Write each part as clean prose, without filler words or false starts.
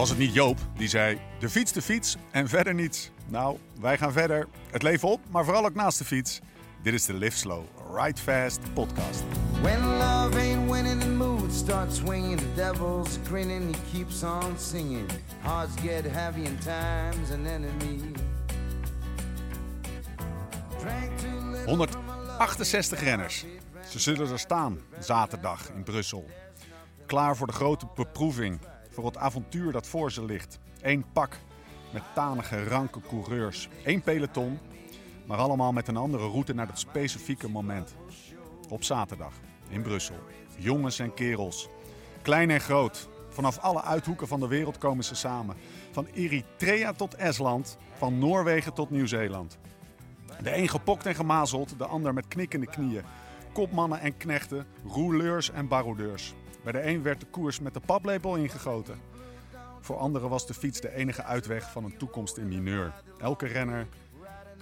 Was het niet Joop die zei, de fiets en verder niets. Nou, wij gaan verder. Het leven op, maar vooral ook naast de fiets. Dit is de Live Slow Ride Fast podcast. When love ain't winning, the mood starts swinging. The devil's grinning, he keeps on singing. Hearts get heavy and time's an enemy. 168 renners. Ze zullen er staan, zaterdag in Brussel. Klaar voor de grote beproeving, voor het avontuur dat voor ze ligt. Eén pak met tanige, ranke coureurs. Eén peloton, maar allemaal met een andere route naar dat specifieke moment. Op zaterdag, in Brussel. Jongens en kerels. Klein en groot. Vanaf alle uithoeken van de wereld komen ze samen. Van Eritrea tot Estland, van Noorwegen tot Nieuw-Zeeland. De een gepokt en gemazeld, de ander met knikkende knieën. Kopmannen en knechten, rouleurs en baroudeurs. Bij de een werd de koers met de paplepel ingegoten. Voor anderen was de fiets de enige uitweg van een toekomst in mineur. Elke renner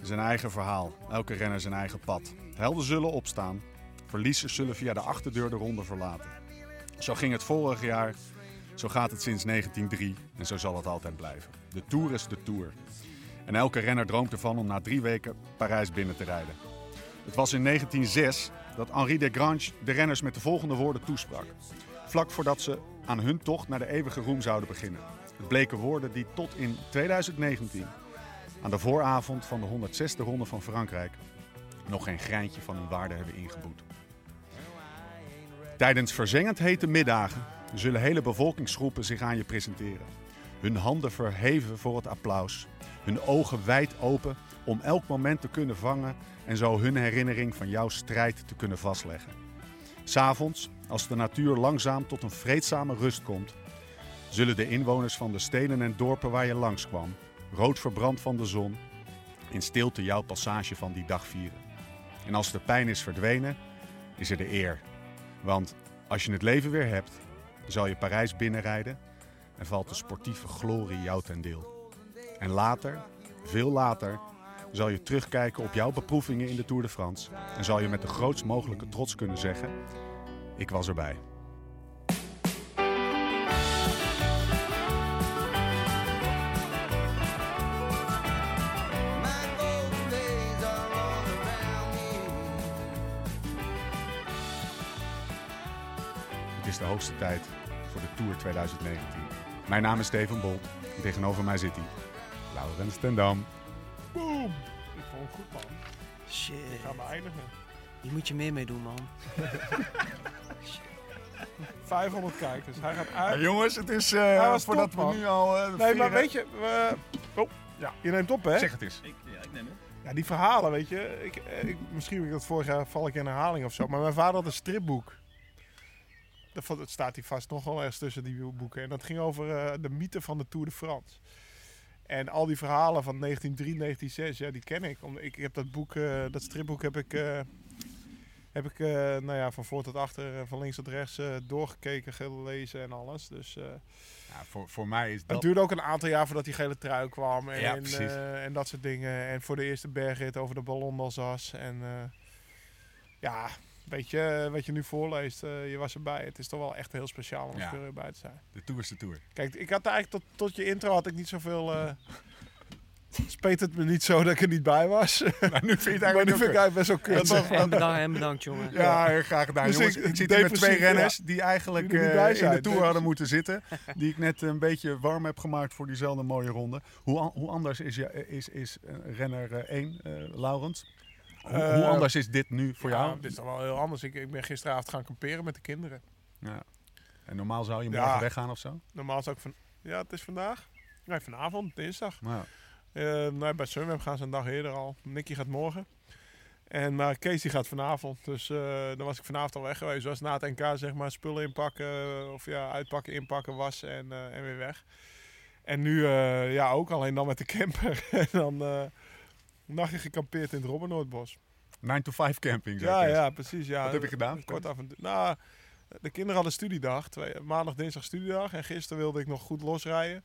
zijn eigen verhaal, elke renner zijn eigen pad. Helden zullen opstaan, verliezers zullen via de achterdeur de ronde verlaten. Zo ging het vorig jaar, zo gaat het sinds 1903 en zo zal het altijd blijven. De Tour is de Tour. En elke renner droomt ervan om na 3 weken Parijs binnen te rijden. Het was in 1906 dat Henri de Grange de renners met de volgende woorden toesprak. Vlak voordat ze aan hun tocht naar de eeuwige roem zouden beginnen. Het bleken woorden die tot in 2019, aan de vooravond van de 106e ronde van Frankrijk, nog geen greintje van hun waarde hebben ingeboet. Tijdens verzengend hete middagen zullen hele bevolkingsgroepen zich aan je presenteren. Hun handen verheven voor het applaus. Hun ogen wijd open om elk moment te kunnen vangen en zo hun herinnering van jouw strijd te kunnen vastleggen. 'S'avonds, als de natuur langzaam tot een vreedzame rust komt, zullen de inwoners van de steden en dorpen waar je langskwam, rood verbrand van de zon, in stilte jouw passage van die dag vieren. En als de pijn is verdwenen, is er de eer. Want als je het leven weer hebt, zal je Parijs binnenrijden en valt de sportieve glorie jou ten deel. En later, veel later, zal je terugkijken op jouw beproevingen in de Tour de France en zal je met de grootst mogelijke trots kunnen zeggen: ik was erbij. Het is de hoogste tijd voor de Tour 2019. Mijn naam is Steven Bolt en tegenover mij zit hij, Laurens ten Dam. Boom! Ik vond het goed, man. Shit. We gaan eindigen. Hier moet je mee doen, man. 500 kijkers. Hij gaat uit. Ja, jongens, het is voordat top, we nu al... nee, maar weet je... Ja, je neemt op, hè? Zeg het eens. Ik neem het. Ja, die verhalen, weet je. Misschien ik dat vorig jaar val ik in herhaling of zo. Maar mijn vader had een stripboek. Dat staat hier vast nog wel ergens tussen die boeken. En dat ging over de mythe van de Tour de France. En al die verhalen van 1903, 1906, ja, die ken ik. Ik heb dat boek, dat stripboek heb ik van voor tot achter, van links tot rechts doorgekeken, gelezen en alles. Dus, voor mij is dat... Het duurde ook een aantal jaar voordat die gele trui kwam en, ja, en dat soort dingen. En voor de eerste bergrit over de Ballon d'Alsace. En weet je, wat je nu voorleest, je was erbij. Het is toch wel echt heel speciaal om erbij te zijn. De Tour is de Tour. Kijk, ik had eigenlijk tot je intro had ik niet zoveel... speet het me niet zo dat ik er niet bij was. Maar nu vind ik eigenlijk best wel kut. En bedankt, jongen. Ja, graag gedaan, dus jongens. Ik zit hier met 2 renners die eigenlijk in de Tour hadden moeten zitten. Die ik net een beetje warm heb gemaakt voor diezelfde mooie ronde. Hoe anders is renner 1, Laurens? Hoe anders is dit nu voor jou? Dit is dan wel heel anders. Ik ben gisteravond gaan kamperen met de kinderen. Ja. En normaal zou je morgen weggaan of zo? Normaal zou ik het is vandaag. Nee, vanavond, dinsdag. Ja. Bij Sunweb gaan ze een dag eerder al. Nicky gaat morgen. En Kees die gaat vanavond. Dus dan was ik vanavond al weg geweest. Was na het NK, zeg maar, spullen inpakken. Uitpakken, inpakken, wassen en weer weg. En nu ook. Alleen dan met de camper. En dan... een nachtje gekampeerd in het Robbenoordbos. 9-to-5 camping, zeg. Ja, precies. Ja. Wat heb je gedaan? Kort avontuur. Nou, de kinderen hadden studiedag. Maandag, dinsdag studiedag. En gisteren wilde ik nog goed losrijden.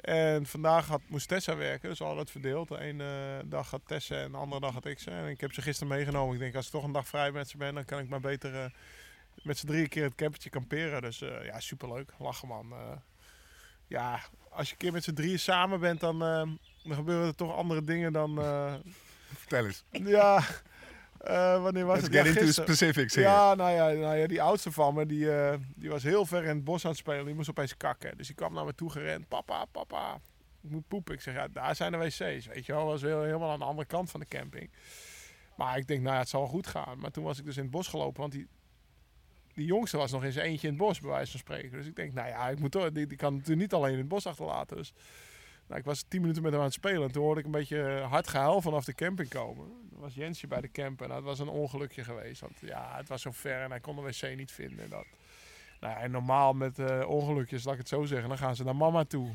En vandaag moest Tessa werken. Dus we hadden het verdeeld. De ene dag had Tessa en de andere dag had ik ze. En ik heb ze gisteren meegenomen. Ik denk, als ik toch een dag vrij met ze ben, dan kan ik maar beter met z'n 3 keer het campertje kamperen. Dus superleuk. Lachen, man. ja, als je een keer met z'n drieën samen bent, dan gebeuren er toch andere dingen dan... Vertel eens. Ja... wanneer was het? Let's get into specifics here. Ja, nou ja, die oudste van me, die was heel ver in het bos aan het spelen. Die moest opeens kakken. Dus die kwam naar me toe gerend. Papa, ik moet poepen. Ik zeg, ja, daar zijn de wc's. Weet je wel, was helemaal aan de andere kant van de camping. Maar ik denk, nou ja, het zal wel goed gaan. Maar toen was ik dus in het bos gelopen. Want die jongste was nog eens eentje in het bos, bij wijze van spreken. Dus ik denk, nou ja, ik moet toch, die kan natuurlijk niet alleen in het bos achterlaten. Dus nou, ik was 10 minuten met hem aan het spelen. En toen hoorde ik een beetje hard gehuil vanaf de camping komen. Was Jensje bij de camp en dat was een ongelukje geweest. Want ja, het was zo ver en hij kon de wc niet vinden. En, dat. Nou ja, en normaal met ongelukjes, laat ik het zo zeggen, dan gaan ze naar mama toe.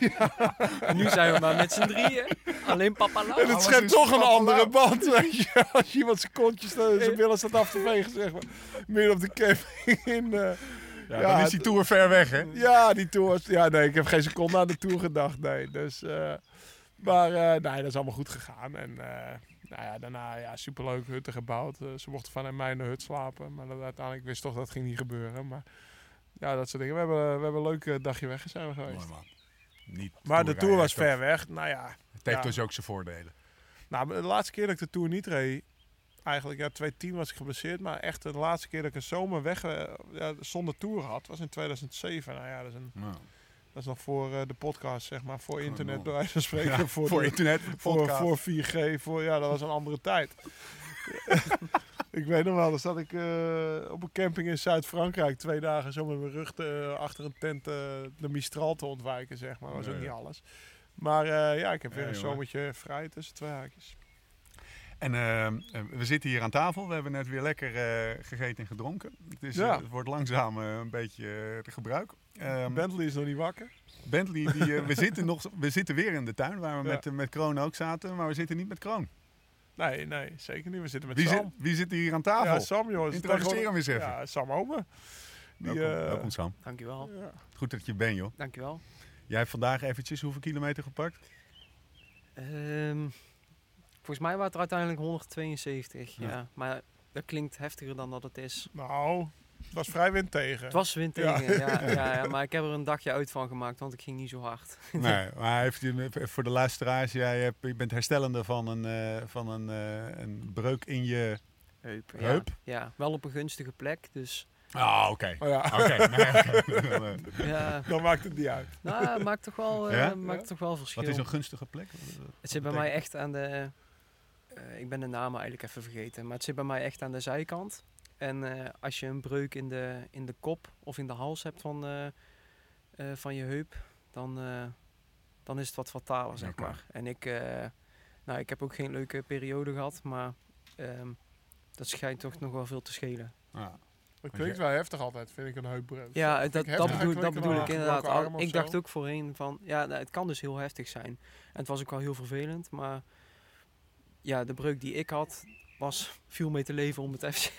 Ja. Nu zijn we maar met z'n drieën. Alleen papa Lau. En het schept toch een andere band. Ja, als je iemand zijn kontjes, zijn billen staat af te vegen, zeg maar. Meer op de camp in... Ja, dan is die tour ver weg, hè? Ja, die tour... Ja, nee, ik heb geen seconde aan de tour gedacht, nee. Dus... Maar dat is allemaal goed gegaan. En daarna superleuk hutten gebouwd. Ze mochten van mij in de hut slapen. Maar uiteindelijk wist toch dat ging niet gebeuren. Maar ja, dat soort dingen. We hebben een leuk dagje weg zijn geweest. Mooi man. Niet maar de tour was ver weg. Nou ja. Het heeft dus ook zijn voordelen. Nou, de laatste keer dat ik de tour niet reed... Eigenlijk, 2010 was ik geblesseerd. Maar echt de laatste keer dat ik een zomer weg zonder tour had... was in 2007. Nou ja, dat is een... Nou. Dat is nog voor de podcast, zeg maar. Voor internet, bij wijze van spreken. Ja, voor internet, voor 4G. Dat was een andere tijd. Ik weet nog wel, dan zat ik op een camping in Zuid-Frankrijk... 2 dagen zo met mijn rug achter een tent de Mistral te ontwijken, zeg maar. Dat was ook niet alles. Maar ik heb weer een zomertje vrij tussen 2 haakjes. En we zitten hier aan tafel. We hebben net weer lekker gegeten en gedronken. Het wordt langzaam een beetje gebruik. Bentley is nog niet wakker. Bentley, we zitten weer in de tuin waar we met Kroon ook zaten. Maar we zitten niet met Kroon. Nee, zeker niet. We zitten met Sam. Wie zit hier aan tafel? Ja, Sam, jongens. Introduceer hem eens even. Ja, Sam Ome. Welkom, Sam. Dankjewel. Ja. Goed dat je bent, joh. Dankjewel. Jij hebt vandaag eventjes hoeveel kilometer gepakt? Volgens mij waren het uiteindelijk 172. Ja. Maar dat klinkt heftiger dan dat het is. Nou... Het was vrij wind tegen. Het was wind tegen, ja. Maar ik heb er een dagje uit van gemaakt, want ik ging niet zo hard. Nee, maar voor de luisteraars, je bent herstellende van een breuk in je heup. Ja, wel op een gunstige plek, dus... Ah, oké. Dan maakt het niet uit. Nou, het maakt toch wel, toch wel verschil. Wat is een gunstige plek? Het zit bij mij echt aan de... ik ben de namen eigenlijk even vergeten, maar het zit bij mij echt aan de zijkant. En als je een breuk in de kop of in de hals hebt van je heup, dan is het wat fataler, zeg maar. En ik heb ook geen leuke periode gehad, maar dat schijnt toch nog wel veel te schelen. Ja. Dat klinkt wel heftig altijd, vind ik, een heupbreuk. Ja, dat bedoel ik inderdaad. Ik dacht ook voorheen van, het kan dus heel heftig zijn. En het was ook wel heel vervelend, maar ja, de breuk die ik had... was veel mee te leven om het even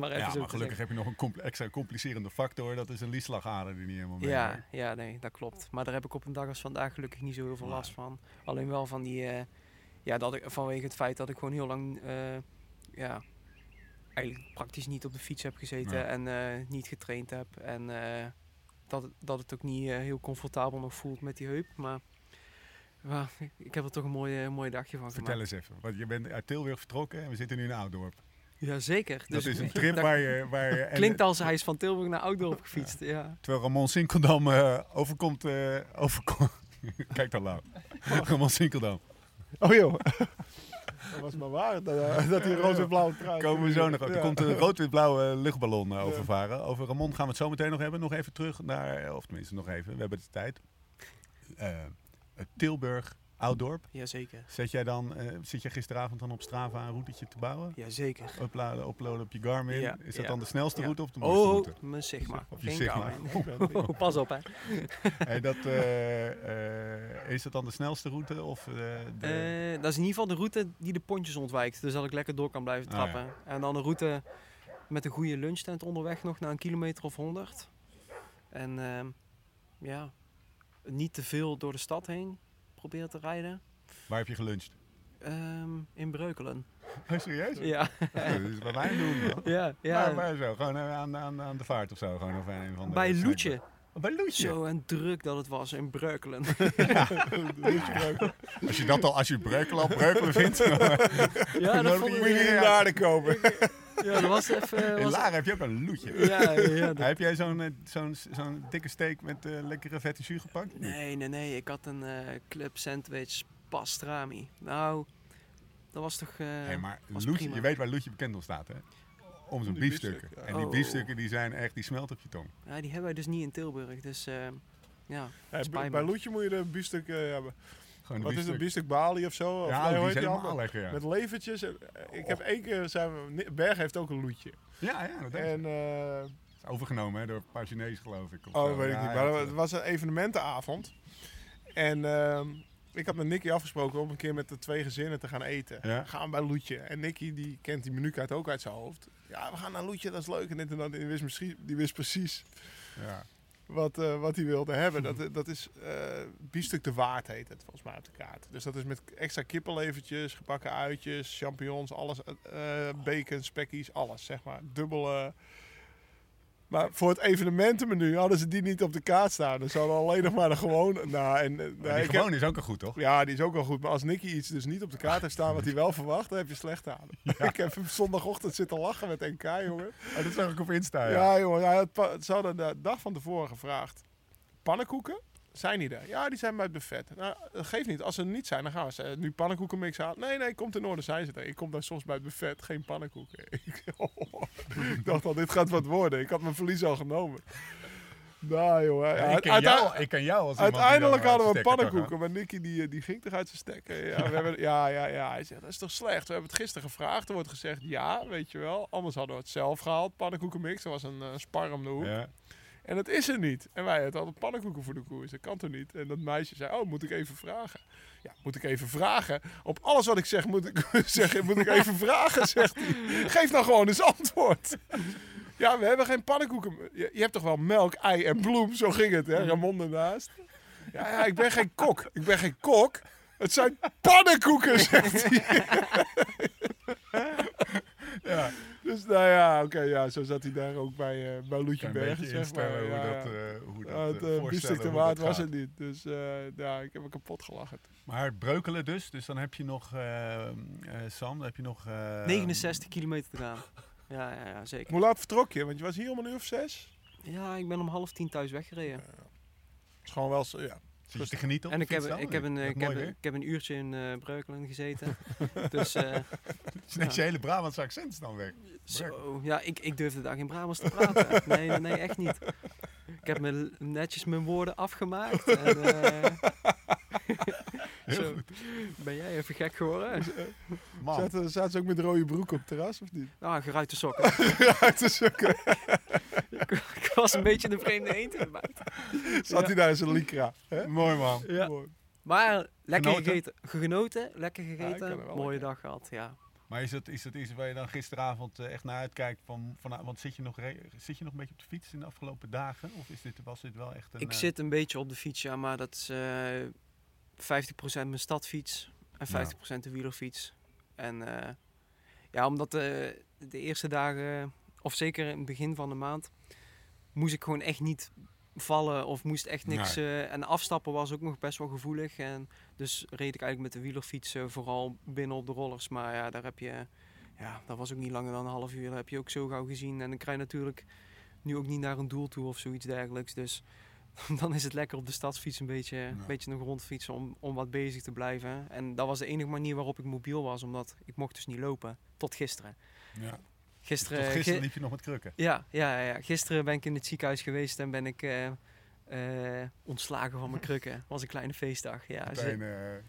maar even zo maar gelukkig heb je nog een extra complicerende factor. Dat is een liesslagader die niet helemaal mee werkt. Ja, nee, dat klopt. Maar daar heb ik op een dag als vandaag gelukkig niet zo heel veel last van. Alleen wel van die... dat ik, vanwege het feit dat ik gewoon heel lang... eigenlijk praktisch niet op de fiets heb gezeten en niet getraind heb. En dat het ook niet heel comfortabel nog voelt met die heup. Maar... Well, ik heb er toch een mooi dagje van gemaakt. Vertel eens even, want je bent uit Tilburg vertrokken en we zitten nu in Oudorp. Jazeker. Dus dat is een trip waar je klinkt als hij is van Tilburg naar Oudorp gefietst. Ja. Terwijl Ramon Sinkeldam overkomt... Kijk dan, Lau. Ramon Sinkeldam. Oh joh. Dat was maar waar, dat die rood-wit-blauwe trui... Komen we zo nog op. Er komt een rood-wit-blauwe luchtballon overvaren. Over Ramon gaan we het zo meteen nog hebben. Nog even terug naar... Of tenminste, nog even. We hebben de tijd. Tilburg, Oudorp. Jazeker. Zit jij gisteravond dan op Strava een routetje te bouwen? Jazeker. Uploaden op je Garmin. Ja. Is dat dan de snelste route of de mooiste route? Mijn Sigma. Of je Sigma. Pas op, hè. Is dat dan de snelste route? Of dat is in ieder geval de route die de pontjes ontwijkt. Dus dat ik lekker door kan blijven trappen. Ja. En dan een route met een goede lunchtent onderweg nog naar een kilometer of 100. En niet te veel door de stad heen proberen te rijden. Waar heb je geluncht? In Breukelen. Oh, serieus? Ja. Dat is wat wij doen. Ja. Maar zo, gewoon aan de vaart of zo. Gewoon, of een van de Bij Loetje. Bij Loetje. Zo en druk dat het was in Breukelen. Ja. Breukelen. Als je dat als je Breukelen al Breukelen vindt, ja, dan moet je hier in aarde kopen. Ja, dat was even... In Laren heb je ook een loetje. Ja, ja, heb jij zo'n dikke steak met lekkere vette jus gepakt? Nee. Ik had een club sandwich pastrami. Nou, dat was toch... maar Loetje, je weet waar Loetje bekend om staat, hè? Om zijn biefstukken. Ja. En die biefstukken die zijn echt, die smelten op je tong. Ja, die hebben wij dus niet in Tilburg. Dus bij Loetje moet je de biefstukken hebben. Wat is een biefstuk Bali of zo? Ja, of die zijn allemaal lekker, ja. Met levertjes. Ik heb één keer... Berg heeft ook een loetje. Ja, dat denk ik. Het is overgenomen, hè, door een paar Chinezen, geloof ik. Oh, weet ik niet. Maar het was een evenementenavond. En ik had met Nicky afgesproken om een keer met de twee gezinnen te gaan eten. Ja? Gaan bij Loetje. En Nicky, die kent die menukaart ook uit zijn hoofd. Ja, we gaan naar Loetje, dat is leuk. En dit en dat. Die wist precies... Ja. Wat hij wilde hebben. Dat is biefstuk de Waard, heet het volgens mij op de kaart. Dus dat is met extra kippenlevertjes, gebakken uitjes, champignons, alles. Bacon, spekkies, alles, zeg maar. Dubbele. Maar voor het evenementenmenu hadden ze die niet op de kaart staan. Dus ze hadden alleen nog maar de gewone. Is ook al goed, toch? Ja, die is ook al goed. Maar als Nicky iets dus niet op de kaart heeft staan wat hij wel verwacht, dan heb je slecht aan. Ja. Ik heb zondagochtend zitten lachen met NK, jongen. Oh, dat zag ik op Insta, ja. Ja, jongen. Ze hadden de dag van tevoren gevraagd. Pannenkoeken? Zijn die er? Ja, die zijn bij het buffet. Nou, dat geeft niet. Als ze er niet zijn, dan gaan we ze nu pannenkoekenmix halen. Nee, komt in orde, zijn ze er. Ik kom daar soms bij het buffet, geen pannenkoeken. Ik dacht al, dit gaat wat worden. Ik had mijn verlies al genomen. Nou, joh. Ja, ik ken jou als uiteindelijk hadden we pannenkoeken, maar Nicky die ging toch uit zijn stekken. Ja, ja. Hij zegt, dat is toch slecht? We hebben het gisteren gevraagd. Er wordt gezegd, ja, weet je wel. Anders hadden we het zelf gehaald. Pannenkoekenmix, dat was een spar om de hoek. Ja. En dat is er niet. En wij hadden altijd pannenkoeken voor de koers. Dat kan toch niet? En dat meisje zei, oh, moet ik even vragen? Ja, moet ik even vragen? Op alles wat ik zeg, moet ik even vragen, zegt hij. Geef nou gewoon eens antwoord. Ja, we hebben geen pannenkoeken. Je hebt toch wel melk, ei en bloem? Zo ging het, hè? Ramon ernaast. Ja, ik ben geen kok. Het zijn pannenkoeken, zegt hij. Ja. Dus nou ja, oké, zo zat hij daar ook bij Loetje Bergen, zeg maar. Hoe dat biefstuk de Waard was het niet. Dus ik heb me kapot gelachen. Maar Breukelen dus dan heb je nog, Sam, dan heb je nog... 69 kilometer gedaan. Ja, zeker. Hoe laat vertrok je? Want je was hier om 6:00? Ja, ik ben om 9:30 thuis weggereden. Is gewoon wel zo, ja. Dus te genieten op de fiets. En ik heb een uurtje in Breukelen gezeten. Dus... Het is net je hele Brabantse accent dan weg. Zo, ja, ik durfde daar geen Brabants te praten. Nee, echt niet. Ik heb netjes mijn woorden afgemaakt. En, zo, ben jij even gek geworden? Zaten ze ook met rode broek op het terras of niet? Nou, geruite sokken. Ik was een beetje de vreemde eend in de buiten. Zat hij daar in zijn lycra. Mooi man. Ja. Mooi. Maar lekker genoten, lekker gegeten, mooie dag gehad, ja. Maar is dat iets waar je dan gisteravond echt naar uitkijkt? Want zit je nog een beetje op de fiets in de afgelopen dagen? Of was dit wel echt een... Ik zit een beetje op de fiets, ja, maar dat is 50% mijn stadfiets en 50% de wielerfiets. En omdat de eerste dagen, of zeker in het begin van de maand, moest ik gewoon echt niet vallen of moest echt niks. Nee. En afstappen was ook nog best wel gevoelig. En dus reed ik eigenlijk met de wielerfiets vooral binnen op de rollers. Maar ja, daar heb je... Ja, dat was ook niet langer dan een half uur. Dat heb je ook zo gauw gezien. En dan krijg je natuurlijk nu ook niet naar een doel toe of zoiets dergelijks. Dus dan is het lekker op de stadsfiets een beetje nog rondfietsen om wat bezig te blijven. En dat was de enige manier waarop ik mobiel was. Omdat ik mocht dus niet lopen. Tot gisteren. Ja. Gisteren liep je nog met krukken. Ja. Gisteren ben ik in het ziekenhuis geweest en ben ik ontslagen van mijn krukken. Het was een kleine feestdag. Ja. Meteen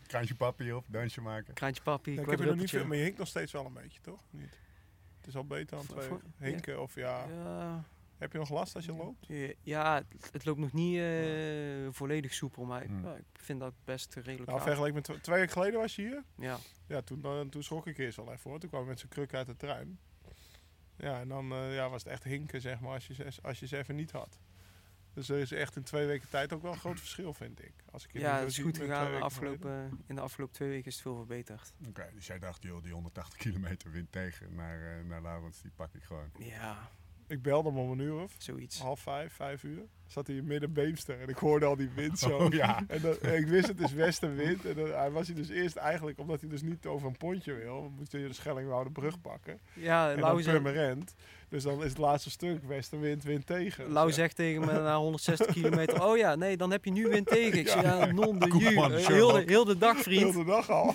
kraantje papi op, dansje maken. Kraantje papi, ja, ik heb er nog niet veel, maar je hinkt nog steeds wel een beetje, toch? Niet. Het is al beter dan twee hinken, yeah. Of ja. Heb je nog last als je loopt? Ja, het loopt nog niet volledig soepel, maar ik vind dat best redelijk. Nou, vergeleken met twee weken geleden was je hier. Ja. Ja, toen schrok ik eerst al even, hoor. Toen kwam ik met zijn kruk uit de trein. Ja, en dan was het echt hinken, zeg maar, als je ze even niet had. Dus er is echt in 2 weken tijd ook wel een groot verschil, vind ik. Als ik het is goed gegaan. In de afgelopen 2 weken is het veel verbeterd. Oké, dus jij dacht, joh, die 180 kilometer wind tegen naar Laurens, die pak ik gewoon. Ja, Ik belde hem om een uur of zoiets. 4:30, 5 uur. Zat hij midden Beemster en ik hoorde al die wind zo. Oh, ja. En ik wist het is westenwind. En dan was hij dus eerst eigenlijk, omdat hij dus niet over een pontje wil, moest hij de Schellingwoudenbrug pakken. Ja, en dan Purmerend. Dus dan is het laatste stuk westenwind, wind tegen. Lau zegt tegen me na 160 kilometer, oh ja, nee, dan heb je nu wind tegen. Ik zie ja, non de jus. Heel de dag, vriend. Heel de dag al.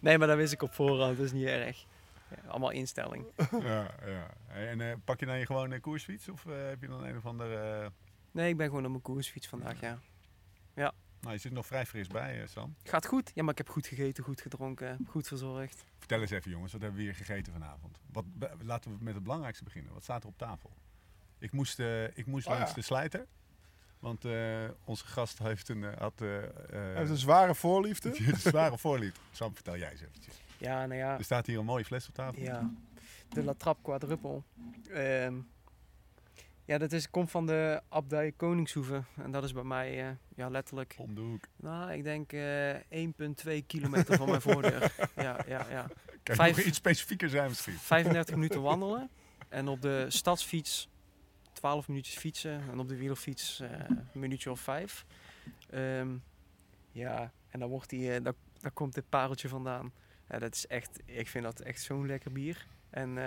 Nee, maar dat wist ik op voorhand, dat is niet erg. Ja, allemaal instelling. Ja, ja. En pak je dan je gewoon een koersfiets of heb je dan een of andere... Nee, ik ben gewoon op mijn koersfiets vandaag, ja. Ja. Nou, je zit nog vrij fris bij, Sam. Gaat goed. Ja, maar ik heb goed gegeten, goed gedronken, goed verzorgd. Vertel eens even, jongens, wat hebben we hier gegeten vanavond? Laten we met het belangrijkste beginnen. Wat staat er op tafel? Ik moest langs de slijter. Want onze gast heeft een zware voorliefde. Een zware voorliefde. Sam, vertel jij eens eventjes. Ja, nou ja. Er staat hier een mooie fles op tafel. Ja. De La Trappe Quadrupel. Ja, dat komt van de abdij Koningshoeve. En dat is bij mij letterlijk... Om de hoek. Nou, ik denk 1,2 kilometer van mijn voordeur. Ja. Kan nog iets specifieker zijn misschien? 35 minuten wandelen. En op de stadsfiets 12 minuutjes fietsen. En op de wielerfiets een minuutje of 5. Ja, en dan wordt daar komt dit pareltje vandaan. Ja, dat is echt, ik vind dat echt zo'n lekker bier. En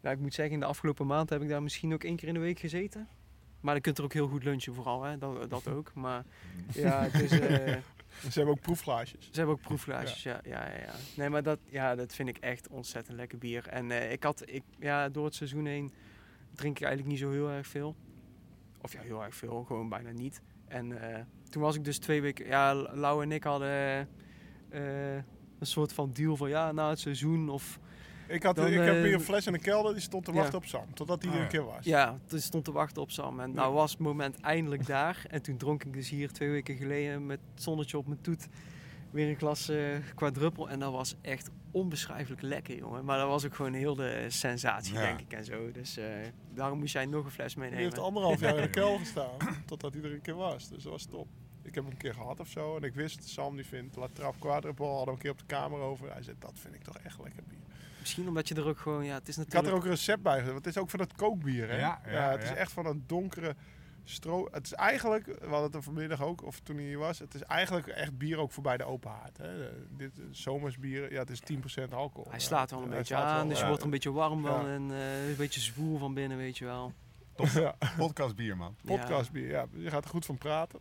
ik moet zeggen, in de afgelopen maand heb ik daar misschien ook 1 keer in de week gezeten. Maar dan kunt er ook heel goed lunchen vooral, hè? Dat ook. Maar ja, het is... Ze hebben ook proefglaasjes. Ja. Nee, maar dat vind ik echt ontzettend lekker bier. En door het seizoen heen drink ik eigenlijk niet zo heel erg veel. Of ja, heel erg veel, gewoon bijna niet. En toen was ik dus 2 weken... Ja, Lau en ik hadden... een soort van deal van na het seizoen of... Ik heb weer een fles in de kelder, die stond te wachten op Sam. Totdat die er een keer was. Ja, die stond te wachten op Sam. En nou was het moment eindelijk daar. En toen dronk ik dus hier 2 weken geleden met het zonnetje op mijn toet weer een glas quadruppel. En dat was echt onbeschrijfelijk lekker, jongen. Maar dat was ook gewoon heel de sensatie, denk ik en zo. Dus daarom moest jij nog een fles meenemen. Die heeft 1,5 jaar in de kelder gestaan, totdat die er een keer was. Dus dat was top. Ik heb hem een keer gehad of zo. En ik wist, Sam die vindt La Trappe Quadrupel. Hadden we een keer op de kamer over. Hij zei, dat vind ik toch echt lekker bier. Misschien omdat je er ook gewoon... Ja, het is natuurlijk... Ik had er ook een recept bij gezet. Want het is ook van dat kookbier, hè? Ja, het is echt van een donkere stro... Het is eigenlijk... We hadden het er vanmiddag ook, of toen hij hier was. Het is eigenlijk echt bier ook voorbij de open haard. Hè? Dit zomersbier, het is 10% alcohol. Hij slaat wel een beetje aan. Dus je wordt er een beetje warm van. En een beetje zwoel van binnen, weet je wel. Ja. Podcastbier, man. Podcastbier, ja. Je gaat er goed van praten.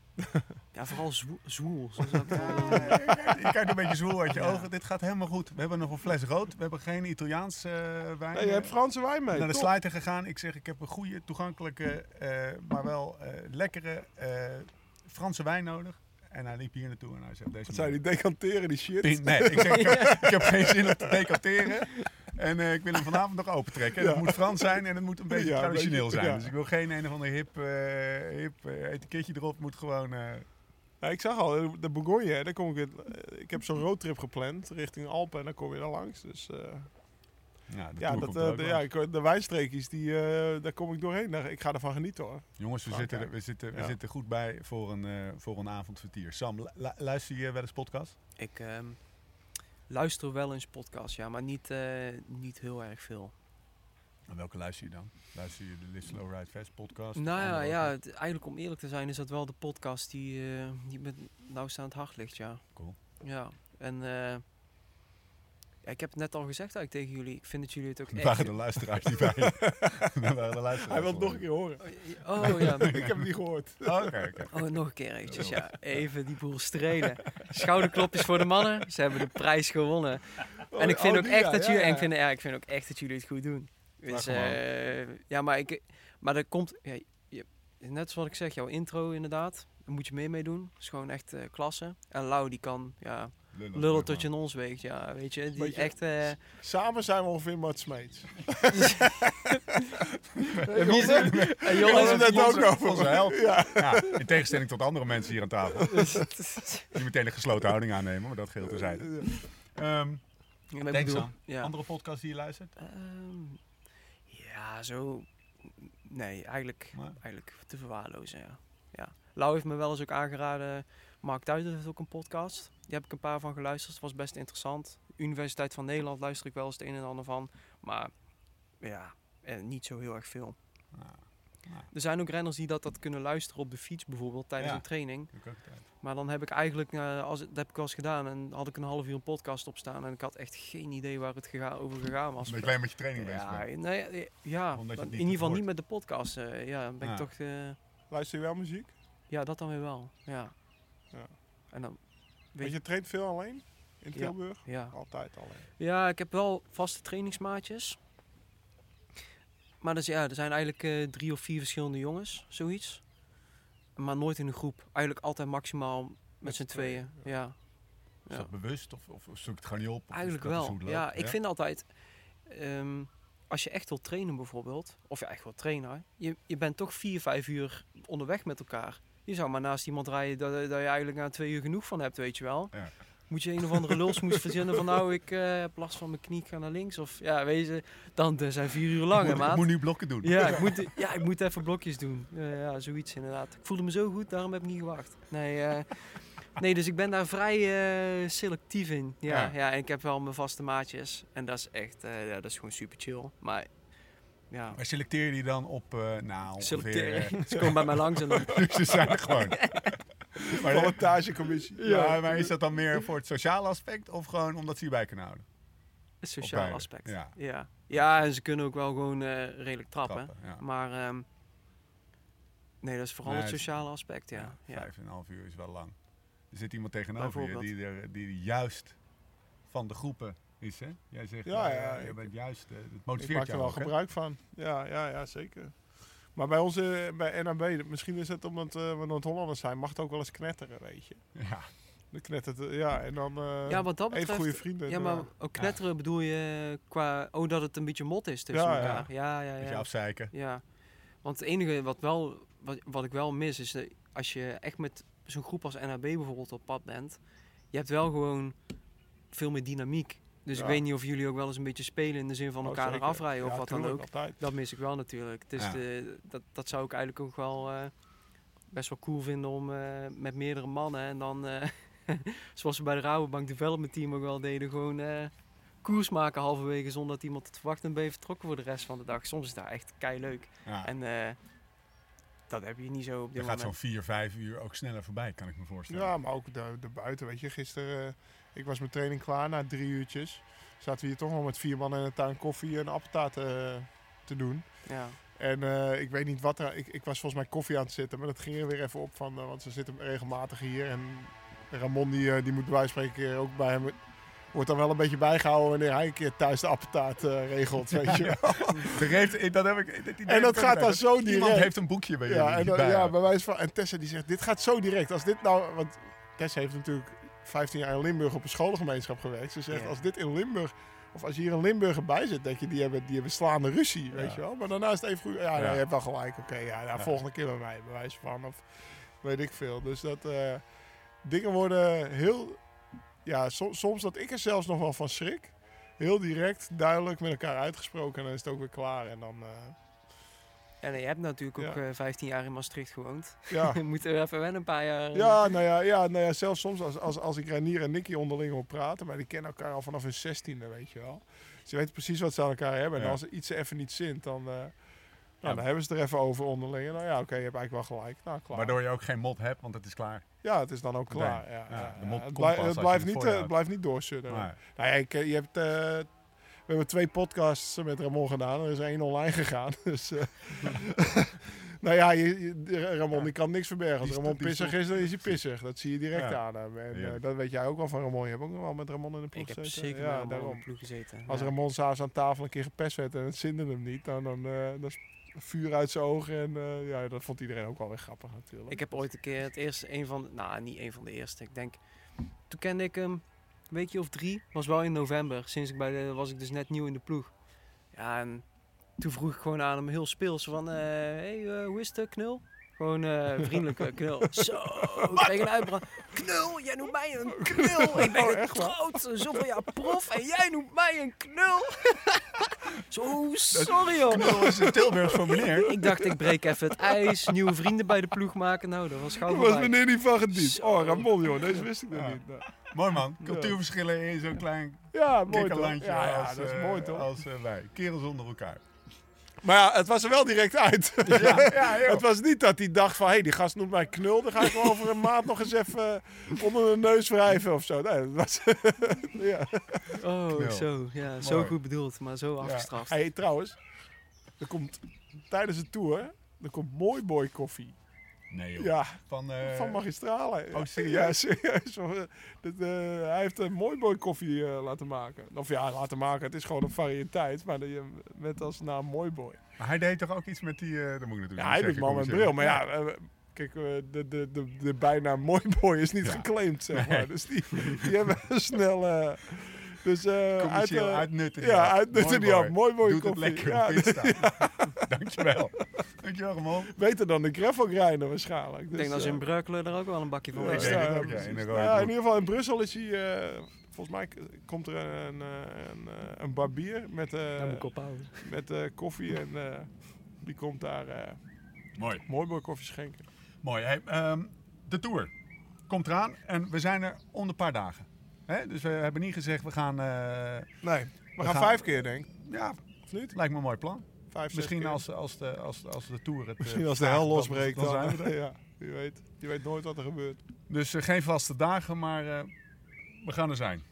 Ja, vooral zwoel. Je kijkt een beetje zwoel uit je ogen. Dit gaat helemaal goed. We hebben nog een fles rood. We hebben geen Italiaans wijn. Nee, je hebt Franse wijn mee. Naar de slijter gegaan. Ik zeg, ik heb een goede, toegankelijke, maar wel lekkere Franse wijn nodig. En hij liep hier naartoe en hij zegt... Wat zou die decanteren, die shit? Nee, ik zeg, ik heb geen zin om te decanteren. En ik wil hem vanavond nog opentrekken. Het moet Frans zijn en het moet een beetje traditioneel zijn. Ja. Dus ik wil geen een of ander hip etiketje erop. Het moet gewoon... Ja, ik zag al, de Bourgogne, daar kom ik weer... Ik heb zo'n roadtrip gepland richting Alpen en dan kom je daar langs. Dus... de wijnstreekjes, daar kom ik doorheen. Ik ga ervan genieten, hoor. Jongens, we zitten goed bij voor een avondvertier. Sam, luister je wel eens podcast? Ik luister wel eens podcast, ja, maar niet heel erg veel. En welke luister je dan? Luister je de Live Slow Ride Fast podcast? Nou eigenlijk om eerlijk te zijn is dat wel de podcast die met nauw aan het hart ligt, ja. Cool. Ja, en... ik heb het net al gezegd eigenlijk tegen jullie. Ik vind dat jullie het ook echt... waren de luisteraars die bij Hij wil het nog een keer horen. Oh ja. Ik heb het niet gehoord. Okay. Oh, nog een keer eventjes, ja. Even die boel strelen. Schouderklopjes voor de mannen. Ze hebben de prijs gewonnen. En ik vind ook echt dat jullie... En ik vind ook echt dat jullie het goed doen. Dus, maar dat komt... Ja, net zoals ik zeg, jouw intro inderdaad. Daar moet je mee doen. Dat is gewoon echt klasse. En Lau die kan... Ja, lullen tot je in ons weegt, ja, weet je. Die echt, samen zijn we ongeveer matsmates. In tegenstelling tot andere mensen hier aan tafel. Die meteen een gesloten houding aannemen, maar dat geheel terzijde. Denk dan, andere podcast die je luistert? Nee, eigenlijk te verwaarlozen, ja. Lau heeft me wel eens ook aangeraden... Mark Duijden heeft ook een podcast. Die heb ik een paar van geluisterd. Het was best interessant. Universiteit van Nederland luister ik wel eens het een en ander van. Maar ja, niet zo heel erg veel. Nou, nou. Er zijn ook renners die dat kunnen luisteren op de fiets bijvoorbeeld tijdens een training. Maar dan heb ik eigenlijk, dat heb ik wel eens gedaan en had ik een half uur een podcast op staan en ik had echt geen idee waar het over gegaan was. Omdat jij met je training bezig bent? Nee, in ieder geval niet met de podcast. Ben ik toch... Luister je wel muziek? Ja, dat dan weer wel. Ja. Ja. En dan, want je traint veel alleen in Tilburg? Ja. Altijd alleen? Ja, ik heb wel vaste trainingsmaatjes. Maar dus, er zijn eigenlijk 3 of 4 verschillende jongens, zoiets. Maar nooit in een groep. Eigenlijk altijd maximaal met z'n tweeën. Ja. Is dat bewust of zoek het gewoon niet op? Eigenlijk wel. Ja, ik vind altijd... als je echt wilt trainen bijvoorbeeld, of je echt wilt trainen, je bent toch 4, 5 uur onderweg met elkaar. Je zou maar naast iemand rijden dat je eigenlijk na 2 uur genoeg van hebt, weet je wel. Ja. Moet je een of andere lulsmoes verzinnen van ik heb last van mijn knie, ga naar links. Of weet je, dan zijn 4 uur lang, hè, maat. Ik moet nu blokken doen. Ja, ik moet even blokjes doen. Ja, zoiets inderdaad. Ik voelde me zo goed, daarom heb ik niet gewacht. Nee, dus ik ben daar vrij selectief in. Ja, en ik heb wel mijn vaste maatjes. En dat is echt, dat is gewoon super chill. Maar, ja. Maar selecteer je die dan op, ongeveer... Ze komen bij mij langs en dan... Ze zijn er gewoon. Vallentagecommissie. Maar is dat dan meer voor het sociale aspect of gewoon omdat ze hierbij kunnen houden? Het sociale aspect, ja, en ze kunnen ook wel gewoon redelijk trappen. Ja. Maar... nee, dat is vooral het sociale aspect, ja. 5,5 uur is wel lang. Er zit iemand tegenover je die juist van de groepen is, hè? Jij zegt, je bent juist, het motiveert jou. Ik maak er wel gebruik van. Ja, zeker. Maar bij ons, bij NAB, misschien is het omdat we Noord-Hollanders zijn, mag het ook wel eens knetteren, weet je. Ja. Dan knettert het, en dan wat dat betreft, even goede vrienden. Ja, maar ook knetteren bedoel je qua, dat het een beetje mot is tussen elkaar. Ja. Beetje afzeiken. Ja. Want het enige wat ik wel mis, is dat als je echt met zo'n groep als NAB bijvoorbeeld op pad bent, je hebt wel gewoon veel meer dynamiek. Dus ik weet niet of jullie ook wel eens een beetje spelen in de zin van elkaar eraf rijden of wat dan ook. Altijd. Dat mis ik wel natuurlijk. Het is dat zou ik eigenlijk ook wel best wel cool vinden om met meerdere mannen en dan, zoals we bij de Rabobank Development Team ook wel deden, gewoon koers maken halverwege zonder dat iemand het verwacht en ben je vertrokken voor de rest van de dag. Soms is dat echt keileuk. Ja. En, dat heb je niet zo op dit moment. Gaat zo'n 4, 5 uur ook sneller voorbij, kan ik me voorstellen. Ja, maar ook de buiten, weet je. Gisteren, ik was mijn training klaar na 3 uurtjes. Zaten we hier toch nog met 4 man in de tuin koffie en appeltaart te doen. Ja. En ik weet niet wat er... Ik was volgens mij koffie aan het zitten, maar dat ging er weer even op van... want ze zitten regelmatig hier en Ramon die moet bij wijze van spreken ook bij hem... Wordt dan wel een beetje bijgehouden wanneer hij een keer thuis de appeltaart regelt, weet je wel. En dat gaat dan zo direct. Iemand heeft een boekje bij jullie. Bij wijze van... En Tessa die zegt, dit gaat zo direct. Als dit nou... Want Tessa heeft natuurlijk 15 jaar in Limburg op een scholengemeenschap gewerkt. Ze zegt, als dit in Limburg... Of als je hier een Limburger bij zit, denk je, die hebben slaande ruzie, weet je wel. Maar daarna is het even goed. Je hebt wel gelijk. Oké, volgende keer bij mij, bij wijze van. Of weet ik veel. Dus dat... dingen worden heel... Ja, soms dat ik er zelfs nog wel van schrik. Heel direct, duidelijk met elkaar uitgesproken. En dan is het ook weer klaar. En dan... En je hebt natuurlijk ook 15 jaar in Maastricht gewoond. Ja. Je moet er even wennen een paar jaar. Ja, zelfs soms als ik Reinier en Nicky onderling op praten. Maar die kennen elkaar al vanaf hun 16e, weet je wel. Ze weten precies wat ze aan elkaar hebben. Ja. En als er iets even niet zint, dan... dan hebben ze het er even over onderling. Nou ja, oké, je hebt eigenlijk wel gelijk. Nou, klaar. Waardoor je ook geen mot hebt, want het is klaar. Ja, het is dan ook klaar. Nee. Ja. Het blijft niet doorsudderen. Nee. Nou ja, we hebben 2 podcasts met Ramon gedaan. Er is 1 online gegaan. Dus, nou ja, Ramon die kan niks verbergen. Als Ramon pissig is, dan is hij pissig. Dat zie je direct aan hem. En dat weet jij ook wel van Ramon. Je hebt ook nog wel met Ramon in de ploeg gezeten. Ik heb zeker met Ramon in de ploeg gezeten. Als Ramon s'avonds aan tafel een keer gepest werd en het zinde hem niet, dan vuur uit zijn ogen en dat vond iedereen ook wel weer grappig natuurlijk. Ik heb ooit een keer niet een van de eerste. Ik denk, toen kende ik hem een weekje of 3, was wel in november. Sinds ik was ik dus net nieuw in de ploeg. Ja, en toen vroeg ik gewoon aan hem heel speels van, hoe is de knul? Gewoon vriendelijke knul. Zo, tegen een uitbraak. Knul, jij noemt mij een knul. Ik ben getrouwd, zoveel jaar prof. En jij noemt mij een knul. Zo, sorry hoor. Knul is een Tilburgs formulier. Ik dacht, ik breek even het ijs. Nieuwe vrienden bij de ploeg maken. Nou, dat was gauw voorbij. Dat was meneer die van gediend. Oh, Ramon, joh. Deze wist ik nog niet. Nou. Mooi man. Cultuurverschillen in zo'n klein kikkerlandje. Ja, dat is mooi toch. Als wij. Kerels onder elkaar. Maar ja, het was er wel direct uit. Dus ja, het was niet dat hij dacht van... hé, die gast noemt mij knul. Dan ga ik wel over een maand nog eens even onder de neus wrijven of zo. Nee, dat was... ja. Oh, zo. Ja, mooi. Zo goed bedoeld, maar zo afgestraft. Ja. Hé, trouwens. Er komt tijdens de tour... er komt mooi boy koffie. Nee, joh. Ja, van magistralen. Oh, serieus? Ja, serieus. Hij heeft een mooi boy koffie laten maken. Of ja, laten maken. Het is gewoon een variëteit, maar met als naam mooi boy. Maar hij deed toch ook iets met die... dat moet ik natuurlijk hij doet man met bril. Maar ja, kijk, de bijnaam mooi boy is niet geclaimd, zeg maar. Nee. Dus die hebben snel... Dus, uitnutten die af. Uitnutten die af. Mooi boy koffie. Doet het lekker op Insta. Dankjewel. Dankjewel, Ramon. Beter dan de gravelgrinder waarschijnlijk. Dus, ik denk dat ze in Breukelen er ook wel een bakje van extra hebben. In ieder geval in Brussel is hij... volgens mij komt er een barbier met, koffie. En die komt daar mooi boy koffie schenken. Mooi. Hey, de Tour komt eraan. En we zijn er onder een paar dagen. He? Dus we hebben niet gezegd, we gaan... nee, we gaan 5 keer, denk ik. Ja, of niet? Lijkt me een mooi plan. 5, misschien als de Tour het... Misschien als de hel losbreekt. Dan zijn we er. Ja, je weet nooit wat er gebeurt. Dus geen vaste dagen, maar we gaan er zijn.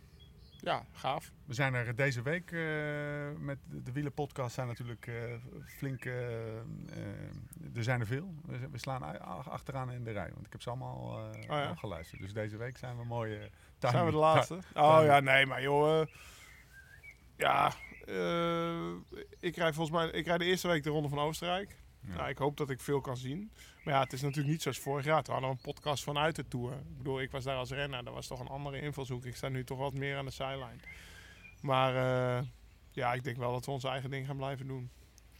Ja, gaaf. We zijn er deze week met de wielenpodcast zijn natuurlijk flink... er zijn er veel. We slaan achteraan in de rij, want ik heb ze allemaal al geluisterd. Dus deze week zijn we mooi... zijn we de laatste? Maar joh. Ik rijd de eerste week de Ronde van Oostenrijk. Ja. Nou, ik hoop dat ik veel kan zien. Maar ja, het is natuurlijk niet zoals vorig jaar. We hadden een podcast vanuit de Tour. Ik bedoel, ik was daar als renner. Dat was toch een andere invalshoek. Ik sta nu toch wat meer aan de zijlijn. Maar ik denk wel dat we ons eigen ding gaan blijven doen.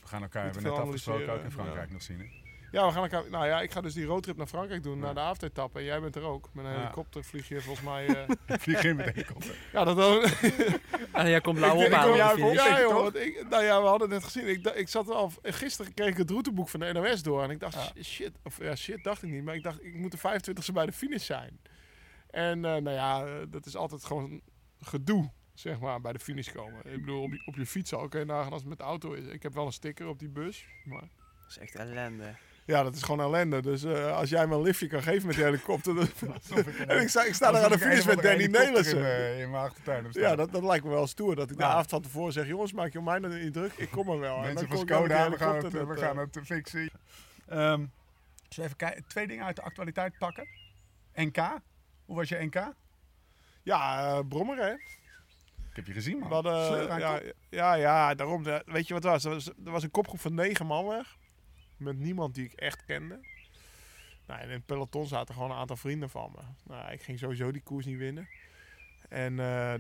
We gaan elkaar, hebben we net afgesproken, ook in Frankrijk nog zien, hè? Ja, we gaan elkaar... Nou ja, ik ga dus die roadtrip naar Frankrijk doen, naar de aftertappen. En jij bent er ook. Met een helikopter vlieg je volgens mij... Vlieg je met een helikopter? Ja, dat ook. En jij komt lauw op aan. Ja, joh. Want we hadden het net gezien. Ik zat al... Gisteren kreeg ik het routeboek van de NOS door. En ik dacht, shit. Of ja, shit dacht ik niet. Maar ik dacht, ik moet de 25e bij de finish zijn. En dat is altijd gewoon gedoe. Zeg maar, bij de finish komen. Ik bedoel, op je fiets al kun je nagaan als het met de auto is. Ik heb wel een sticker op die bus, maar... Dat is echt ellende. Ja, dat is gewoon ellende. Dus als jij me een liftje kan geven met die helikopter... en ik sta daar aan de finish met Danny Nelissen. In mijn achtertuin. Ja, dat lijkt me wel stoer. Dat ik de avond van tevoren zeg... Jongens, maak je om mij niet druk. Ik kom er wel. Mensen van Skoda, we gaan het fixen. Zullen we even twee dingen uit de actualiteit pakken? NK. Hoe was je NK? Ja, Brommer, hè. Ik heb je gezien, man. Daarom. Weet je wat het was? Er was een kopgroep van 9 man weg. Met niemand die ik echt kende. Nou, en in het peloton zaten gewoon een aantal vrienden van me. Nou, ik ging sowieso die koers niet winnen. En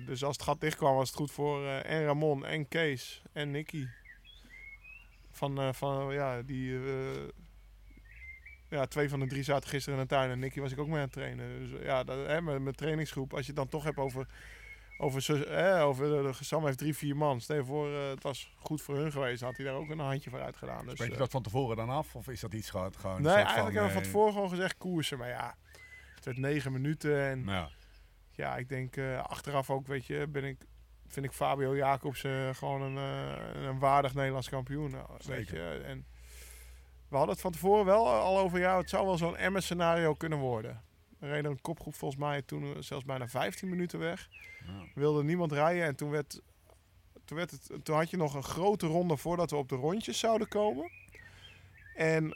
dus als het gat dicht kwam, was het goed voor en Ramon, en Kees, en Nicky. Ja, 2 van de 3 zaten gisteren in de tuin en Nicky was ik ook mee aan het trainen. Dus ja, mijn trainingsgroep, als je het dan toch hebt over Sam heeft 3-4 man. Stel je voor, het was goed voor hun geweest. Had hij daar ook een handje voor uit gedaan. Dus spreek je dat van tevoren dan af? Of is dat iets gewoon... Nee, eigenlijk hebben we van tevoren gewoon gezegd koersen. Maar ja, het werd 9 minuten. En ik denk achteraf ook, weet je, vind ik Fabio Jakobsen gewoon een waardig Nederlands kampioen. Nou, weet je. En we hadden het van tevoren wel al over, het zou wel zo'n Emmer-scenario kunnen worden. Er reed een kopgroep volgens mij toen zelfs bijna 15 minuten weg. Ja. Wilde niemand rijden en toen had je nog een grote ronde voordat we op de rondjes zouden komen. En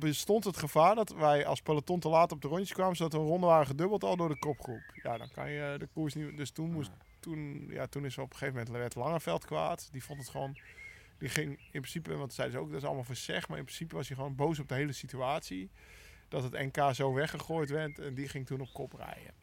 bestond het gevaar dat wij als peloton te laat op de rondjes kwamen, zodat we een ronde waren gedubbeld al door de kopgroep. Ja, dan kan je de koers niet... Dus toen is op een gegeven moment werd Langeveld kwaad. Die vond het gewoon... Die ging in principe, want zeiden ze ook, dat is allemaal verzeg, maar in principe was hij gewoon boos op de hele situatie. Dat het NK zo weggegooid werd en die ging toen op kop rijden.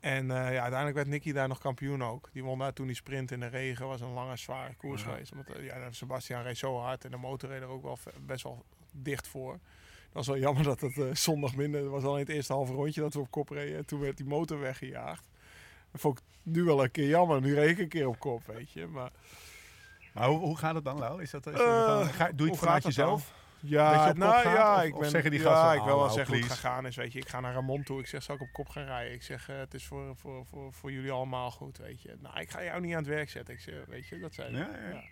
En uiteindelijk werd Nicky daar nog kampioen ook. Die won daar toen die sprint in de regen. Was een lange, zware koers geweest. Want Sebastian reed zo hard en de motor reed er ook wel best wel dicht voor. Dat was wel jammer dat het zondag minder... Het was al in het eerste halve rondje dat we op kop reden. En toen werd die motor weggejaagd. Dat vond ik nu wel een keer jammer. Nu reed ik een keer op kop, weet je. Maar hoe gaat het dan, Lau? Doe je het vanuit jezelf? Dan? Ja, ik wil wel zeggen hoe het gegaan is, weet je. Ik ga naar Ramon toe, ik zeg, zal ik op kop gaan rijden? Ik zeg, het is voor jullie allemaal goed, weet je. Nou, ik ga jou niet aan het werk zetten, ik zeg, weet je, dat zei hij. Ja.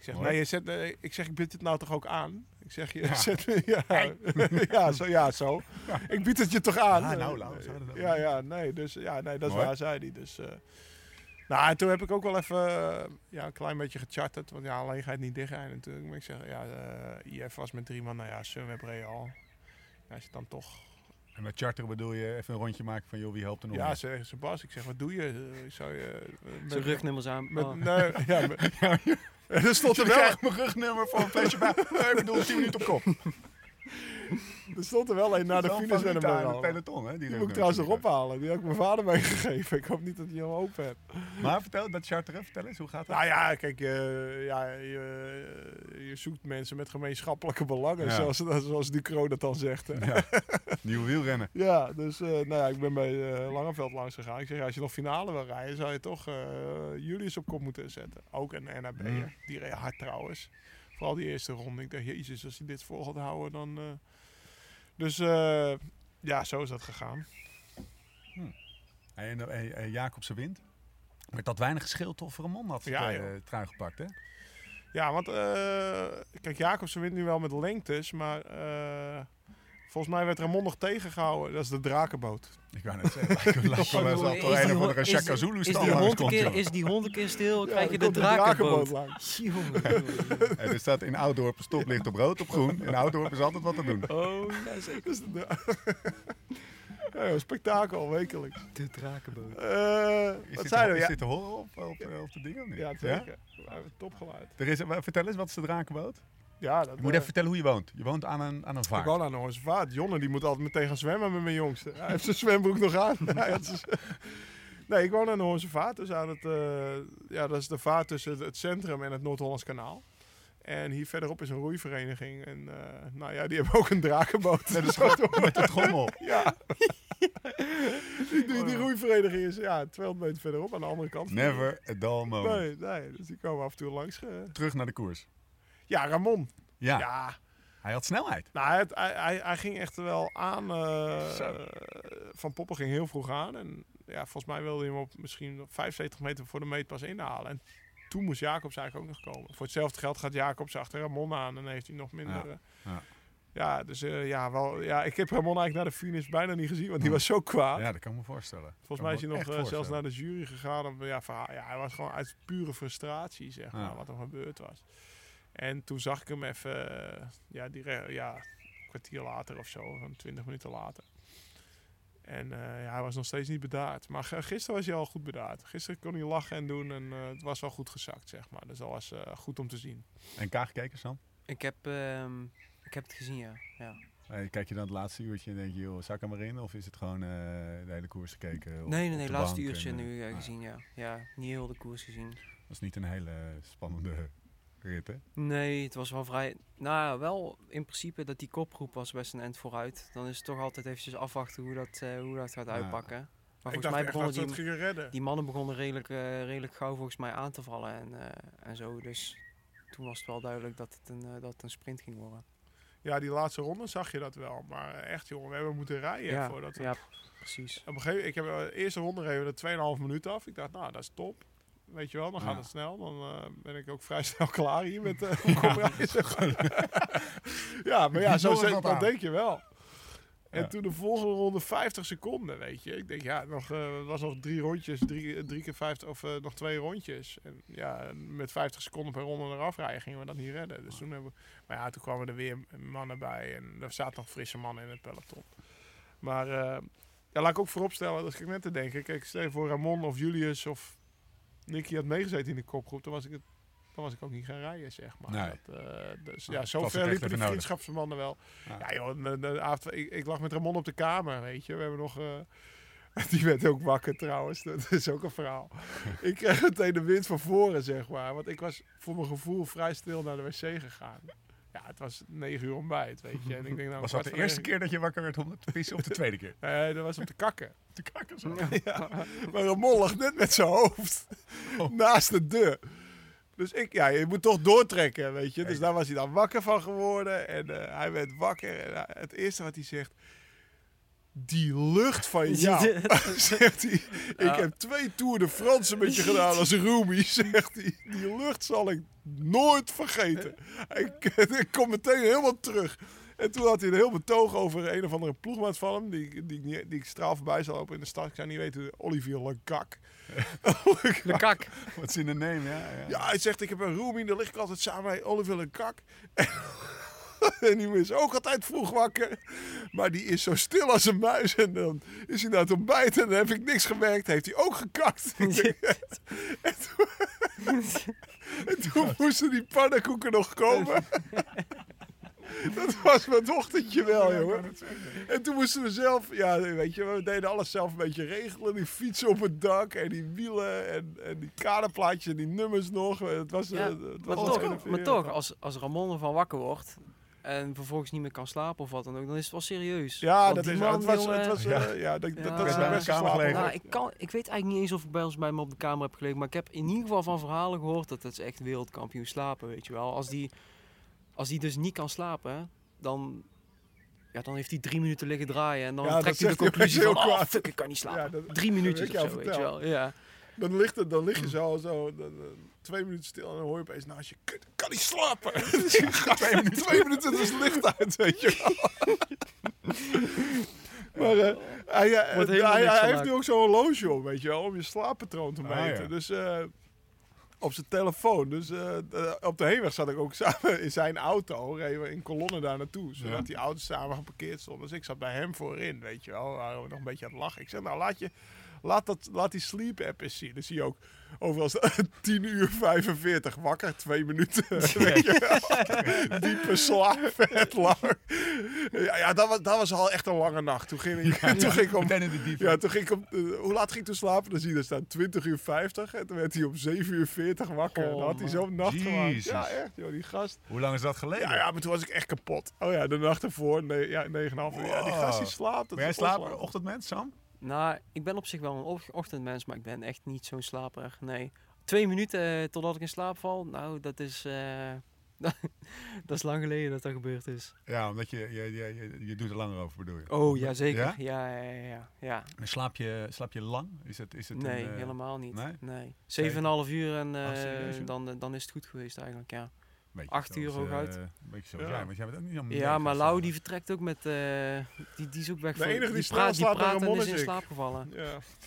Ik zeg, nee, ik bied het nou toch ook aan? Ik zeg, zo. Ja. Ik bied het je toch aan? Ah, nou, Laurens. Nee, dat is waar, zei hij. Dus, nou, en toen heb ik ook wel even een klein beetje gecharterd. Want ja, alleen ga je het niet dichtrijden. En toen moet ik zeggen, IF was met 3 man. Nou ja, Sunweb Real. Ja, als je dan toch... En met charteren bedoel je even een rondje maken van, joh, wie helpt er nog? Ja, ze Bas. Ik zeg, wat doe je? Zou je... Zijn rugnummers aan. Nee, ja... Er stond er wel echt mijn rugnummer voor een flesje bij. Ik bedoel, 10 minuten op kop. Er stond er wel een na de finish met een peloton, hè? Die moet ik trouwens erop halen. Die heb ik mijn vader meegegeven. Ik hoop niet dat hij hem open hebt. Maar vertel, dat charteren, vertel eens, hoe gaat dat? Nou ja, kijk, je zoekt mensen met gemeenschappelijke belangen, zoals Ducro dat dan zegt. Ja. Nieuw wielrennen. Ja, dus ik ben bij Langeveld langs gegaan. Ik zeg, als je nog finale wil rijden, zou je toch Julius op kop moeten zetten. Ook een NAB, die reed hard trouwens. Vooral die eerste ronde. Ik dacht, jezus, als hij dit vol gaat houden, dan... zo is dat gegaan. En Jakobsen wint. Werd dat weinig gescheeld of Ramon had trui gepakt, hè? Ja, want... kijk, Jakobsen wint nu wel met lengtes, maar... volgens mij werd Ramon nog tegengehouden. Dat is de drakenboot. Ik wou net zeggen. Is die hond een keer stil, krijg je de drakenboot. En er staat in Oudorp stoplicht op rood, op groen. In Oudorp is altijd wat te doen. Oh, ja, zeker. Spektakel, wekelijks. De drakenboot. Is dit te horen op de dingen? Ja, zeker. Ja? Topgeluid. Vertel eens, wat is de drakenboot? Ja, je moet even vertellen hoe je woont. Je woont aan een vaart. Ik woon aan een Hoornse Vaart. Jonne die moet altijd meteen gaan zwemmen met mijn jongste. Hij heeft zijn zwembroek nog aan. Nee, ik woon aan de Hoornse Vaart. Dus aan het, dat is de vaart tussen het centrum en het Noord-Hollands kanaal. En hier verderop is een roeivereniging. En die hebben ook een drakenboot. Met het gommel. Ja. Die roeivereniging is 200 meter verderop aan de andere kant. Never a dull moment. Nee, dus die komen af en toe langs. Terug naar de koers. Ja, Ramon. Ja. Hij had snelheid. Nou, hij ging echt wel aan. Van Poppen ging heel vroeg aan. En ja, volgens mij wilde hij hem op misschien 75 meter voor de meetpas inhalen. En toen moest Jakobs eigenlijk ook nog komen. Voor hetzelfde geld gaat Jakobs achter Ramon aan. En heeft hij nog minder... ik heb Ramon eigenlijk naar de finish bijna niet gezien, want die was zo kwaad. Ja, dat kan ik me voorstellen. Volgens mij is hij nog zelfs naar de jury gegaan. Hij was gewoon uit pure frustratie, zeg maar, wat er gebeurd was. En toen zag ik hem even, een kwartier later of zo, 20 minuten later. En hij was nog steeds niet bedaard. Maar gisteren was hij al goed bedaard. Gisteren kon hij lachen en doen en het was wel goed gezakt, zeg maar. Dus dat was goed om te zien. En Kaag gekeken, Sam? Ik heb het gezien, ja. Kijk je dan het laatste uurtje en denk je, joh, zak hem erin? Of is het gewoon de hele koers gekeken? Nee, het laatste uurtje en, nu gezien, ja. Ja, niet heel de koers gezien. Dat is niet een hele spannende... rit, hè? Nee, het was wel vrij... Nou, wel in principe dat die kopgroep was best een eind vooruit. Dan is het toch altijd eventjes afwachten hoe dat gaat uitpakken. Maar volgens mij begonnen die mannen begonnen redelijk gauw volgens mij aan te vallen en zo. Dus toen was het wel duidelijk dat het een sprint ging worden. Ja, die laatste ronde zag je dat wel. Maar echt, jongen, we hebben moeten rijden voordat... Ja, precies. Op een gegeven moment, de eerste ronde reden we 2,5 minuten af. Ik dacht, nou, dat is top. Weet je wel, dan gaat het snel. Dan ben ik ook vrij snel klaar hier met oprijzen. Ja, maar ja, zo denk je wel. En toen de volgende ronde 50 seconden, weet je. Ik denk, was nog 3 rondjes, 3 keer 50 of nog 2 rondjes. En ja, met 50 seconden per ronde eraf rijden gingen we dat niet redden. Dus toen kwamen er weer mannen bij en er zaten nog frisse mannen in het peloton. Maar laat ik ook vooropstellen, dat ik net te denken. Kijk, stel je voor Ramon of Julius of... Nicky had meegezeten in de kopgroep, dan was ik ook niet gaan rijden, zeg maar. Nee. Zo ver liepen die vriendschapsmannen wel. Ja, joh, ik lag met Ramon op de kamer, weet je. We hebben nog... die werd ook wakker trouwens, dat is ook een verhaal. Ik kreeg meteen de wind van voren, zeg maar. Want ik was voor mijn gevoel vrij stil naar de wc gegaan. Ja, het was 9 uur ontbijt, weet je. En ik denk, was dat de eerste keer dat je wakker werd om te pissen of de tweede keer? Dat was om te kakken. Te kakken zo. Ja. Maar Ramon lag net met zijn hoofd naast de deur. Dus je moet toch doortrekken, weet je. Dus daar was hij dan wakker van geworden. En hij werd wakker. En het eerste wat hij zegt... die lucht van jou, zegt hij. Ik heb 2 Tour de France met je gedaan als roomie, zegt hij. Die lucht zal ik nooit vergeten. Ik kom meteen helemaal terug. En toen had hij een heel betoog over een of andere ploegmaat van hem, die ik straal voorbij zal lopen in de stad. Ik zou niet weten, Olivier Lecac. Lecac. Wat is in de name, ja. Ja, hij zegt, ik heb een roomie, daar lig ik altijd samen bij Olivier Lecac. En die is ook altijd vroeg wakker. Maar die is zo stil als een muis. En dan is hij naar het ontbijt. En dan heb ik niks gemerkt. Heeft hij ook gekakt. En toen moesten die pannenkoeken nog komen. Dat was mijn dochtertje wel, jongen. En toen moesten we zelf... Ja, weet je, we deden alles zelf een beetje regelen. Die fietsen op het dak en die wielen en die kaderplaatjes en die nummers nog. Het was... Ja, maar toch, als Ramon ervan wakker wordt... En vervolgens niet meer kan slapen of wat dan ook, dan is het wel serieus. Ja, dat is ik weet eigenlijk niet eens of ik bij ons bij me op de kamer heb gelegen, maar ik heb in ieder geval van verhalen gehoord dat het echt wereldkampioen slapen, weet je wel. Als die dus niet kan slapen, dan heeft hij 3 minuten liggen draaien en dan trekt hij de conclusie van, fuck, ik kan niet slapen. Ja, 3 minuutjes of zo, weet je wel. Ja. Dan lig je zo 2 minuten stil en dan hoor je opeens naast je, kut, kan niet slapen. Ja, 2 minuten, het is licht uit, weet je wel. Maar hij heeft nu ook zo'n horloge op, weet je wel, om je slaappatroon te meten. Ja. Dus op zijn telefoon. Dus op de heenweg zat ik ook samen in zijn auto, reden we in kolonnen daar naartoe, zodat die auto's samen geparkeerd stonden. Dus ik zat bij hem voorin, weet je wel, waren we nog een beetje aan het lachen. Ik zei, nou laat die sleep app eens zien. Dan zie je ook overal 10:45 wakker, 2 minuten. Weet je wel. Diepe slaap, vet lang. Ja, dat was al echt een lange nacht. Hoe laat ging ik toen slapen? Dan zie je er staan 20:50. En toen werd hij om 7:40 wakker. En dan had hij zo'n nacht gemaakt. Ja, echt, joh, die gast. Hoe lang is dat geleden? Ja, maar toen was ik echt kapot. Oh ja, de nacht ervoor, 9,5 uur. Ja, die gast die slaapt. Ben jij slapen, ochtendmens, Sam? Nou, ik ben op zich wel een ochtendmens, maar ik ben echt niet zo'n slaper. Nee. 2 minuten totdat ik in slaap val, nou, dat is... dat is lang geleden dat gebeurd is. Ja, omdat je doet er langer over, bedoel je? Oh, ja, zeker. Ja? Ja. En slaap je lang? Is het nee, helemaal niet. Nee. 7,5 uur en dan is het goed geweest eigenlijk, ja. 8 uur hooguit. Een beetje zo jij, want jij bent ook niet zo moeilijk. Ja, maar Lau die vertrekt ook met... die is ook weg. De enige die straat slaapt en Ramon is in slaap gevallen.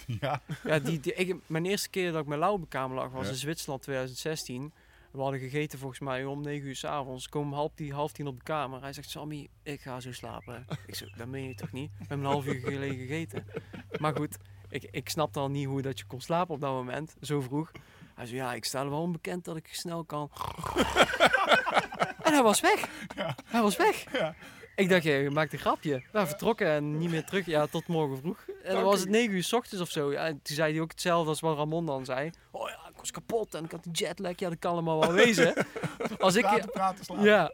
Ja, mijn eerste keer dat ik met Lau op de kamer lag was in Zwitserland 2016. We hadden gegeten volgens mij om 9:00 s'avonds. Kom om 9:30 op de kamer. Hij zegt, Sammy, ik ga zo slapen. Ik zeg, dat meen je toch niet? We hebben een half uur geleden gegeten. Maar goed, ik snapte al niet hoe dat je kon slapen op dat moment. Zo vroeg. Hij zei, ja, ik sta er wel onbekend dat ik snel kan. En hij was weg. Ja. Ja. Ik dacht, je maakt een grapje. We vertrokken en niet meer terug. Ja, tot morgen vroeg. En dan was het 9:00 's ochtends of zo. Ja, en toen zei hij ook hetzelfde als wat Ramon dan zei. Oh ja, ik was kapot en ik had een jetlag. Ja, dat kan allemaal wel wezen.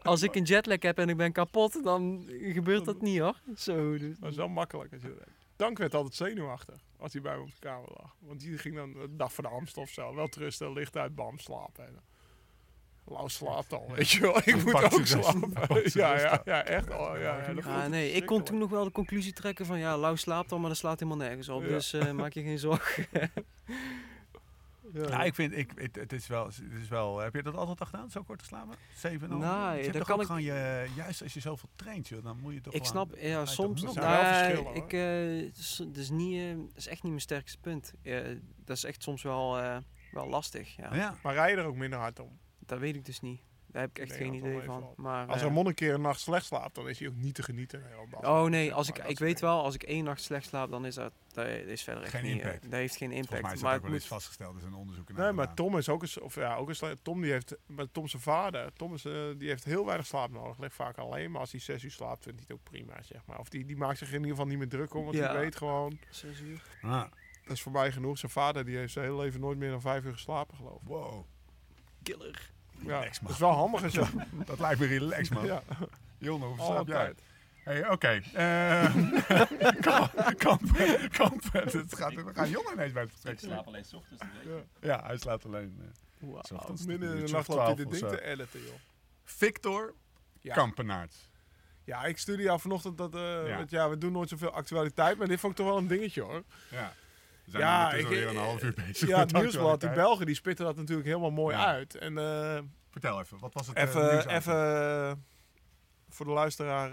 Als ik een jetlag heb en ik ben kapot, dan gebeurt dat niet, hoor. Zo, dus. Dat is wel makkelijk als je dat hebt. Dank werd altijd zenuwachtig als hij bij me op de kamer lag. Want die ging dan de dag van de Amstel of zo. Wel trusten, licht uit, bam, slapen. En Lau slaapt al, weet je wel. Ik moet ook slapen. Ja, echt al. Nee, ik kon toen nog wel de conclusie trekken van... Ja, Lau slaapt al, maar dat slaat helemaal nergens op. Ja. Dus maak je geen zorgen. Ja, ik vind... Het is wel... Heb je dat altijd al gedaan, zo kort te slapen? 7 uur? Nee, je dat kan ik... Gewoon juist als je zoveel traint, joh, dan moet je toch... Ik snap, ja, soms... Dat is echt niet mijn sterkste punt. Dat is echt soms wel lastig, ja. Maar rij je er ook minder hard om? Dat weet ik dus niet. Daar heb ik echt geen idee van. Maar, als Ramon een keer een nacht slecht slaapt, dan is hij ook niet te genieten. Oh nee, als ik 1 nacht slecht slaap, dan is dat is verder echt geen impact. Dat heeft geen impact. Volgens mij is dat ook wel eens vastgesteld, is een onderzoek. Nee, maar Tom is ook Tom zijn vader. Die heeft heel weinig slaap nodig. Ligt vaak alleen, maar als hij 6 uur slaapt, vindt hij het ook prima, zeg maar. Of die maakt zich in ieder geval niet meer druk om, want hij weet gewoon. 6 uur. Ah. Dat is voor mij genoeg. Zijn vader die heeft zijn hele leven nooit meer dan 5 uur geslapen, geloof ik. Wow. Killer. Ja, dat is wel handig en zo. Dat lijkt me relax, man. Ja. Jonne, hoeveel slaap jij? Hey, oké. Het gaat Jonne ineens bij het vertrek. Ik slaap alleen 's ochtends. Ja, hij slaapt alleen. Midden in de nacht loopt hij dit ding te editen, joh. Victor Kampenaerts. Ja, ik stuurde jou vanochtend dat we doen nooit zoveel actualiteit, maar dit vond ik toch wel een dingetje hoor. Ja. Zijn ja, ik weer een half uur bezig. Ja, het nieuwsblad, die Belgen, die spitten dat natuurlijk helemaal mooi uit. En, vertel even, wat was het? Even voor de luisteraar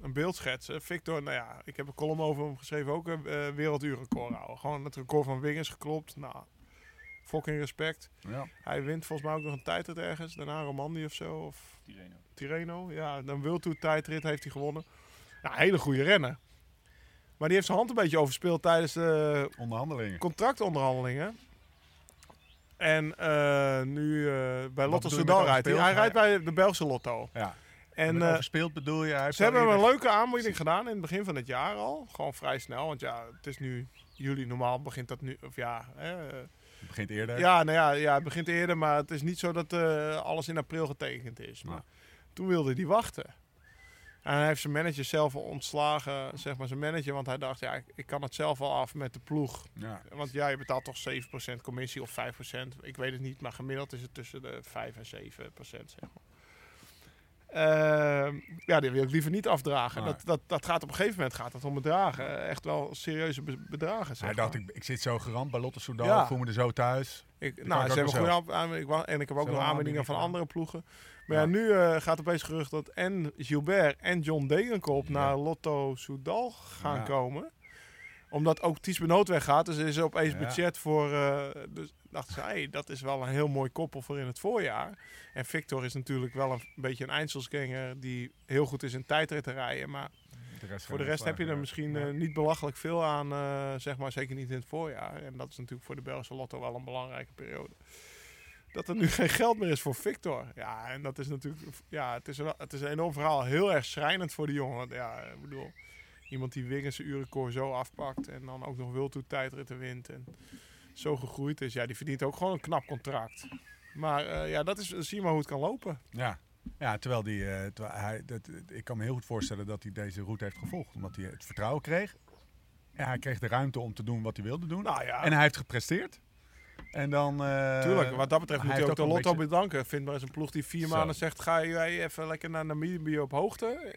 een beeld schetsen. Victor, nou ja, ik heb een column over hem geschreven, ook een werelduurrecord houden. Gewoon het record van Wiggins geklopt. Nou, fucking respect. Ja. Hij wint volgens mij ook nog een tijdrit ergens. Daarna Romandie of zo. Of Tirreno. Ja, een World Tour tijdrit heeft hij gewonnen. Nou, hele goede renner. Maar die heeft zijn hand een beetje overspeeld tijdens de contractonderhandelingen. En nu bij Lotto Soudal rijdt hij. Hij rijdt bij de Belgische Lotto. Ja. En overspeeld bedoel je? Ze hebben hem een leuke aanbieding gedaan in het begin van het jaar al. Gewoon vrij snel, want ja, het is nu juli. Normaal begint dat nu, of ja... het begint eerder. Ja, nou ja, het begint eerder, maar het is niet zo dat alles in april getekend is. Maar toen wilde hij wachten. En hij heeft zijn manager zelf ontslagen, zeg maar zijn manager. Want hij dacht, ja, ik kan het zelf wel af met de ploeg. Ja. Want ja, je betaalt toch 7% commissie of 5%. Ik weet het niet, maar gemiddeld is het tussen de 5% en 7%, zeg maar. Ja, die wil ik liever niet afdragen. Nee. Dat gaat op een gegeven moment om bedragen. Echt wel serieuze bedragen, zeg maar. Hij dacht, ik zit zo geramd bij Lotto Soudal, ik voel me er zo thuis. En ik heb ook nog aanbiedingen van andere ploegen. Maar ja, nu gaat opeens gerucht dat en Gilbert en John Degenkolb naar Lotto Soudal gaan komen. Omdat ook Ties Benoot weggaat. Dus er is opeens budget voor... dus dachten ze, dat is wel een heel mooi koppel voor in het voorjaar. En Victor is natuurlijk wel een beetje een eindselsganger die heel goed is in tijdritten rijden. Maar voor de rest heb je er misschien niet belachelijk veel aan. Zeg maar, zeker niet in het voorjaar. En dat is natuurlijk voor de Belgische Lotto wel een belangrijke periode. Dat er nu geen geld meer is voor Victor. Ja, en dat is natuurlijk... Ja, het is een enorm verhaal. Heel erg schrijnend voor de jongen. Ja, ik bedoel... Iemand die Wiggins zijn urenkoor zo afpakt en dan ook nog World Tour tijdritten wint en zo gegroeid is. Ja, die verdient ook gewoon een knap contract. Maar dat is, zie je maar hoe het kan lopen. Ja, terwijl ik kan me heel goed voorstellen dat hij deze route heeft gevolgd. Omdat hij het vertrouwen kreeg. Ja, hij kreeg de ruimte om te doen wat hij wilde doen. Nou, ja. En hij heeft gepresteerd. En dan... Tuurlijk, wat dat betreft moet je ook de Lotto bedanken. Vind maar eens een ploeg die 4 maanden zegt, ga jij even lekker naar Namibië op hoogte...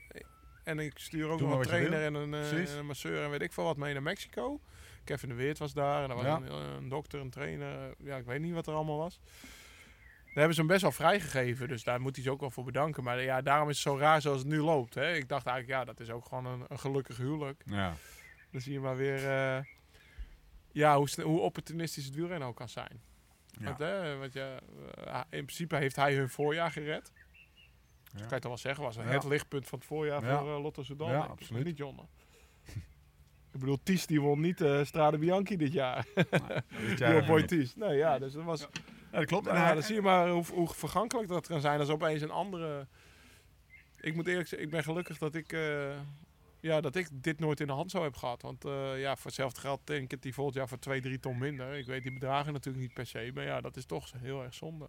En ik stuur ook nog een trainer en een masseur en weet ik veel wat mee naar Mexico. Kevin de Weert was daar en daar was een dokter, een trainer. Ja, ik weet niet wat er allemaal was. Daar hebben ze hem best wel vrijgegeven, dus daar moet hij ze ook wel voor bedanken. Maar ja, daarom is het zo raar zoals het nu loopt. Hè. Ik dacht eigenlijk, dat is ook gewoon een gelukkig huwelijk. Ja. Dan zie je maar weer hoe opportunistisch het wielrennen ook kan zijn. Ja. In principe heeft hij hun voorjaar gered. Ja. Dat kan je toch wel zeggen, was het lichtpunt van het voorjaar voor Lotto Soudal. Ja, absoluut. Niet Jonne. Ik bedoel, Ties die won niet Strade Bianchi dit jaar. Heel mooi Ties. Nee, ja, dus dat was... Ja, dat klopt. Nou, dan zie je maar hoe vergankelijk dat kan zijn als opeens een andere... Ik moet eerlijk zeggen, ik ben gelukkig dat ik dit nooit in de hand zou hebben gehad. Want voor hetzelfde geld denk ik het die volgend jaar voor 2-3 ton minder. Ik weet die bedragen natuurlijk niet per se, maar ja, dat is toch heel erg zonde.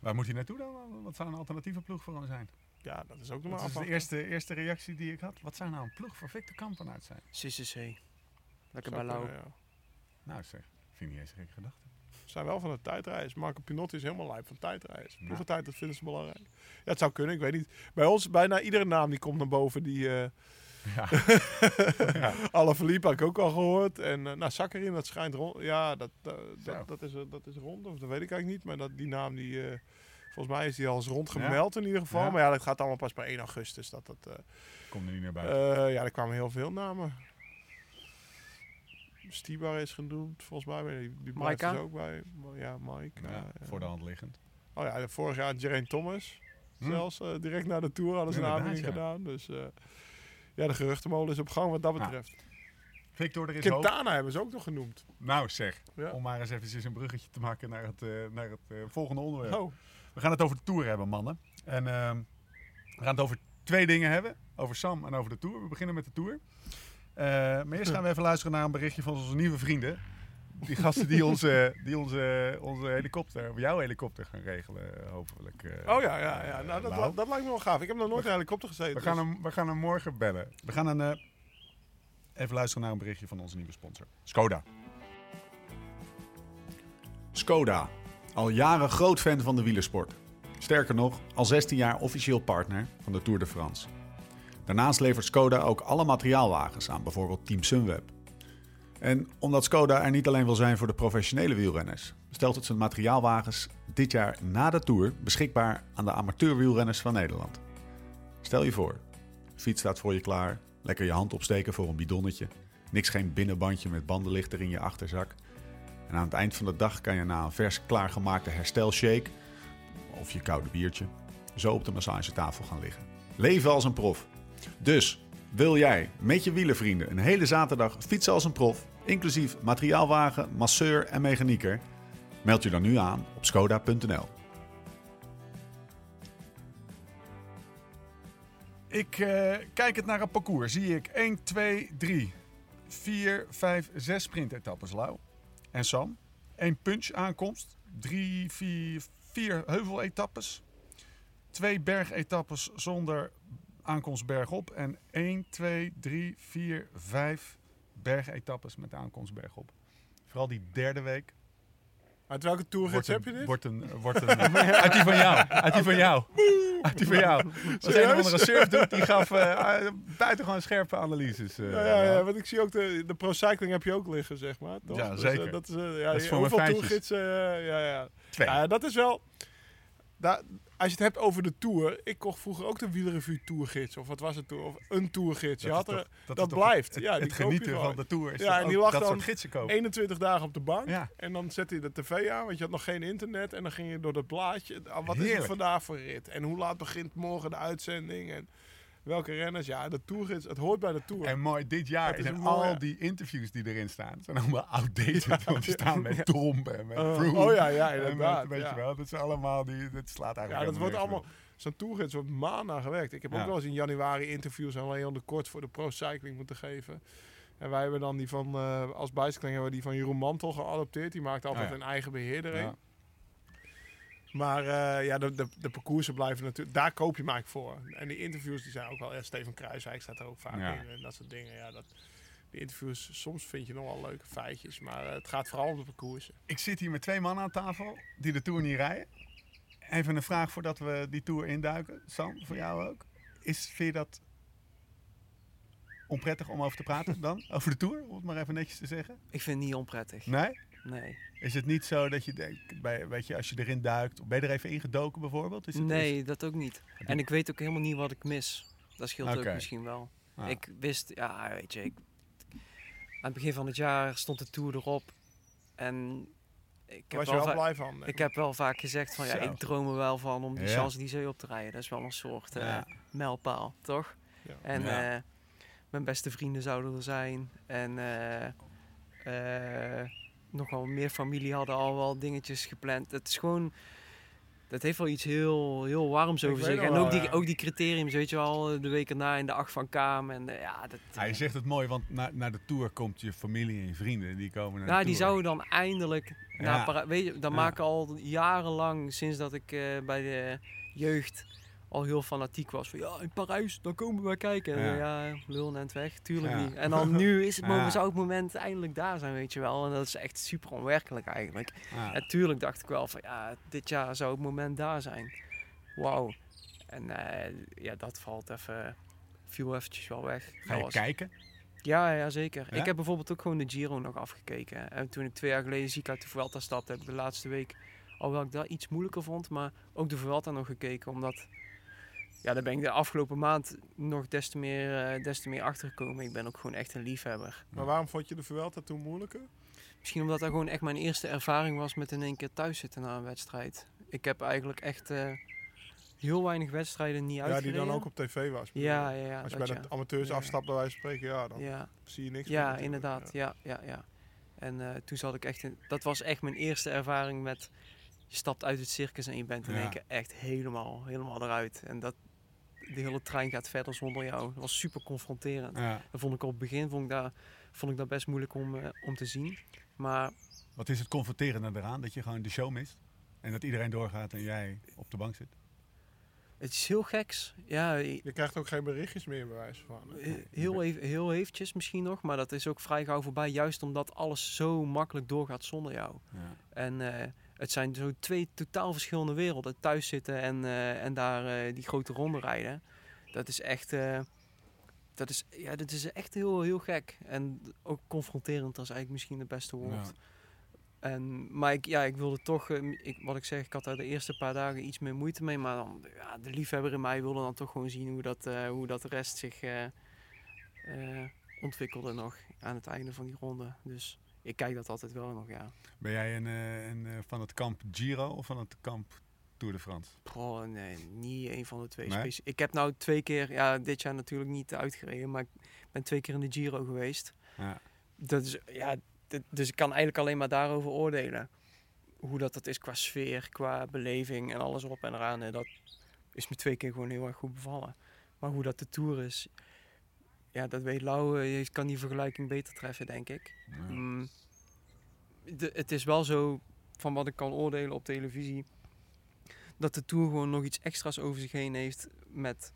Waar moet hij naartoe dan? Wat zou een alternatieve ploeg voor hem zijn? Ja, dat is ook nog maar afwachten. Dat is de eerste reactie die ik had. Wat zou nou een ploeg voor Victor Kampenaert zijn? CCC. Lekker bij Lau. Nou zeg, vind ik niet eens een gekke gedachte. Ze zijn wel van de tijdreis. Marco Pinotti is helemaal lijp van tijdreis. Ploegentijd, dat vinden ze belangrijk. Ja, het zou kunnen, ik weet niet. Bij ons bijna iedere naam die komt naar boven die... Alaphilippe had ik ook al gehoord. En Sakharin, dat schijnt rond. Ja, dat is rond. Of dat weet ik eigenlijk niet. Maar die naam, die, volgens mij is die al eens rondgemeld in ieder geval. Ja. Maar ja, dat gaat allemaal pas bij 1 augustus. Dat komt er niet meer buiten. Er kwamen heel veel namen. Stibar is genoemd, volgens mij. Die blijft er ook bij. Ja, Mike. Ja, voor de hand liggend. Oh ja, vorig jaar Geraint Thomas. Zelfs direct na de Tour hadden ze een aanbieding gedaan. Dus... Ja, de geruchtenmolen is op gang wat dat betreft. Victor, er is Quintana hebben ze ook nog genoemd. Nou zeg, om maar eens even een bruggetje te maken naar het volgende onderwerp. Oh. We gaan het over de Tour hebben, mannen. En we gaan het over 2 dingen hebben. Over Sam en over de Tour. We beginnen met de Tour. Maar eerst gaan we even luisteren naar een berichtje van onze nieuwe vrienden. Die gasten die onze helikopter, jouw helikopter gaan regelen, hopelijk. Nou, dat lijkt me wel gaaf. Ik heb nog nooit een helikopter gezeten. We gaan hem morgen bellen. We gaan even luisteren naar een berichtje van onze nieuwe sponsor. Skoda. Skoda. Al jaren groot fan van de wielersport. Sterker nog, al 16 jaar officieel partner van de Tour de France. Daarnaast levert Skoda ook alle materiaalwagens aan, bijvoorbeeld Team Sunweb. En omdat Skoda er niet alleen wil zijn voor de professionele wielrenners, stelt het zijn materiaalwagens dit jaar na de Tour beschikbaar aan de amateurwielrenners van Nederland. Stel je voor, de fiets staat voor je klaar, lekker je hand opsteken voor een bidonnetje. Niks geen binnenbandje met bandenlichter in je achterzak. En aan het eind van de dag kan je na een vers klaargemaakte herstelshake of je koude biertje zo op de massagetafel gaan liggen. Leven als een prof. Dus wil jij met je wielervrienden een hele zaterdag fietsen als een prof, inclusief materiaalwagen, masseur en mechanieker? Meld je dan nu aan op skoda.nl. Ik kijkend naar het parcours zie ik 1, 2, 3, 4, 5, 6 sprintetappes, Lau en Sam. 1 punch aankomst, 3, 4 heuveletappes, 2 bergetappes zonder aankomst bergop en 1, 2, 3, 4, 5 bergetappes met aankomst bergop. Vooral die derde week. Uit welke toergids heb je dit? Uit die van jou. Uit die van jou. Als een of andere surf doet, die gaf buitengewoon scherpe analyses. Ja, want ik zie ook de Pro Cycling heb je ook liggen, zeg maar. Toch? Ja, zeker. Dus, dat is voor mijn feitjes. Toergidsen, Twee. Dat is wel... als je het hebt over de Tour, ik kocht vroeger ook de Wielerrevue Tourgids. Of wat was het? Of een Tourgids. Dat blijft. Het genieten van de Tour is en die lag dat dan 21 dagen op de bank. Ja. En dan zette je de tv aan, want je had nog geen internet. En dan ging je door dat blaadje. Wat is er vandaag voor rit? En hoe laat begint morgen de uitzending? En welke renners? Ja, de Tourgids. Het hoort bij de Tour. En mooi, dit jaar zijn al die interviews die erin staan, zijn allemaal outdated. Want die staan met Tromp en met Froome. Inderdaad. Weet je wel, dat zijn allemaal die... Dat slaat eigenlijk... Ja, dat wordt allemaal... Zo'n Tourgids wordt maanden gewerkt. Ik heb ook wel eens in januari interviews aan Leon de Kort voor de Pro Cycling moeten geven. En wij hebben dan die van... als bicycling hebben we die van Jeroen Mantel geadopteerd. Die maakt altijd een eigen beheerder in. Maar de parcoursen blijven natuurlijk... Daar koop je maar voor. En die interviews die zijn ook wel... Steven Kruijswijk staat er ook vaak in. En dat soort dingen. Ja, die interviews... Soms vind je nog wel leuke feitjes. Maar het gaat vooral om de parcoursen. Ik zit hier met 2 mannen aan tafel die de Tour niet rijden. Even een vraag voordat we die Tour induiken. Sam, voor jou ook. Vind je dat onprettig om over te praten dan? Over de Tour, om het maar even netjes te zeggen. Ik vind het niet onprettig. Nee? Nee. Is het niet zo dat je denkt, als je erin duikt, ben je er even ingedoken bijvoorbeeld? Dat ook niet. En ik weet ook helemaal niet wat ik mis. Dat scheelt ook misschien wel. Ah. Ik wist, aan het begin van het jaar stond de Tour erop. En ik heb wel vaak gezegd van, ik droom er wel van om die Champs-Élysées op te rijden. Dat is wel een soort mijlpaal, toch? Ja. En mijn beste vrienden zouden er zijn. En... nogal meer familie hadden al wel dingetjes gepland. Het is gewoon... Dat heeft wel iets heel, heel warms over zich. En ook die criteriums, weet je wel. De week erna in de 8 van Kaam. En je zegt het mooi, want naar de Tour komt je familie en je vrienden. Die komen naar de Tour. Die zouden dan eindelijk... maken al jarenlang, sinds dat ik bij de jeugd al heel fanatiek was. Van, in Parijs, dan komen we kijken. En lul net weg, tuurlijk niet. En dan nu is het zou het moment eindelijk daar zijn, weet je wel. En dat is echt super onwerkelijk eigenlijk. Ja. En tuurlijk dacht ik wel van, dit jaar zou het moment daar zijn. Wauw. En dat viel eventjes wel weg. Ga je kijken? Ja, zeker. Ja? Ik heb bijvoorbeeld ook gewoon de Giro nog afgekeken. En toen ik 2 jaar geleden ziek uit de Vuelta stapte, heb ik de laatste week, alhoewel ik dat iets moeilijker vond, maar ook de Vuelta nog gekeken, omdat... Ja, daar ben ik de afgelopen maand nog des te meer achtergekomen. Ik ben ook gewoon echt een liefhebber. Maar waarom vond je de Vuelta toen moeilijker? Misschien omdat dat gewoon echt mijn eerste ervaring was met in één keer thuis zitten na een wedstrijd. Ik heb eigenlijk echt heel weinig wedstrijden niet uitgereden. Ja, die dan ook op tv was. Ja, als je bij de amateurs afstapt, bij wijze van spreken, dan zie je niks meer. Ja, inderdaad. Ja. En toen zat ik echt... Dat was echt mijn eerste ervaring met... Je stapt uit het circus en je bent in één keer echt helemaal eruit. En de hele trein gaat verder zonder jou. Dat was super confronterend. Ja. Dat vond ik op het begin vond ik dat best moeilijk om te zien. Maar wat is het confronterende eraan? Dat je gewoon de show mist? En dat iedereen doorgaat en jij op de bank zit? Het is heel geks. Ja, je krijgt ook geen berichtjes meer bij wijze van. Heel eventjes misschien nog. Maar dat is ook vrij gauw voorbij. Juist omdat alles zo makkelijk doorgaat zonder jou. Ja. En... het zijn zo 2 totaal verschillende werelden. Thuis zitten en daar die grote ronde rijden. Dat is echt... Dat is echt heel, heel gek. En ook confronterend, dat is eigenlijk misschien het beste woord. Ja. Maar ik wilde toch, wat ik zeg, ik had daar de eerste paar dagen iets meer moeite mee. Maar dan, ja, de liefhebber in mij wilde dan toch gewoon zien hoe dat de rest zich ontwikkelde nog aan het einde van die ronde. Dus ik kijk dat altijd wel nog, ja. Ben jij van het kamp Giro of van het kamp Tour de France? Oh nee, niet een van de twee. Nee? Ik heb nou 2 keer, ja, dit jaar natuurlijk niet uitgereden, maar ik ben 2 keer in de Giro geweest. Ja. Dat is, ja, dus ik kan eigenlijk alleen maar daarover oordelen. Hoe dat is qua sfeer, qua beleving en alles op en eraan. En dat is me 2 keer gewoon heel erg goed bevallen. Maar hoe dat de Tour is, ja, dat weet Lau. Je kan die vergelijking beter treffen, denk ik. Ja. Het is wel zo, van wat ik kan oordelen op televisie, dat de Tour gewoon nog iets extra's over zich heen heeft met...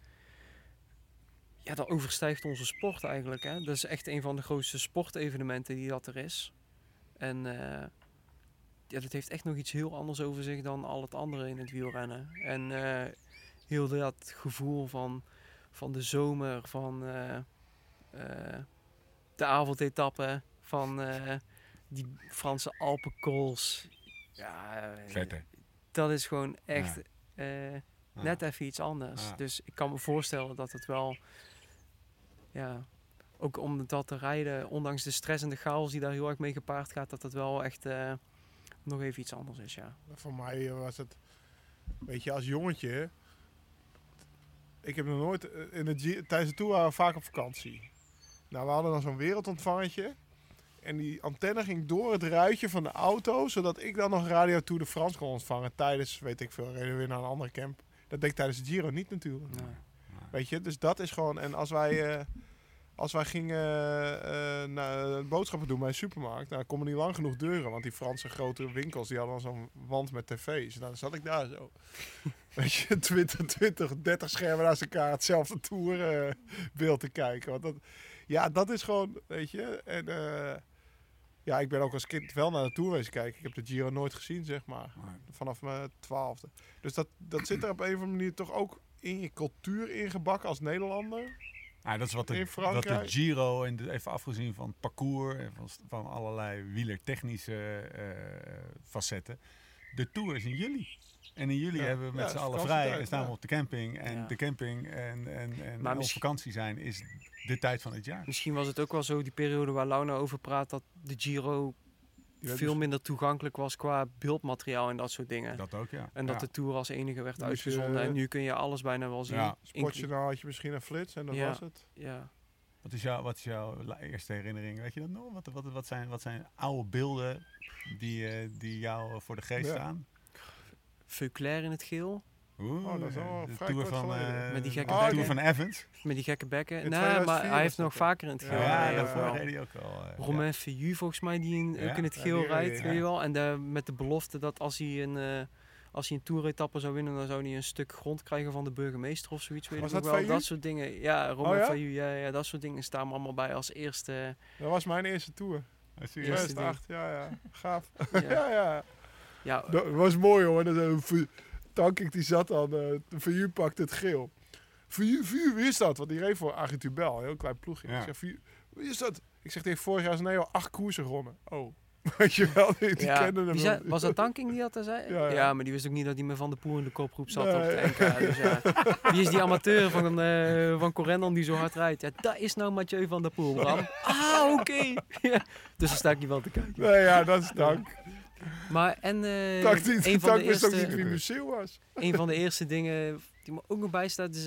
Ja, dat overstijgt onze sport eigenlijk. Hè? Dat is echt een van de grootste sportevenementen die dat er is. En dat heeft echt nog iets heel anders over zich dan al het andere in het wielrennen. En heel dat gevoel van de zomer, van de avondetappen, van die Franse Alpenkools. Ja, dat is gewoon echt net even iets anders. Ja. Dus ik kan me voorstellen dat het wel... Ja, ook om dat te rijden, ondanks de stress en de chaos die daar heel erg mee gepaard gaat, dat het wel echt nog even iets anders is, ja. Voor mij was het, weet je, als jongetje, ik heb nog nooit tijdens de Tour waren we vaak op vakantie. Nou, we hadden dan zo'n wereldontvangertje en die antenne ging door het ruitje van de auto, zodat ik dan nog Radio Tour de France kon ontvangen tijdens, weet ik veel, reden we weer naar een andere camp. Dat deed ik tijdens de Giro niet natuurlijk. Nee. Weet je, dus dat is gewoon... En als wij gingen boodschappen doen bij een supermarkt... Nou, dan konden niet lang genoeg deuren. Want die Franse grote winkels, die hadden al zo'n wand met tv's. Nou, dan zat ik daar zo. Weet je, 20, 30 schermen naast elkaar... hetzelfde tourbeeld te kijken. Want dat, ja, dat is gewoon, weet je... En ja, ik ben ook als kind wel naar de Tour eens kijken. Ik heb de Giro nooit gezien, zeg maar. Vanaf mijn 12e. Dus dat zit er op een of andere manier toch ook... in je cultuur ingebakken als Nederlander. Ja, dat is wat de Giro, en even afgezien van het parcours en van allerlei wielertechnische facetten. De Tour is in juli. En in juli hebben we met z'n allen vrij en staan we op de camping. En de camping en op vakantie zijn is de tijd van het jaar. Misschien was het ook wel zo, die periode waar Launa over praat, dat de Giro... veel minder toegankelijk was qua beeldmateriaal en dat soort dingen. Dat ook, ja. En dat de Tour als enige werd uitgezonden. En nu kun je alles bijna wel zien. Ja. Sportjournaal had je misschien een flits en dat was het. Ja. Wat is jouw eerste herinnering? Weet je dat nog? Wat zijn oude beelden die jou voor de geest staan? Veuclair in het geel. Oeh, dat is al de Tour van Evans. Met die gekke bekken. Nee, maar hij heeft nog vaker in het geel. Ja, daarvoor reed hij ook al. Romain Feuillu volgens mij, die ook in het geel rijdt. Weet je wel. En met de belofte dat als hij een toeretappe zou winnen, dan zou hij een stuk grond krijgen van de burgemeester of zoiets. Weet je wel. Dat soort dingen. Ja, Romain Feuillu, ja, dat soort dingen staan we allemaal bij als eerste. Dat was mijn eerste Tour. 2008, ja. Gaaf. Ja. Dat was mooi, hoor. Tankink die zat dan, Vuur pakt het geel. Vuur, wie is dat? Want die reed voor Argentubel, een heel klein ploegje. Ja. Ik zeg, Vuur, wie is dat? Ik zeg tegen vorig jaar, nee, al 8 koersen gewonnen. Oh, weet je wel, die kenden hem. Was dat Tankink die dat daar zei? Ja, maar die wist ook niet dat hij met Van der Poel in de koproep zat op het NK. Dus ja, wie is die amateur van Corendon die zo hard rijdt? Ja, dat is nou Mathieu van der Poel, Bram. Ah, oké. Dus dan sta ik niet wel te kijken. Nee, ja, dat is Tank. Maar een van de eerste, was. Een van de eerste dingen die me ook nog bijstaat is,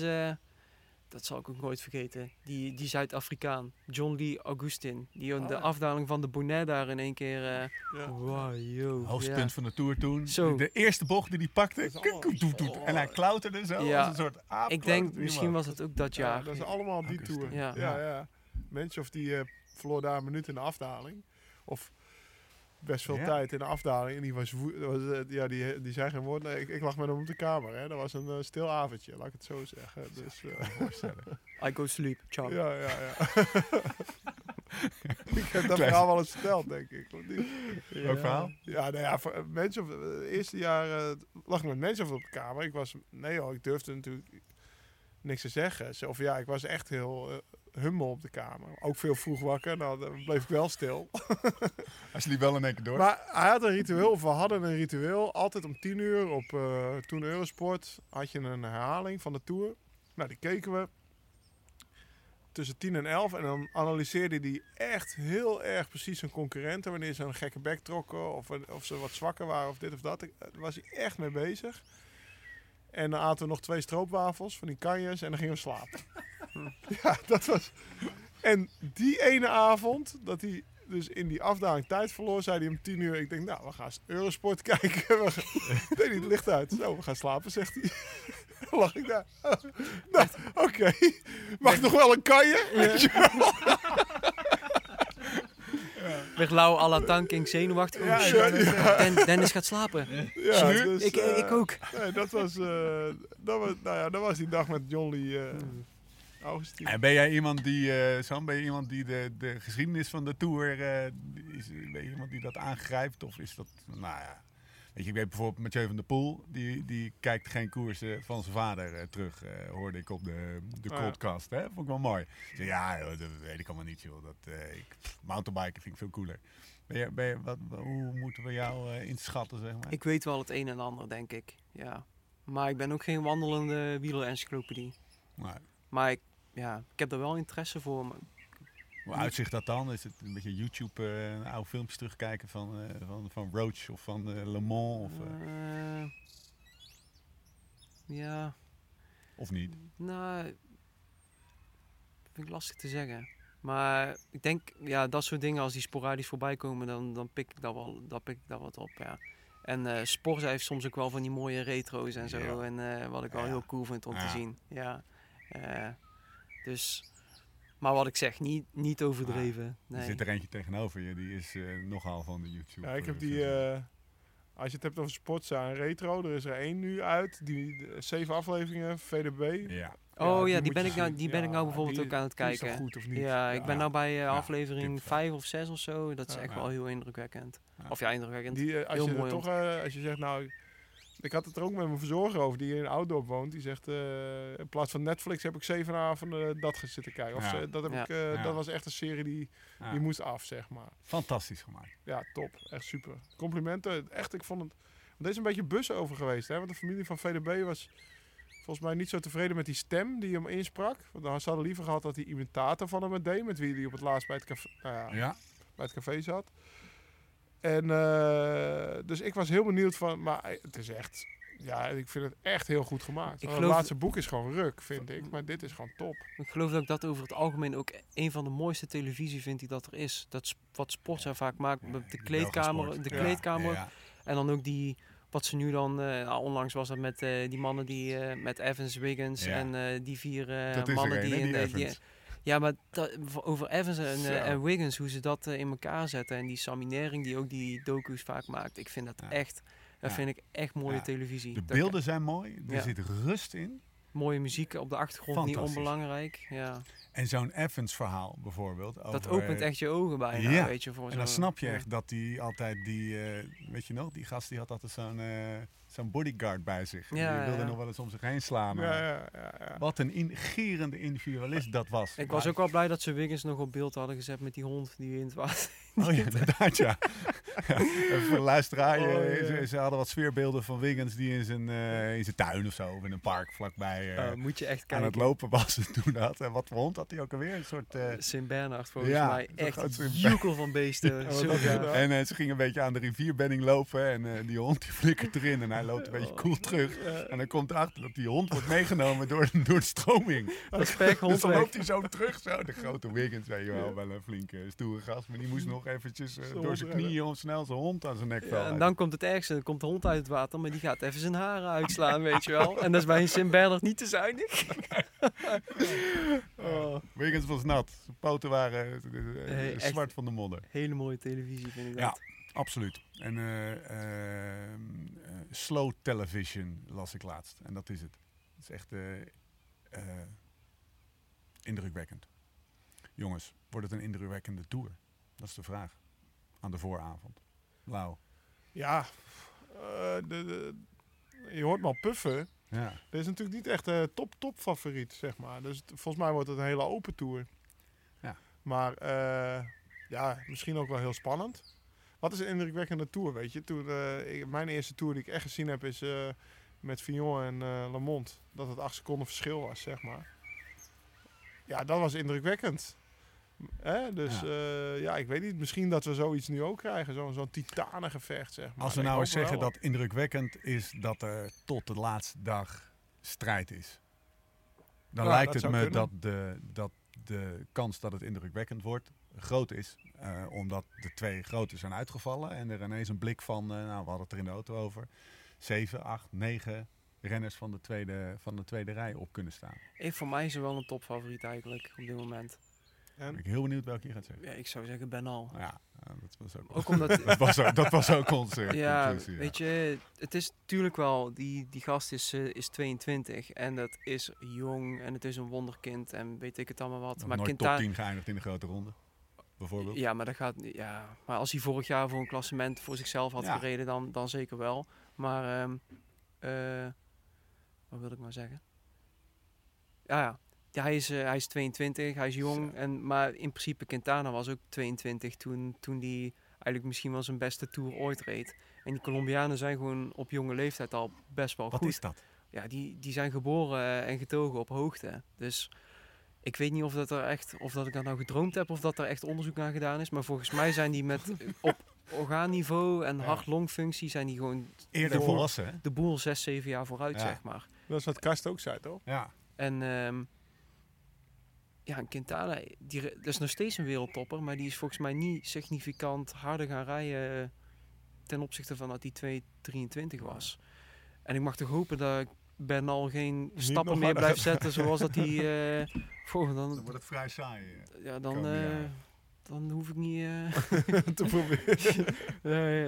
dat zal ik ook nooit vergeten, die Zuid-Afrikaan, John Lee Augustin, die de afdaling van de Bonnet daar in één keer, hoogtepunt van de Tour toen. Zo. De eerste bocht die hij pakte, en hij klauterde zo als een soort aap. Ik denk, misschien was het ook dat jaar. Dat is allemaal die Tour. Ja. Mensen of die verloor daar een minuut in de afdaling, of... best veel tijd in de afdaling. En die was die zei geen woord. Nee, ik lag met hem op de kamer. Hè. Dat was een stil avondje, laat ik het zo zeggen. Dus, I go sleep, Charlie. Ja. Ik heb dat verhaal wel eens verteld, denk ik. Welk verhaal? Ja, nou ja, voor mensen op het eerste jaar lag ik met mensen op de kamer. Ik durfde natuurlijk niks te zeggen. Of ja, ik was echt heel... hummel op de kamer. Ook veel vroeg wakker. Nou, dan bleef ik wel stil. Hij sliep wel in één keer door. Maar hij had een ritueel, of we hadden een ritueel. Altijd om 10:00 op toen Eurosport had je een herhaling van de Tour. Nou, die keken we. Tussen 10 en 11. En dan analyseerde hij echt heel erg precies zijn concurrenten. Wanneer ze een gekke bek trokken. Of ze wat zwakker waren. Of dit of dat. Daar was hij echt mee bezig. En dan aten we nog 2 stroopwafels van die kanjes. En dan gingen we slapen. Ja, dat was... En die ene avond, dat hij dus in die afdaling tijd verloor, zei hij om 10:00. Ik denk, nou, we gaan Eurosport kijken. We gaan... Ik deed niet het licht uit. Zo, we gaan slapen, zegt hij. Dan lag ik daar. Nou, oké. Mag nog wel een kanje? Ja. Leg lauw à la tanking, zenuwachtig. Ja, Dennis gaat slapen. Ja, dus, ik ook. Nee, dat was die dag met Jolly. En ben jij iemand die, Sam, de geschiedenis van de Tour, ben je iemand die dat aangrijpt? Of is dat, nou ja, weet je, ik weet bijvoorbeeld Mathieu van der Poel, die kijkt geen koersen van zijn vader terug, hoorde ik op de podcast, hè? Vond ik wel mooi. Dus, ja, joh, dat weet ik allemaal niet, joh. Mountainbiken vind ik veel cooler. Hoe moeten we jou inschatten, zeg maar? Ik weet wel het een en ander, denk ik, ja. Maar ik ben ook geen wandelende wieler-encyclopedie. Nee. Maar ik heb er wel interesse voor. Hoe uitzicht dat dan? Is het een beetje YouTube, oude filmpjes terugkijken van Roach of van Le Mans? Ja. Of niet? Nou, vind ik lastig te zeggen. Maar ik denk, ja, dat soort dingen, als die sporadisch voorbij komen, dan pik ik daar wat op, ja. En Sporza heeft soms ook wel van die mooie retro's en zo. Ja. En wat ik wel heel cool vind om te zien, ja. Dus, maar wat ik zeg, niet overdreven. Nee. Er zit er eentje tegenover je, die is nogal van de YouTube. Ja, ik heb die, als je het hebt over Sportza en retro, er is er 1 nu uit, die 7 afleveringen, VDB. Ja. Oh ja, die ben ik nou bijvoorbeeld ook aan het kijken. Is dat goed of niet? Ja, ik ben nou bij aflevering 5 of 6 of zo, dat is echt wel heel indrukwekkend. Ja. Of ja, indrukwekkend, die, als heel je mooi. Toch, als je zegt, nou... Ik had het er ook met mijn verzorger over, die hier in Oudorp woont. Die zegt, in plaats van Netflix heb ik 7 avonden dat zitten kijken. Of dat was echt een serie die moest af, zeg maar. Fantastisch gemaakt. Ja, top. Echt super. Complimenten. Echt, ik vond het... Want er is een beetje bus over geweest, hè. Want de familie van VDB was volgens mij niet zo tevreden met die stem die hem insprak. Want ze hadden liever gehad dat die imitator van hem deed. Met wie hij op het laatst bij het café, bij het café zat. En dus ik was heel benieuwd van, maar het is echt, ja, ik vind het echt heel goed gemaakt. Het laatste boek is gewoon ruk, vind ik, maar dit is gewoon top. Ik geloof dat ik dat over het algemeen ook een van de mooiste televisie vind die dat er is. Dat wat Sportza vaak maakt, de kleedkamer. Ja. En dan ook die, wat ze nu dan, onlangs was dat met die mannen die, met Evans, Wiggins en die 4 mannen die in de... Ja, maar over Evans en Wiggins, hoe ze dat in elkaar zetten. En die Sammy Nering, die ook die docu's vaak maakt. Ik vind dat echt mooie televisie. De beelden zijn mooi, er zit rust in. Mooie muziek op de achtergrond, niet onbelangrijk. Ja. En zo'n Evans verhaal bijvoorbeeld. Over, dat opent echt je ogen bijna, weet je. En dan snap je echt dat die altijd die, weet je nog, die gast die had altijd zo'n bodyguard bij zich. Ja, die wilde nog wel eens om zich heen slaan. Wat een ingerende individualist dat was. Ik was ook wel blij dat ze Wiggins nog op beeld hadden gezet met die hond die in het water. Oh ja, inderdaad, ja. Voor de luisteraar, ze hadden wat sfeerbeelden van Wiggins die in zijn tuin of zo, of in een park vlakbij moet je echt kijken. Aan het lopen was en toen dat. En wat voor hond had hij ook alweer? Een soort... Sint-Bernard volgens mij. Echt een joekel van beesten. En ze gingen een beetje aan de rivierbedding lopen en die hond die flikkert erin en hij loopt een beetje cool terug. En dan komt erachter dat die hond wordt meegenomen door de stroming. Dus dan loopt hij zo terug. Zo. De grote Wiggins, weet je wel, wel een flinke stoere gast, maar die moest nog eventjes door zijn knieën om snel zijn hond aan zijn nek vallen. En dan komt het ergste, dan komt de hond uit het water, maar die gaat even zijn haren uitslaan, weet je wel. En dat is bij een Sint-Bernard niet te zuinig. Wiggins was nat. Zijn poten waren zwart van de modder. Hele mooie televisie, vind ik dat. Ja, absoluut. En slow television las ik laatst. En dat is het. Dat is echt indrukwekkend. Jongens, wordt het een indrukwekkende Tour? Dat is de vraag. Aan de vooravond. Lau. Ja, je hoort me al puffen. Ja. Dat is natuurlijk niet echt top favoriet, zeg maar. Dus volgens mij wordt het een hele open Tour. Maar ja, misschien ook wel heel spannend. Wat is een indrukwekkende tour, weet je? Toen, mijn eerste tour die ik echt gezien heb is met Fignon en Lamont. Dat het 8 seconden verschil was, zeg maar. Ja, dat was indrukwekkend. Dus ja. Ja, ik weet niet. Misschien dat we zoiets nu ook krijgen. Zo'n titanengevecht, zeg maar. Als we nou eens zeggen dat indrukwekkend is dat er tot de laatste dag strijd is. Dan ja, lijkt het me dat de kans dat het indrukwekkend wordt groot is. Omdat de twee grote zijn uitgevallen. En er ineens een blik van, nou, we hadden het er in de auto over, 7, 8, 9... renners van de tweede rij op kunnen staan. Voor mij is er wel een topfavoriet eigenlijk op dit moment. En? Ben ik heel benieuwd welke je gaat zeggen. Ja, ik zou zeggen Bernal. Ja, dat was ook omdat dat was ook onze conclusie. Ja, weet je, het is natuurlijk wel, die gast is 22 en dat is jong en het is een wonderkind en weet ik het allemaal wat. Maar nooit top 10 geëindigd in de grote ronde, bijvoorbeeld. Ja, maar dat gaat, ja. Maar als hij vorig jaar voor een klassement voor zichzelf had gereden, dan zeker wel. Maar wat wil ik maar zeggen? Ja, hij is 22, hij is jong. Maar in principe Quintana was ook 22 toen die eigenlijk misschien wel zijn beste tour ooit reed. En die Colombianen zijn gewoon op jonge leeftijd al best wel goed. Wat is dat? Ja, die zijn geboren en getogen op hoogte. Dus ik weet niet of dat ik dat nou gedroomd heb of dat er echt onderzoek naar gedaan is. Maar volgens mij zijn die op orgaanniveau en hart-longfunctie zijn die gewoon eerder volwassen, hè? De boel 6, 7 jaar vooruit, zeg maar. Dat is wat Kast ook zei, toch? Ja. En Quintana, dat is nog steeds een wereldtopper, maar die is volgens mij niet significant harder gaan rijden ten opzichte van dat die 2:23 was. En ik mag toch hopen dat Bernal geen stappen meer blijft zetten zoals dat hij... dan wordt het vrij saai. Ja, dan hoef ik niet te proberen.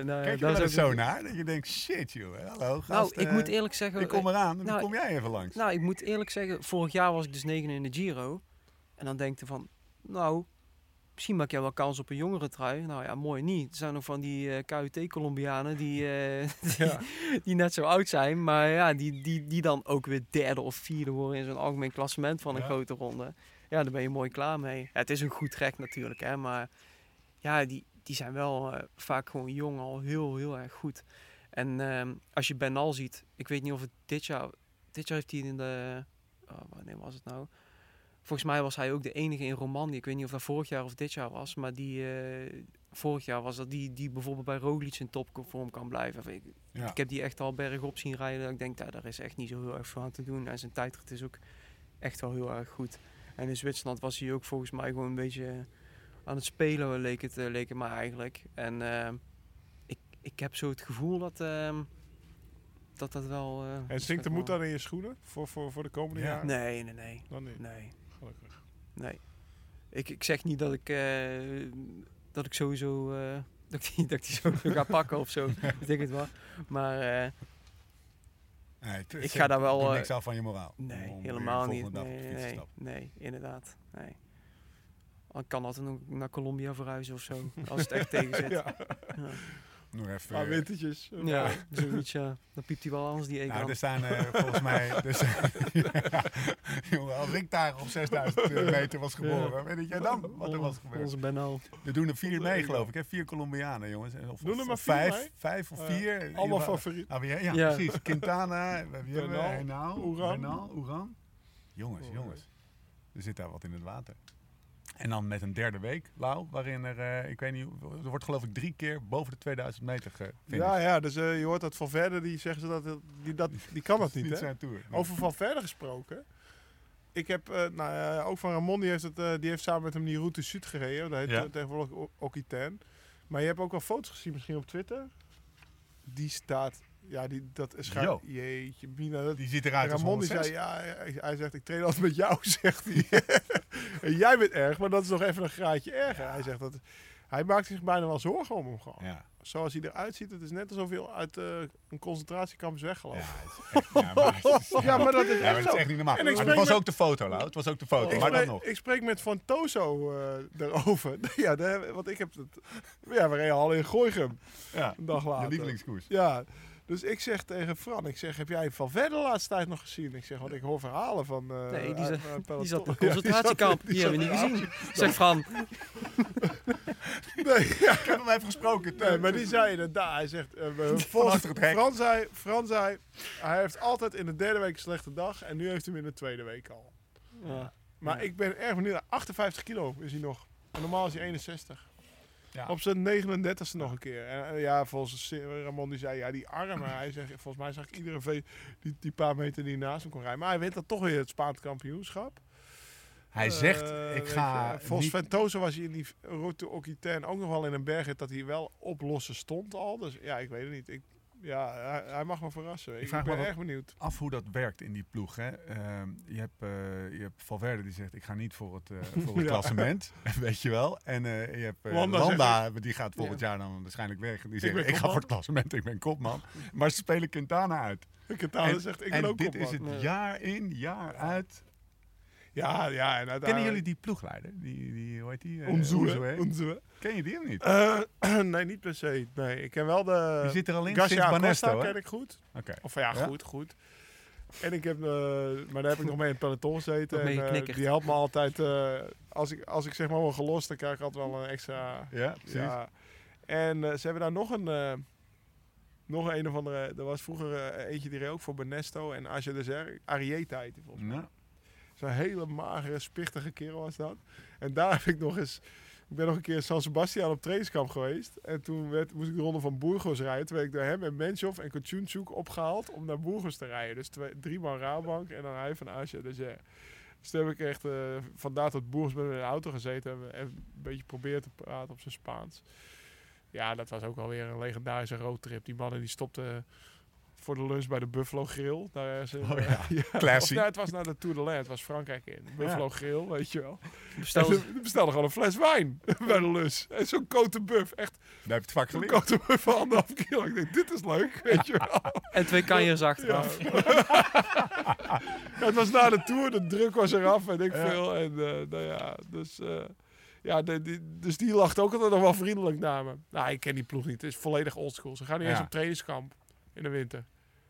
Nee, kijk je daar zo naar dat je denkt, shit joh, hallo gast. Nou, ik moet eerlijk zeggen... Ik kom eraan, dan kom jij even langs. Nou, ik moet eerlijk zeggen, vorig jaar was ik dus 9e in de Giro. En dan denk je van, nou, misschien maak jij wel kans op een jongere trui. Nou ja, mooi niet. Er zijn nog van die KUT-Colombianen die net zo oud zijn. Maar ja, die dan ook weer 3e of 4e worden in zo'n algemeen klassement van een grote ronde. Ja, daar ben je mooi klaar mee. Ja, het is een goed trek natuurlijk, hè. Maar ja, die zijn wel vaak gewoon jong al heel, heel erg goed. En als je Bernal ziet, ik weet niet of het dit jaar heeft hij in de... wanneer was het nou? Volgens mij was hij ook de enige in Romandie. Ik weet niet of dat vorig jaar of dit jaar was. Maar vorig jaar was dat die bijvoorbeeld bij Roglic in topvorm kan blijven. Ik heb die echt al bergop zien rijden. Dat ik denk, daar is echt niet zo heel erg veel aan te doen. En zijn tijdrit is ook echt wel heel erg goed. En in Zwitserland was hij ook volgens mij gewoon een beetje aan het spelen, leek het maar eigenlijk. En ik heb zo het gevoel dat wel... en zinkt de moed dan in je schoenen voor de komende jaren? Nee. Dan niet? Nee. Gelukkig. Nee. Ik zeg niet dat ik sowieso... dat ik die sowieso ga pakken of zo. Ik denk het wel. Maar... ik ga daar wel... niks af van je moraal. Nee, helemaal niet. Nee, inderdaad. Nee. Ik kan altijd nog naar Colombia verhuizen of zo. Als het echt tegen zit. Nog even... paar wintertjes. Ja, zoiets, ja. Dan piept hij wel anders die eekant. Nou, er staan volgens mij... Jongen, als ik daar op 6000 meter was geboren, weet jij dan wat er was gebeurd? Onze Benno. Er doen er 4 mee, geloof ik, hè? 4 Colombianen, jongens. Doen er maar 5 of 4. Allemaal favoriet. Ja, precies. Quintana, Bernal, Oeran. Jongens. Er zit daar wat in het water. En dan met een 3e week, Lau, waarin er, ik weet niet, er wordt geloof ik 3 keer boven de 2000 meter gefinished. Ja, dus je hoort dat Valverde, die zeggen ze dat die kan dat niet, hè? Zijn tour, nee. Over Valverde gesproken, ik heb, ook van Ramon, die heeft samen met hem die Route Sud gereden, dat heet tegenwoordig Occitane. Maar je hebt ook wel foto's gezien misschien op Twitter, die staat... Ja, dat is gaaf. Jeetje, Mina. Die ziet eruit als Ramon, die zei, hij zegt, ik train altijd met jou, zegt hij. En jij bent erg, maar dat is nog even een graadje erger. Ja. Hij zegt dat, hij maakt zich bijna wel zorgen om hem gewoon. Ja. Zoals hij eruit ziet, het is net alsof hij uit een concentratiekamp is weggelopen. Maar dat is echt zo. Echt niet normaal. En het was ook de foto, Lau. Het was ook de foto, maar dan nog. Ik spreek met Fantoso daarover. Want ik heb het... Ja, we reden al in Gooichem. Een dag later. Je lievelingskoers. Ja. Dus ik zeg tegen Fran, ik zeg, heb jij Valverde de laatste tijd nog gezien? Ik zeg, want ik hoor verhalen van... nee, die zat op concentratiekamp. Die hebben we niet gezien. Zeg Fran. Nee, ja. Ik heb hem even gesproken. Nee, maar die zei inderdaad, hij zegt... Fran zei, hij heeft altijd in de derde week een slechte dag. En nu heeft hij hem in de tweede week al. Ja. Maar ja. Ik ben erg benieuwd. 58 kilo is hij nog. En normaal is hij 61. Ja. Op zijn 39e nog een keer. En ja, volgens Ramon die zei, ja, die armen. Hij zegt, volgens mij zag ik iedere vee die paar meter die naast hem kon rijden. Maar hij wint dan toch weer het Spaans kampioenschap. Hij zegt, ik ga... volgens Fantoso was hij in die route Occitane ook nog wel in een berg dat hij wel op losse stond al. Dus ja, ik weet het niet. Hij mag me verrassen. Ik ben erg benieuwd. Af hoe dat werkt in die ploeg. Hè? Je hebt Valverde die zegt, ik ga niet voor het klassement. Weet je wel. En je hebt Landa, die gaat volgend jaar dan waarschijnlijk weg. En die zegt, ik ga voor het klassement, ik ben kopman. Maar ze spelen Quintana uit. Quintana zegt, ik ben ook kopman. En dit is het jaar in, jaar uit... Ja, en kennen jullie die ploegleider? Die hoe heet die? Onzoe. Ken je die of niet? Nee, niet per se. Nee, ik ken wel de... Die zit er al in sinds Banesto, ken ik goed. Okay. Of ja, goed. En ik heb... maar daar heb ik nog mee in het peloton gezeten. En, die helpt me altijd... als ik zeg maar wel gelost, dan krijg ik altijd wel een extra... Ja, precies. Ja. En ze hebben daar nog een... nog een of andere... Er was vroeger eentje die reed ook voor Banesto. En Aja Deser, Arieta heet die volgens mij. Ja. Zo'n hele magere, spichtige kerel was dat. En daar heb ik nog eens... Ik ben nog een keer in San Sebastian op trainingskamp geweest. En toen moest ik de ronde van Burgos rijden. Toen werd ik door hem en Menchoff en Kotjunchuk opgehaald om naar Burgos te rijden. Dus 3 man Rabank en dan hij van Aja Deser. Dus toen heb ik echt vandaar tot Burgos met een auto gezeten. En een beetje probeerd te praten op zijn Spaans. Ja, dat was ook alweer een legendarische roadtrip. Die mannen die stopten... voor de lunch bij de Buffalo Grill. Daar is een, classic. Het was naar de Tour de France, het was Frankrijk in. Buffalo Grill, weet je wel. Ze bestelden gewoon een fles wijn bij de lunch. En zo'n cote buff, echt. Daar heb je het vaak geleerd. Een cote buff van 1,5 kilo. Ik denk, dit is leuk, weet je wel. En 2 kanjers achteraf. Het was na de Tour, de druk was eraf en ik veel. En dus die lacht ook altijd nog wel vriendelijk naar me. Nou, ik ken die ploeg niet. Het is volledig oldschool. Ze gaan niet eens op trainingskamp. In de winter.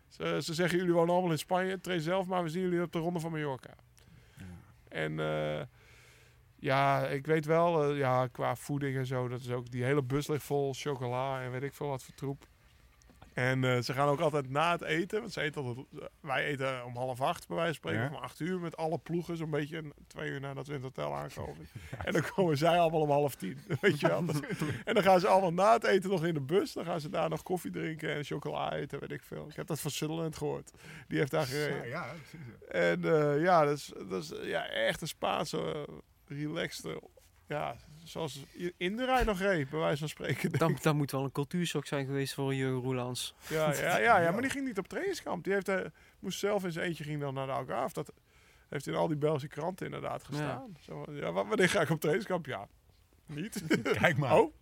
Ze zeggen, jullie wonen allemaal in Spanje, train zelf, maar we zien jullie op de Ronde van Mallorca. Ja. En ik weet wel, qua voeding en zo, dat is ook, die hele bus ligt vol chocola en weet ik veel wat voor troep. En ze gaan ook altijd na het eten, want wij eten om 7:30 bij wijze van spreken, om 8:00 met alle ploegen, zo'n beetje 2 uur nadat we in het hotel aankomen. En dan komen zij allemaal om 9:30, weet je wel. En dan gaan ze allemaal na het eten nog in de bus, dan gaan ze daar nog koffie drinken en chocola eten, weet ik veel. Ik heb dat van Sutherland gehoord, die heeft daar gereden. Ja, precies. En dat is echt een Spaanse, relaxte... Ja, zoals in de rij nog reed, bij wijze van spreken. Dat moet wel een cultuurshock zijn geweest voor Jurgen Roelands. Ja, maar die ging niet op trainingskamp. Die moest zelf in zijn eentje ging dan naar de Algarve. Dat heeft in al die Belgische kranten inderdaad gestaan. Ja. Zo, wanneer ga ik op trainingskamp? Ja, niet. Kijk maar. Oh.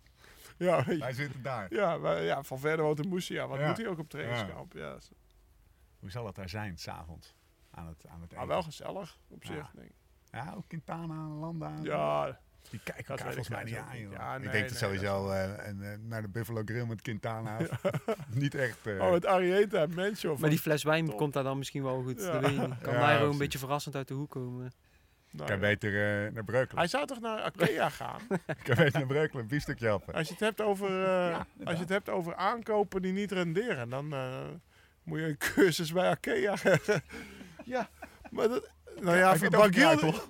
Ja, wij zitten daar. Ja, Valverde woont in Murcia. Wat moet hij ook op trainingskamp? Ja. Ja. Hoe zal het daar zijn, s'avonds? Aan het eten? Wel gezellig, op zich, denk ik. Ja, ook Quintana, Landa. Ja... Die kijken elkaar volgens mij niet aan, joh. Ja, ik denk dat sowieso naar de Buffalo Grill met Quintana niet echt... met Arieta en Menchoff. Maar die fles wijn komt daar dan misschien wel goed. Ja. Dat kan daar ook een beetje verrassend uit de hoek komen. Nou, kan beter naar Breukelen. Hij zou toch naar Ikea gaan? Kan beter naar Breukelen, een biefstukje helpen. Als je het hebt over, aankopen die niet renderen, dan moet je een cursus bij Ikea hebben. Ja, maar dat... Nou ja,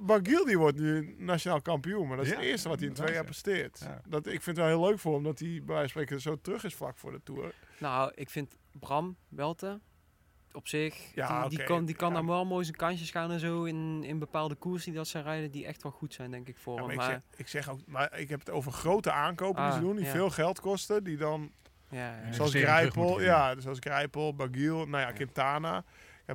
Barguil die wordt nu nationaal kampioen. Maar dat is het eerste wat hij in 2 jaar presteert. Ja. Ik vind het wel heel leuk voor hem dat hij bij wijze van spreken zo terug is vlak voor de Tour. Nou, ik vind Bram Welten op zich... Ja, die kan dan wel mooi zijn kansjes gaan en zo in bepaalde koers die dat zijn rijden. Die echt wel goed zijn, denk ik, voor hem. Maar maar ik heb het over grote aankopen die ze doen. Die veel geld kosten. Die dan, zoals Grijpel, Barguil, Quintana...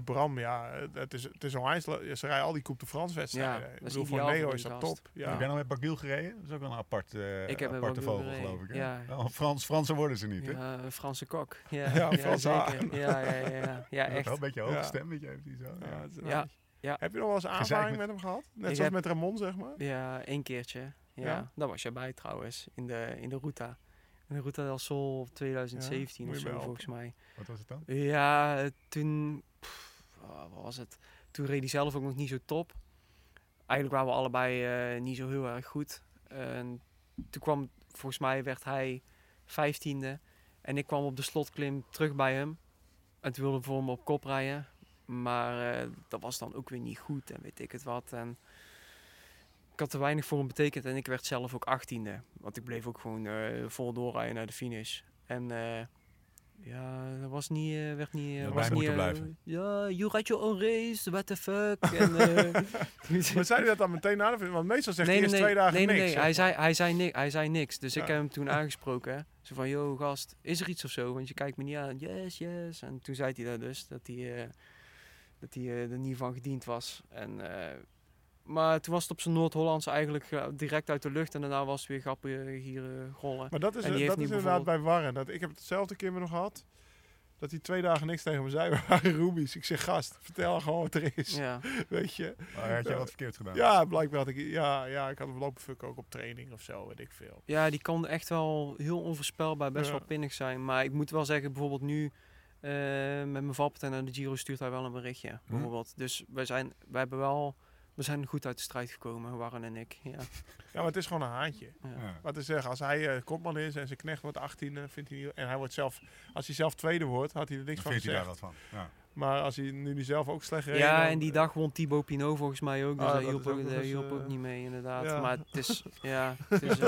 Bram, het is onwijs. Ze rijden al die Coupe de France wedstrijden. Ik bedoel, voor Neo is dat top. Ja. Ik ben al met Barguil gereden. Dat is ook wel een aparte vogel, geloof ik. Ja. Nou, Fransen worden ze niet, hè? Een Franse kok. Ja, Franse zeker. Ja, echt. Wel een beetje hoge stem, weet je, heeft hij zo. Ja. Heb je nog wel eens aanvaring met hem gehad? Net zoals met Ramon, zeg maar? Ja, 1 keertje. Ja. Daar was je bij, trouwens, in de Ruta. een Ruta del Sol 2017 of zo, volgens mij. Wat was het dan? Ja, toen... wat was het? Toen reed hij zelf ook nog niet zo top. Eigenlijk waren we allebei niet zo heel erg goed. En toen kwam, volgens mij werd hij 15e. En ik kwam op de slotklim terug bij hem. En toen wilde ik voor hem op kop rijden. Maar dat was dan ook weer niet goed en weet ik het wat. En ik had te weinig voor hem betekend en ik werd zelf ook 18e. Want ik bleef ook gewoon vol doorrijden naar de finish. En ja, dat was niet... werd niet dat was niet blijven. Ja, you ride your own race, what the fuck. Maar zei hij dat dan meteen na? Want meestal zegt hij eerst 2 dagen niks. Nee, hij zei niks. Dus ik heb hem toen aangesproken. Zo van, yo gast, is er iets of zo? Want je kijkt me niet aan. Yes, yes. En toen zei hij dat dus, dat hij er niet van gediend was. En... maar toen was het op zijn Noord-Hollands eigenlijk direct uit de lucht. En daarna was het weer grappig hier rollen. Maar dat is inderdaad bij Warren. Ik heb het hetzelfde keer nog gehad. Dat hij 2 dagen niks tegen me zei. We waren rubies. Ik zeg, gast, vertel gewoon wat er is. Ja. Weet je. Maar had jij wat verkeerd gedaan? Ja, blijkbaar had ik... Ja, ik had hem lopen fucken ook op training of zo. Weet ik veel. Ja, die kan echt wel heel onvoorspelbaar best wel pinnig zijn. Maar ik moet wel zeggen, bijvoorbeeld nu... met mijn valpartij naar de Giro stuurt hij wel een berichtje. Bijvoorbeeld. Dus wij hebben wel... We zijn goed uit de strijd gekomen, Warren en ik. Ja, maar het is gewoon een haantje. Ja. Ja. Wat te zeggen, als hij kopman is en zijn knecht wordt 18e, vindt hij niet... En hij wordt zelf... Als hij zelf 2e wordt, had hij er niks van gezegd. Daar wat van. Ja. Maar als hij nu zelf ook slecht reed... Ja, en die dag won Thibaut Pinot volgens mij ook. Dus hij hielp ook niet mee, inderdaad. Ja. Maar het is... Ja, het is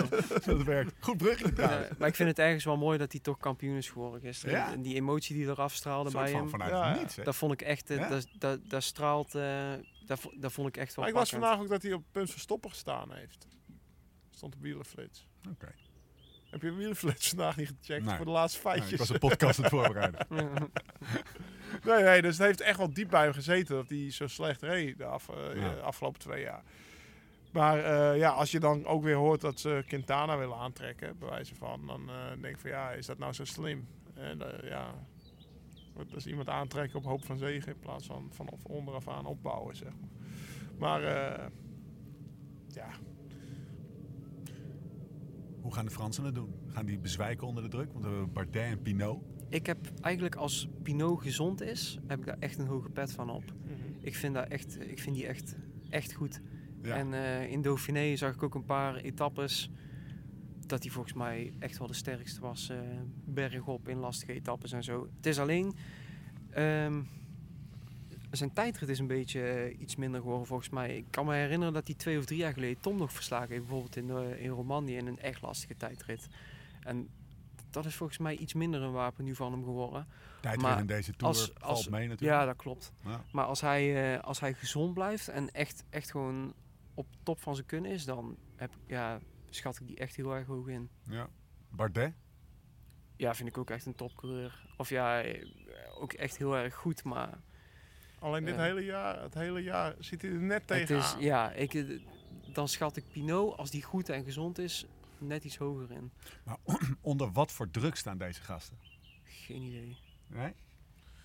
dat werkt. Goed bruggetje. Ja, maar ik vind het ergens wel mooi dat hij toch kampioen is geworden gisteren. Ja. En die emotie die eraf straalde bij hem. Vanuit niets, hè? Dat vond ik echt... Dat straalt... Daar vond ik echt wel. Maar ik was vandaag ook dat hij op het punt van stoppen gestaan heeft. Stond op wielerflits. Okay. Heb je wielerflits vandaag niet gecheckt voor de laatste feitjes? Ik was een podcast aan het voorbereiden. nee, dus het heeft echt wel diep bij hem gezeten dat hij zo slecht reed de afgelopen 2 jaar. Maar als je dan ook weer hoort dat ze Quintana willen aantrekken, bij wijze van, dan denk ik van ja, is dat nou zo slim? En dat is iemand aantrekken op hoop van zegen in plaats van vanaf onderaf aan opbouwen, zeg maar. Maar, Hoe gaan de Fransen het doen? Gaan die bezwijken onder de druk? Want we hebben Bardet en Pinot. Ik heb eigenlijk, als Pinot gezond is, heb ik daar echt een hoge pet van op. Mm-hmm. Ik vind die echt goed. Ja. En in Dauphiné zag ik ook een paar etappes... dat hij volgens mij echt wel de sterkste was bergop in lastige etappes en zo. Het is alleen... zijn tijdrit is een beetje iets minder geworden volgens mij. Ik kan me herinneren dat hij 2 of 3 jaar geleden Tom nog verslagen heeft. Bijvoorbeeld in Romandie in een echt lastige tijdrit. En dat is volgens mij iets minder een wapen nu van hem geworden. Tijdrit maar in deze Tour valt mee natuurlijk. Ja, dat klopt. Ja. Maar als hij gezond blijft en echt gewoon op top van zijn kunnen is... dan heb ik... Ja, schat ik die echt heel erg hoog in. Ja. Bardet? Ja, vind ik ook echt een topcoureur. Of ja, ook echt heel erg goed, maar... Alleen dit hele jaar zit hij er net tegenaan. Ja, dan schat ik Pinot, als die goed en gezond is, net iets hoger in. Maar onder wat voor druk staan deze gasten? Geen idee. Nee?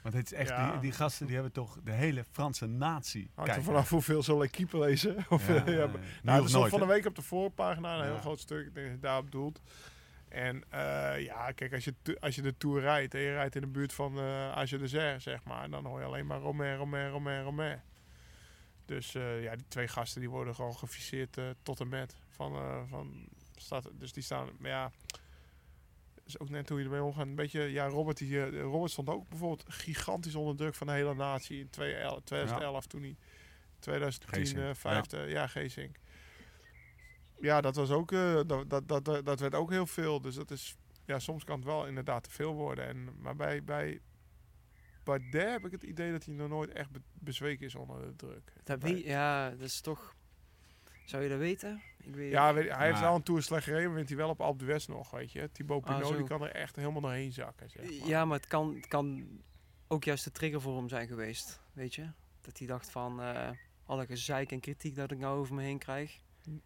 Want het is echt, die gasten die hebben toch de hele Franse natie. Hangt er vanaf hoeveel zo'n L'Équipe lezen. Het is van de week op de voorpagina een heel groot stuk. Ik denk dat je daarop doelt. En kijk, als je de Tour rijdt en je rijdt in de buurt van Age de Serre, zeg maar. Dan hoor je alleen maar Romain. Dus die 2 gasten die worden gewoon geviseerd tot en met. Dus die staan, is ook net hoe je ermee omgaat. Een beetje, Robert stond ook bijvoorbeeld gigantisch onder druk van de hele natie in 2011 toen hij 2010 vijfde, Geesink. Ja, dat was ook dat werd ook heel veel. Dus dat is soms kan het wel inderdaad te veel worden. Maar bij Bardet heb ik het idee dat hij nog nooit echt bezweken is onder de druk. Dat is toch. Zou je dat weten? Hij heeft wel een Tour slecht gereden, wint hij wel op Alpe d'Huez nog, weet je. Thibaut Pinot die kan er echt helemaal doorheen zakken, zeg maar. Ja, maar het kan ook juist de trigger voor hem zijn geweest, weet je. Dat hij dacht van, alle gezeik en kritiek dat ik nou over me heen krijg.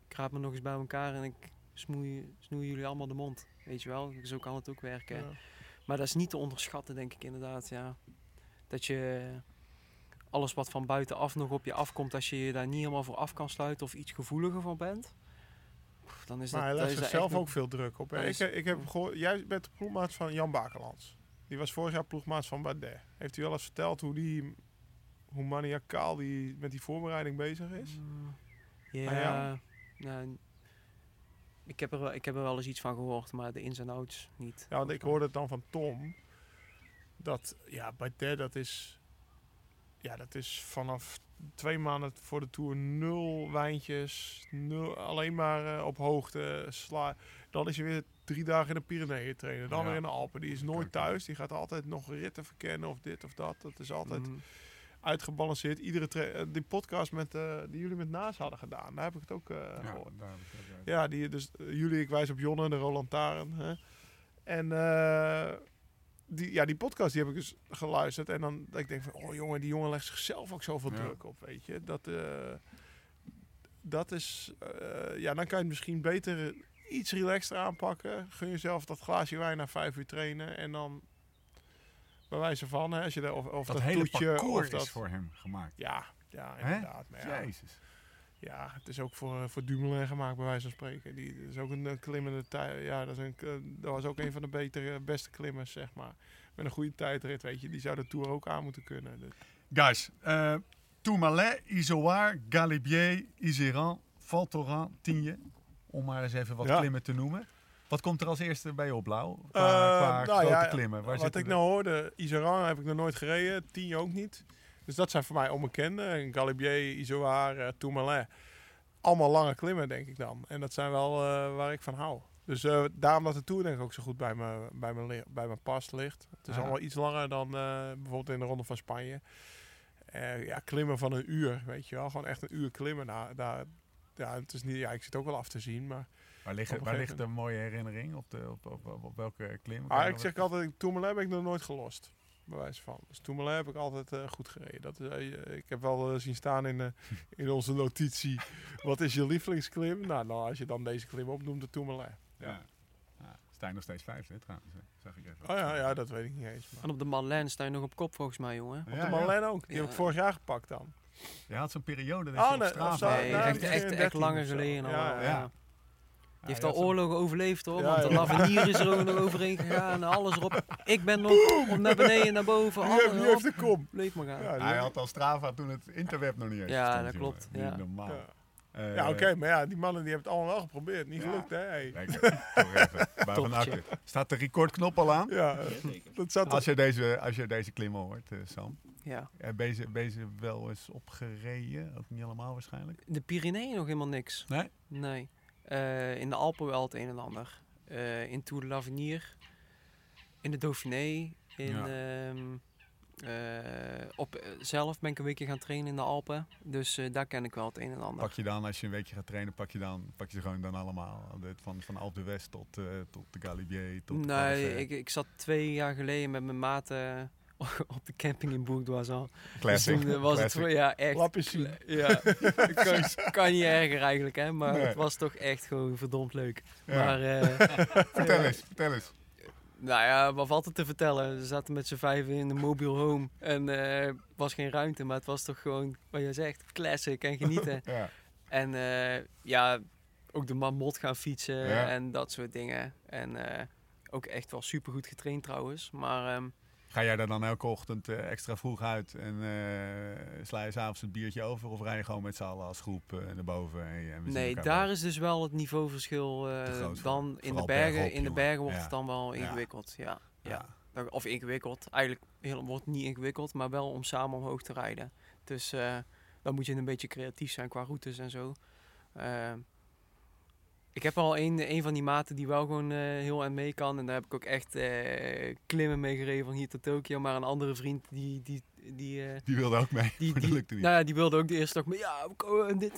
Ik raap me nog eens bij elkaar en ik snoei jullie allemaal de mond, weet je wel. Zo kan het ook werken. Ja. Maar dat is niet te onderschatten, denk ik inderdaad, Dat je... alles wat van buitenaf nog op je afkomt, als je je daar niet helemaal voor af kan sluiten of iets gevoeliger van bent, dan is dat... Maar hij legt zichzelf ook veel druk op. Ik heb gehoord, jij bent de ploegmaat van Jan Bakelands. Die was vorig jaar ploegmaat van Bardet. Heeft u wel eens verteld hoe maniacaal die met die voorbereiding bezig is? Ja. Nou, ik heb er wel eens iets van gehoord, maar de ins en outs niet. Ja, want ik hoorde het dan van Tom. Dat, ja, Bardet, dat is vanaf 2 maanden voor de Tour 0 wijntjes. 0, alleen maar op hoogte slaan. Dan is je weer 3 dagen in de Pyreneeën trainen. Dan weer in de Alpen. Die is nooit thuis. Die gaat altijd nog ritten verkennen of dit of dat. Dat is altijd uitgebalanceerd. Iedere die podcast die jullie met Naas hadden gedaan. Daar heb ik het ook gehoord. Ja, jullie, ik wijs op Jonne, de Roland Taren. Hè. En... Die podcast die heb ik dus geluisterd. En dan dat ik denk van, die jongen legt zichzelf ook zoveel druk op, weet je. Dat is... dan kan je het misschien beter iets relaxter aanpakken. Gun jezelf dat glaasje wijn na 5 uur trainen. En dan bij wijze van, hè, als je daar of dat hele toetje, parcours of dat, is voor hem gemaakt. Ja inderdaad. Maar ja, Jezus. Ja, het is ook voor Dumoulin gemaakt, bij wijze van spreken. Die is ook een klimmende tijd. Ja, dat was ook een van de beste klimmers, zeg maar. Met een goede tijdrit, weet je. Die zou de Tour ook aan moeten kunnen. Dus. Guys, Tourmalet, Izoard, Galibier, Iséran, Val Thorens, Tignes. Om maar eens even wat klimmen te noemen. Wat komt er als eerste bij je op, Lau? Qua grote klimmen. Wat ik nou hoorde, Iséran heb ik nog nooit gereden. Tignes ook niet. Dus dat zijn voor mij onbekende. Galibier, Izoard, Tourmalet. Allemaal lange klimmen, denk ik dan. En dat zijn wel waar ik van hou. Dus daarom dat de Tour denk ik ook zo goed bij mijn past ligt. Het is allemaal iets langer dan bijvoorbeeld in de Ronde van Spanje. Klimmen van een uur, weet je wel. Gewoon echt een uur klimmen. Het is niet, ik zit ook wel af te zien, maar... Waar ligt de mooie herinnering? Op welke klim? Ik zeg altijd, Tourmalet ben ik nog nooit gelost. Bewijs van. Dus Tourmalet heb ik altijd goed gereden. Dat is, ik heb wel zien staan in onze notitie. Wat is je lievelingsklim? Nou, als je dan deze klim opnoemt, de Tourmalet. Ja. Sta je nog steeds 5e trouwens. Hè? Zag ik even. Dat weet ik niet eens. Maar. En op de Madeleine sta je nog op kop volgens mij, jongen. Op de Madeleine ook. Die heb ik vorig jaar gepakt dan. Je had zo'n periode dat je op Strava... echt langer geleden al. Ja. Je heeft al oorlogen overleefd hoor, want de lavenier is er ook nog overheen gegaan, alles erop. Ik ben nog op naar beneden, naar boven, nu heeft de kom. Bleef maar gaan. Hij had al Strava toen het interweb nog niet eens bestond, dat klopt. Jongen. Niet normaal. Maar die mannen die hebben het allemaal wel geprobeerd. Niet gelukt, hè? Hey. Lekker. Staat de recordknop al aan? Dat zat als je deze klimmen hoort, Sam. Ja. Ben je wel eens opgereden? Ook niet helemaal waarschijnlijk. De Pyreneeën nog helemaal niks. Nee. In de Alpen wel het een en ander. In Tour de l'Avenir. In de Dauphiné. Zelf ben ik een weekje gaan trainen in de Alpen. Dus daar ken ik wel het een en ander. Pak je dan, als je een weekje gaat trainen, pak je ze gewoon dan allemaal? Van Alpe d'Huez tot de Galibier? Nee, ik zat 2 jaar geleden met mijn maten op de camping in Bourg-d'Oisans. Classic. Dus was het voor, echt. Lappensie. Kan niet erger eigenlijk, hè? Maar het was toch echt gewoon verdomd leuk. Ja. Maar, vertel eens. Nou ja, wat valt er te vertellen? Ze zaten met z'n 5 in de mobile home en was geen ruimte, maar het was toch gewoon, wat jij zegt, classic en genieten. En ook de Marmot gaan fietsen en dat soort dingen. En ook echt wel supergoed getraind trouwens, maar... Ga jij daar dan elke ochtend extra vroeg uit en sla je 's avonds het biertje over? Of rij je gewoon met z'n allen als groep naar boven? Daar is dus wel het niveauverschil dan in de bergen. In de bergen wordt het dan wel ingewikkeld. Ja. Of ingewikkeld. Eigenlijk wordt het niet ingewikkeld, maar wel om samen omhoog te rijden. Dus dan moet je een beetje creatief zijn qua routes en zo. Ik heb al een van die maten die wel gewoon heel erg mee kan. En daar heb ik ook echt klimmen mee gereden van hier tot Tokio. Maar een andere vriend die wilde ook mee. Dat lukte niet. Nou ja, die wilde ook de eerste dag mee. Ja,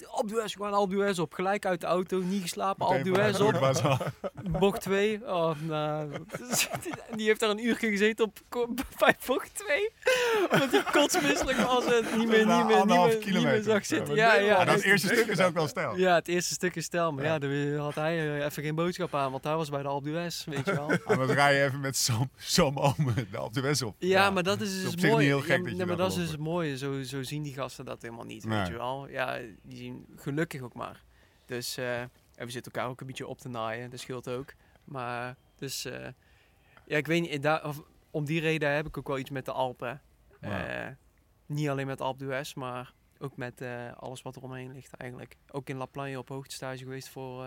Alpe d'Huez, we gaan Alpe d'Huez op. Gelijk uit de auto, niet geslapen, Alpe d'Huez op. Bocht 2. Die heeft daar een uur gezeten bij bocht 2. Want die kotsmisselijk was het. Niet meer zag zitten. Het eerste stuk is ook wel stijl. Ja, het eerste stuk is stijl. Maar daar had hij even geen boodschap aan. Want hij was bij de Alpe d'Huez, weet je wel. En dan rij je even met Sam Ome de Alpe d'Huez op. Ja, maar dat is dus mooi. Maar dat is dus het mooie. Zo zien die gasten dat helemaal niet, weet je wel. Ja, die zien gelukkig ook maar. Dus En we zitten elkaar ook een beetje op te naaien. Dat scheelt ook. Maar dus... ja, ik weet niet. Om die reden heb ik ook wel iets met de Alpen. Wow. Niet alleen met Alpe d'Huez, maar ook met alles wat er omheen ligt eigenlijk. Ook in La Plagne op hoogtestage geweest voor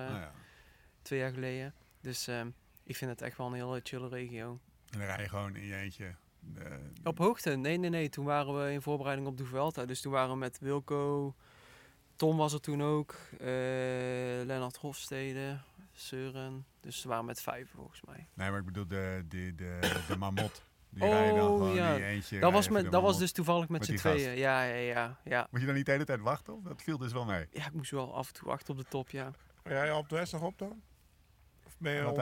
2 jaar geleden. Dus ik vind het echt wel een hele chille regio. En dan rij je gewoon in je eentje? Op hoogte? Nee. Toen waren we in voorbereiding op de Vuelta. Dus toen waren we met Wilco... Tom was er toen ook. Lennart Hofstede, Søren. Dus ze waren met 5 volgens mij. Nee, maar ik bedoel de Marmot. Die rijden dan gewoon die eentje. Dat was dus toevallig met z'n tweeën. Ja. Moet je dan niet de hele tijd wachten? Of? Dat viel dus wel mee. Ja, ik moest wel af en toe wachten op de top, ja. Rij je op de rest nog op dan? Of ben je al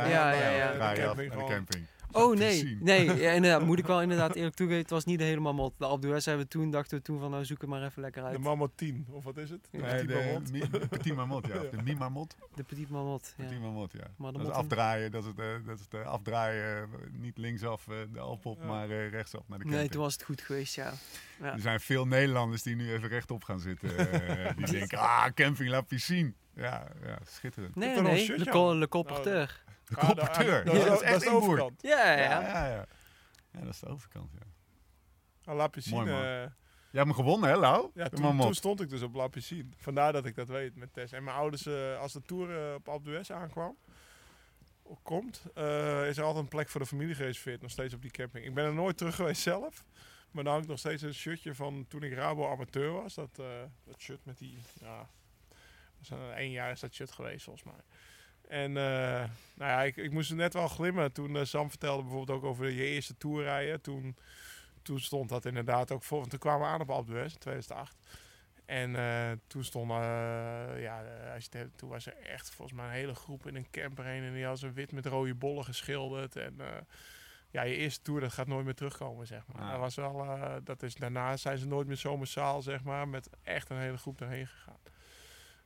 de camping? Oh nee, ja, inderdaad, moet ik wel inderdaad eerlijk toegeven, het was niet de hele Marmot. De Alpe d'Huez dachten we toen van nou zoek het maar even lekker uit. De Marmot 10, of wat is het? Nee, de Petit Marmot, ja. De Mi-Marmot. De Petit Marmot, ja. Petit Marmot, ja. Maar dat is afdraaien, dat is het afdraaien, niet linksaf de Alpe op, maar rechtsaf naar de camping. Nee, toen was het goed geweest, ja. Er zijn veel Nederlanders die nu even rechtop gaan zitten. Die denken, camping, la piscine. Ja, schitterend. Nee, Le Col Porteur. De computeur. Dat is echt de overkant. Ja. Ja, dat is de overkant, ja. La Piscine. Jij hebt hem gewonnen, hè, Lau? Ja, toen stond ik dus op La Piscine. Vandaar dat ik dat weet met Tess. En mijn ouders, als de Tour op Alpe d'Huez aankomt, is er altijd een plek voor de familie gereserveerd. Nog steeds op die camping. Ik ben er nooit terug geweest zelf. Maar dan had ik nog steeds een shirtje van toen ik Rabo-amateur was. Dat shirt met die... Ja, dat is 1 jaar is dat shirt geweest, volgens mij. En ik moest net wel glimmen toen Sam vertelde bijvoorbeeld ook over je eerste Tour rijden. Toen stond dat inderdaad ook voor. Want toen kwamen we aan op Alpe d'Huez in 2008. En toen was er echt volgens mij een hele groep in een camper heen. En die had ze wit met rode bollen geschilderd. En je eerste Tour, dat gaat nooit meer terugkomen, zeg maar. Ja. Daarna zijn ze nooit meer zo massaal, zeg maar, met echt een hele groep erheen gegaan.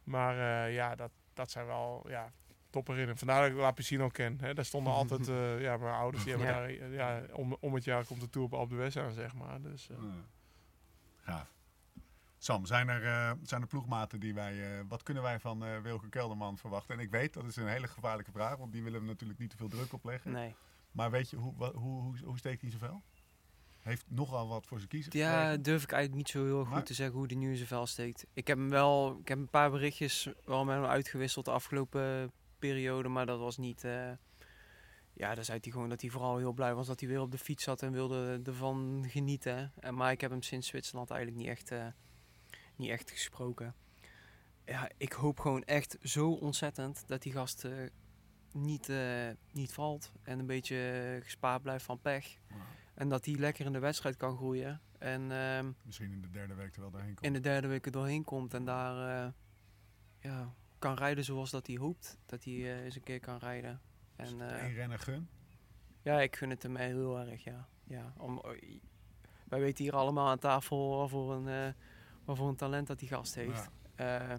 Maar dat zijn wel... Ja, topper in. Vandaar dat ik La Piscine ook ken. Hè. Daar stonden altijd mijn ouders. Die hebben daar om het jaar komt de Tour op Alpe d'Huez aan, zeg maar. Dus, Gaaf. Sam, zijn er ploegmaten die wij... wat kunnen wij van Wilco Kelderman verwachten? En ik weet, dat is een hele gevaarlijke vraag, want die willen we natuurlijk niet te veel druk opleggen. Nee. Maar weet je, hoe steekt hij zoveel? Heeft nogal wat voor zijn kiezen. Ja, durf ik eigenlijk niet zo heel goed te zeggen hoe die nu in zijn vel steekt. Ik heb een paar berichtjes wel met hem uitgewisseld de afgelopen periode, maar dat was niet... daar zei hij gewoon dat hij vooral heel blij was dat hij weer op de fiets zat en wilde ervan genieten. Maar ik heb hem sinds Zwitserland eigenlijk niet echt gesproken. Ja, ik hoop gewoon echt zo ontzettend dat die gast niet valt en een beetje gespaard blijft van pech. Ja. En dat hij lekker in de wedstrijd kan groeien. En, misschien in de derde week er wel doorheen komt. In de derde week er doorheen komt en daar... kan rijden zoals dat hij hoopt dat hij eens een keer kan rijden. En renner gun? Ja, ik gun het hem heel erg, ja. Wij weten hier allemaal aan tafel wat voor een talent dat die gast heeft. Ja.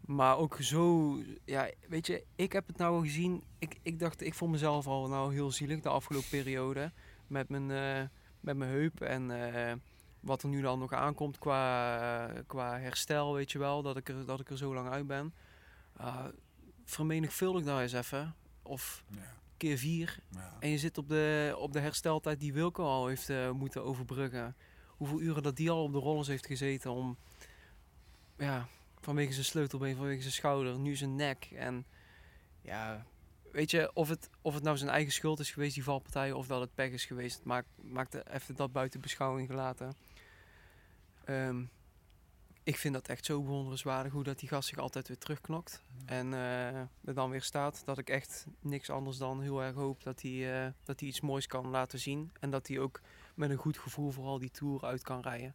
Maar ook zo, ja, weet je, ik heb het nou gezien. Ik vond mezelf al nou heel zielig de afgelopen periode met mijn heup en... wat er nu dan nog aankomt qua herstel, weet je wel, dat ik er zo lang uit ben. Vermenigvuldig nou eens even. Of keer 4. Ja. En je zit op de hersteltijd die Wilco al heeft moeten overbruggen. Hoeveel uren dat die al op de rollers heeft gezeten om... Ja, vanwege zijn sleutelbeen, vanwege zijn schouder, nu zijn nek. En ja, weet je, of het nou zijn eigen schuld is geweest, die valpartij, of dat het pech is geweest. Het maakt even dat buiten beschouwing gelaten. Ik vind dat echt zo bewonderenswaardig hoe dat die gast zich altijd weer terugknokt. Ja. En er dan weer staat. Dat ik echt niks anders dan heel erg hoop dat hij iets moois kan laten zien. En dat hij ook met een goed gevoel vooral die Tour uit kan rijden.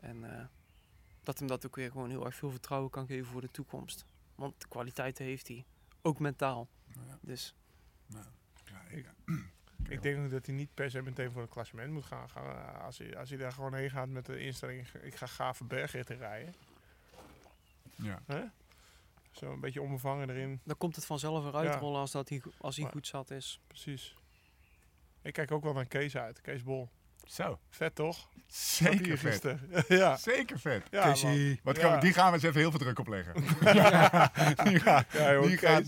En dat hem dat ook weer gewoon heel erg veel vertrouwen kan geven voor de toekomst. Want de kwaliteiten heeft hij. Ook mentaal. Ja. Dus... Ja. Ik denk ook dat hij niet per se meteen voor het klassement moet gaan. Als hij daar gewoon heen gaat met de instelling... Ik ga gave bergen te rijden. Ja. Huh? Zo een beetje onbevangen erin. Dan komt het vanzelf eruit rollen als hij goed zat is. Precies. Ik kijk ook wel naar Kees uit. Kees Bol. Zo. Vet toch? Zeker vet. Ja. Zeker vet. Ja, die gaan we eens even heel veel druk opleggen.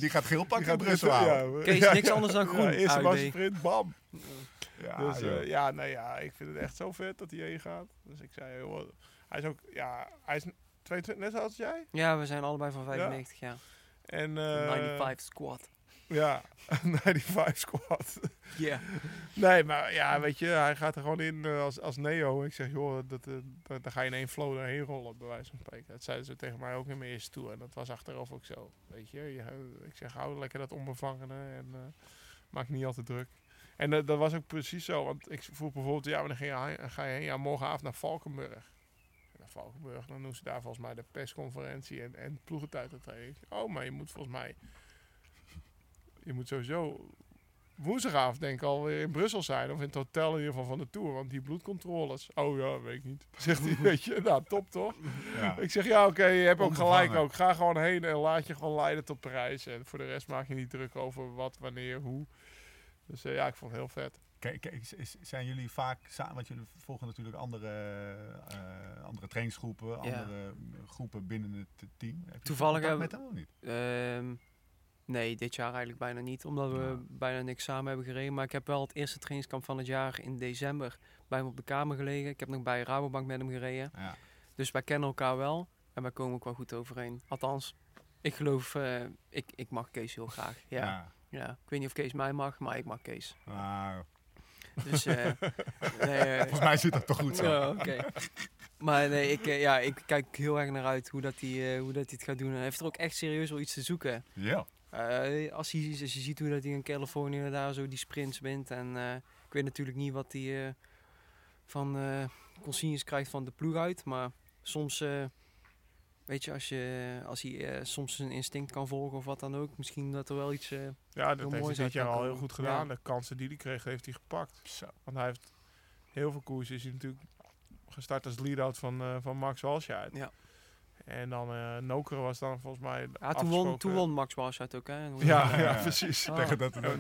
Die gaat geel pakken in Brussel houden. Kees, niks anders dan groen. Eerst een massasprint, bam. Ik vind het echt zo vet dat hij heen gaat. Dus ik zei, joh, hij is ook, hij is 22, net zoals jij? Ja, we zijn allebei van 95 jaar. En 95 squad. Ja, 95 squad. Yeah. Nee, maar ja, weet je, hij gaat er gewoon in als Neo. Ik zeg, joh, dan ga je in één flow daarheen rollen, bij wijze van spreken. Dat zeiden ze tegen mij ook in mijn eerste tour. En dat was achteraf ook zo, weet je. Ik zeg, hou lekker dat onbevangene en maak niet altijd druk. En dat was ook precies zo, want ik vroeg bijvoorbeeld, dan ga je heen, morgenavond naar Valkenburg. Dan doen ze daar volgens mij de persconferentie en ploegentijdtraining. Oh, maar je moet volgens mij... Je moet sowieso woensdagavond denk ik alweer in Brussel zijn. Of in het hotel in ieder geval van de Tour. Want die bloedcontroles... Oh ja, weet ik niet. Zegt hij, weet je, nou top toch? Ja. Ik zeg, je hebt ook gelijk ook. Ga gewoon heen en laat je gewoon leiden tot Parijs. En voor de rest maak je niet druk over wat, wanneer, hoe. Dus ik vond het heel vet. Zijn jullie vaak samen, want jullie volgen natuurlijk andere trainingsgroepen, andere groepen binnen het team. Heb je toevallig met hem of niet? Nee, dit jaar eigenlijk bijna niet, omdat we bijna niks samen hebben gereden. Maar ik heb wel het eerste trainingskamp van het jaar in december bij hem op de kamer gelegen. Ik heb nog bij Rabobank met hem gereden. Ja. Dus wij kennen elkaar wel en wij komen ook wel goed overeen. Althans, ik geloof, ik mag Kees heel graag. Ja. Ja. Ja, ik weet niet of Kees mij mag, maar ik mag Kees. Wow. Dus, volgens mij zit dat toch goed zo. Oh, okay. Maar nee, ik kijk heel erg naar uit hoe dat hij het gaat doen. En hij heeft er ook echt serieus wel iets te zoeken. Ja. Als je ziet hoe dat hij in Californië daar zo die sprints wint. En ik weet natuurlijk niet wat hij van consignes krijgt van de ploeg uit. Maar soms... Weet je, als hij soms zijn instinct kan volgen of wat dan ook, misschien dat er wel iets dat heeft hij dit jaar al heel goed gedaan. Ja. De kansen die hij kreeg, heeft hij gepakt. Zo. Want hij heeft heel veel koersen. Is hij natuurlijk gestart als lead-out van Max Walscheid. Ja. En dan Nokeren was dan volgens mij toen won Max Walscheid ook, hè? Ja, precies. Ah.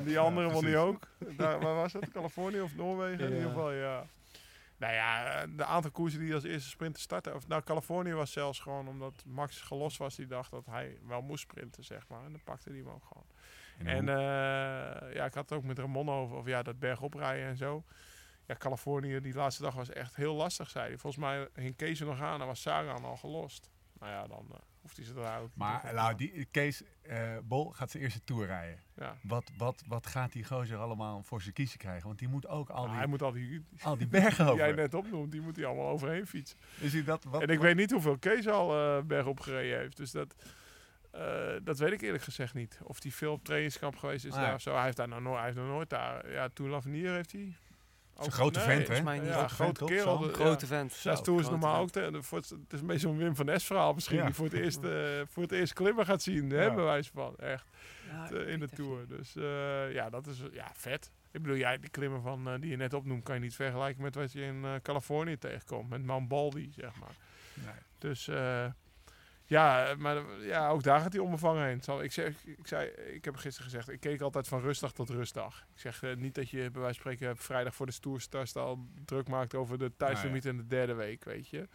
Die andere won hij ook. Waar was dat? Californië of Noorwegen? Ja. In ieder geval, ja. Nou ja, de aantal koersen die als eerste sprinten starten. Californië was zelfs gewoon omdat Max gelost was die dag dat hij wel moest sprinten, zeg maar. En dan pakte hij hem ook gewoon. En ik had het ook met Ramon over, of dat bergoprijden en zo. Ja, Californië, die laatste dag was echt heel lastig, zei hij. Volgens mij hing Kees er nog aan en was Sagan al gelost. Nou ja, dan hoeft hij ze daar ook. Maar Kees Bol gaat zijn eerste Tour rijden. Ja. Wat gaat die gozer allemaal voor zijn kiezen krijgen? Want die moet ook al die bergen over. Die jij net opnoemt, die moet hij allemaal overheen fietsen. Ik weet niet hoeveel Kees al bergop gereden heeft. Dus dat weet ik eerlijk gezegd niet. Of die veel op trainingskamp geweest is daar of zo. Hij heeft daar nog nooit daar. Ja, Tour L'Avenir heeft hij... Een grote vent, hè? Grote kerel. Een grote vent. Dat is normaal ook. Het is een beetje zo'n Wim van Es verhaal misschien. Ja. Die voor het eerst klimmen gaat zien. Ja. Hè, bij wijze van. Echt. Ja, in de Tour. Echt. Dus dat is vet. Ik bedoel, die klimmen die je net opnoemt... kan je niet vergelijken met wat je in Californië tegenkomt. Met Mount Baldy, zeg maar. Nee. Dus... Maar ook daar gaat hij onbevangen heen. Ik heb gisteren gezegd, ik keek altijd van rustdag tot rustdag. Ik zeg niet dat je bij wijze van spreken vrijdag voor de stoerstart al druk maakt over de thuislimiet in de derde week, weet je.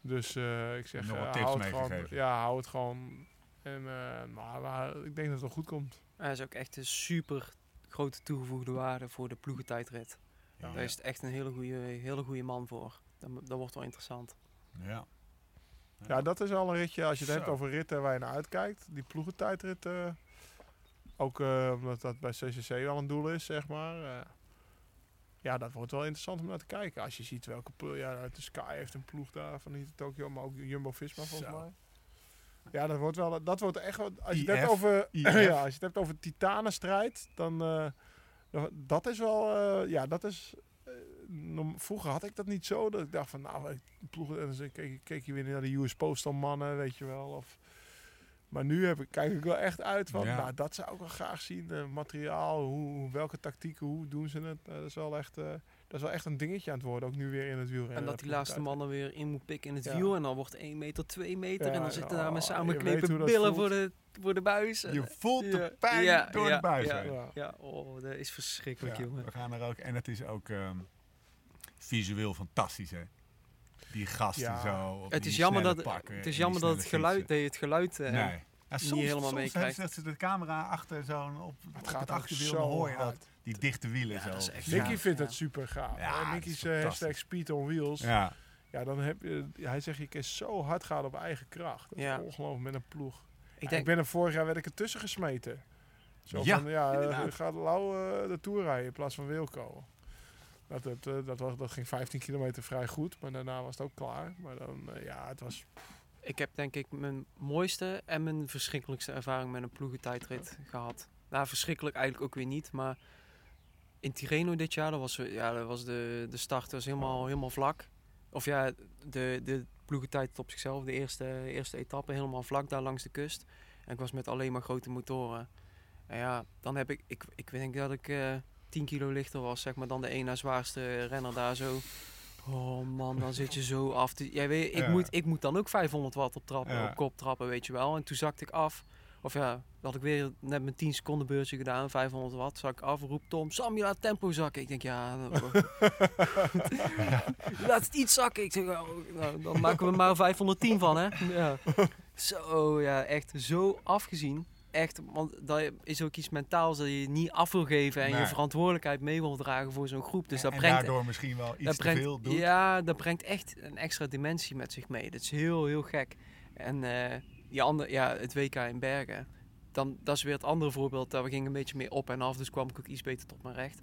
Dus ik zeg, hou het gewoon. En ik denk dat het wel goed komt. Hij is ook echt een super grote toegevoegde waarde voor de ploegentijdrit. Ja. Daar is het echt een hele goede man voor. Dat wordt wel interessant. Ja. Ja, dat is al een ritje. Als je het hebt over ritten waar je naar uitkijkt. Die ploegentijdrit. Ook omdat dat bij CCC wel een doel is, zeg maar. Dat wordt wel interessant om naar te kijken. Als je ziet welke ploeg... Ja, de Sky heeft een ploeg daar van hier Tokio. Maar ook Jumbo-Visma, volgens mij. Ja, dat wordt echt... Als je het hebt over titanenstrijd, dan... dat is wel... dat is... Vroeger had ik dat niet zo, dat ik dacht van, en dan keek je weer naar de US Postal mannen, weet je wel. Maar nu kijk ik wel echt uit, want dat zou ik wel graag zien. Materiaal, welke tactieken, hoe doen ze het? Dat is wel echt een dingetje aan het worden, ook nu weer in het wielrennen. En dat die laatste mannen weer in moet pikken in het wiel. En dan wordt 1 meter, 2 meter. En dan zitten daar met samenknepen billen voor de buis. Je voelt de pijn door de buis. Ja, dat is verschrikkelijk, jongen. We gaan er ook, en het is ook... visueel fantastisch, hè? Die gasten zo. Het is jammer dat pakken, het is jammer dat het geluid soms, niet helemaal meekrijgt. Soms ze de camera achter zo'n op het achterwiel hoor je dat. Die dichte wielen zo. Nicky vindt het super gaaf. Ja, Nicky's hashtag Speed on Wheels. Ja. Ja, dan heb je... Hij zegt, je kan zo hard gaan op eigen kracht. Dat is ongelooflijk met een ploeg. Ik ben er vorig jaar, werd ik ertussen gesmeten. Zo van, gaat Lau de Tour rijden in plaats van Wilco. Dat ging 15 kilometer vrij goed, maar daarna was het ook klaar. Maar dan, het was... Ik heb denk ik mijn mooiste en mijn verschrikkelijkste ervaring met een ploegentijdrit gehad. Nou, verschrikkelijk eigenlijk ook weer niet, maar... In Tirreno dit jaar, dat was de start, was helemaal vlak. Of de ploegentijd op zichzelf, de eerste etappe, helemaal vlak daar langs de kust. En ik was met alleen maar grote motoren. En dan heb ik denk dat ik 10 kilo lichter was, zeg maar, dan de ene zwaarste renner daar zo. Oh man, dan zit je zo af. Jij weet, ik moet dan ook 500 watt op kop trappen, weet je wel. En toen zakte ik af. Of had ik weer net mijn 10 seconden beurtje gedaan, 500 watt, zak af, roep Tom, Sam, je laat tempo zakken. Ik denk, laat het iets zakken. Ik zeg, dan maken we maar 510 van, hè. Ja. Zo, echt zo afgezien. Echt, want dat is ook iets mentaals dat je niet af wil geven en je verantwoordelijkheid mee wil dragen voor zo'n groep. Dus dat brengt, daardoor misschien wel iets te veel doet. Ja, dat brengt echt een extra dimensie met zich mee. Dat is heel, heel gek. En... het WK in Bergen. Dat is weer het andere voorbeeld. Daar ging een beetje meer op en af. Dus kwam ik ook iets beter tot mijn recht.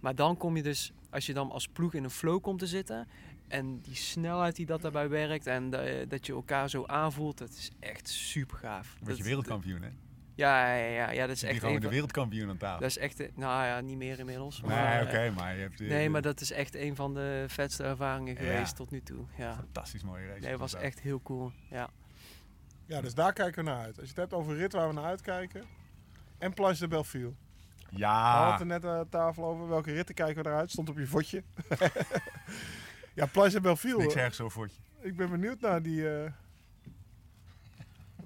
Maar dan kom je dus... Als je dan als ploeg in een flow komt te zitten... En die snelheid die dat daarbij werkt... En dat je elkaar zo aanvoelt... Dat is echt super gaaf. Word je wereldkampioen, hè? Ja, dat is echt... gewoon de wereldkampioen aan tafel. Dat is echt... Nou ja, niet meer inmiddels. Maar, nee, oké, maar je hebt... maar dat is echt een van de vetste ervaringen geweest tot nu toe. Ja. Fantastisch mooie race. Nee, het was echt heel cool, ja. Ja, dus daar kijken we naar uit. Als je het hebt over rit waar we naar uitkijken. En Planche de Belleville. Ja. We hadden het er net aan de tafel over. Welke ritten kijken we eruit? Stond op je fotje. Ja, Planche de Belleville. Niks erg zo'n fotje. Ik ben benieuwd naar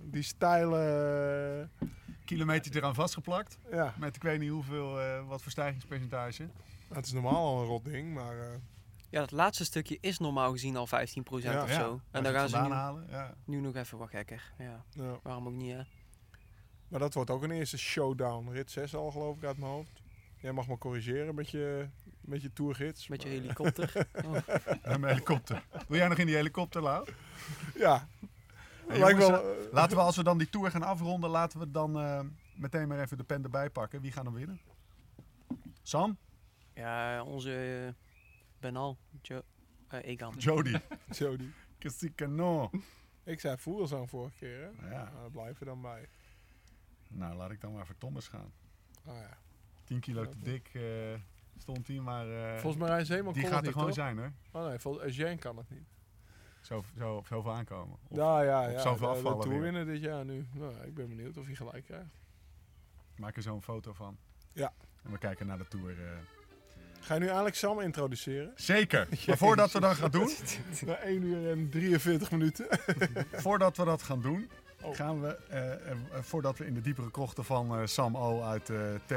die steile... Kilometer eraan vastgeplakt. Ja. Met ik weet niet hoeveel, wat verstijgingspercentage. Nou, het is normaal al een rot ding, maar... Ja, dat laatste stukje is normaal gezien al 15% of zo. Ja. En daar gaan ze nu nog even wat gekker. Ja. Ja. Waarom ook niet, hè? Maar dat wordt ook een eerste showdown. Rit 6 al, geloof ik, uit mijn hoofd. Jij mag me corrigeren met je tourgids. Met je helikopter. Ja, mijn helikopter. Wil jij nog in die helikopter, Lau? Ja. Hey, jongens, laten we, als we dan die tour gaan afronden, laten we dan meteen maar even de pen erbij pakken. Wie gaan hem winnen? Sam? Ja, onze... Benal, Egan. Jody. Casicano. Ik zei Voelsang vorige keer, hè? Nou ja. Daar blijven we dan bij. Nou, laat ik dan maar voor Thomas gaan. Ah ja. 10 kilo te dik stond hij, maar... volgens mij is helemaal die gaat er gewoon zijn, hoor. Oh nee, volgens Eugène kan het niet. Zo op zoveel aankomen. Of, op zoveel afvallen. De Tour winnen dit jaar nu. Nou, ik ben benieuwd of hij gelijk krijgt. Maak er zo een foto van. Ja. En we kijken naar de Tour... Ga je nu eigenlijk Sam introduceren? Zeker. Maar voordat we dat gaan doen... Na 1 uur en 43 minuten. Voordat we dat gaan doen... Gaan we, voordat we in de diepere krochten van Sam O uit T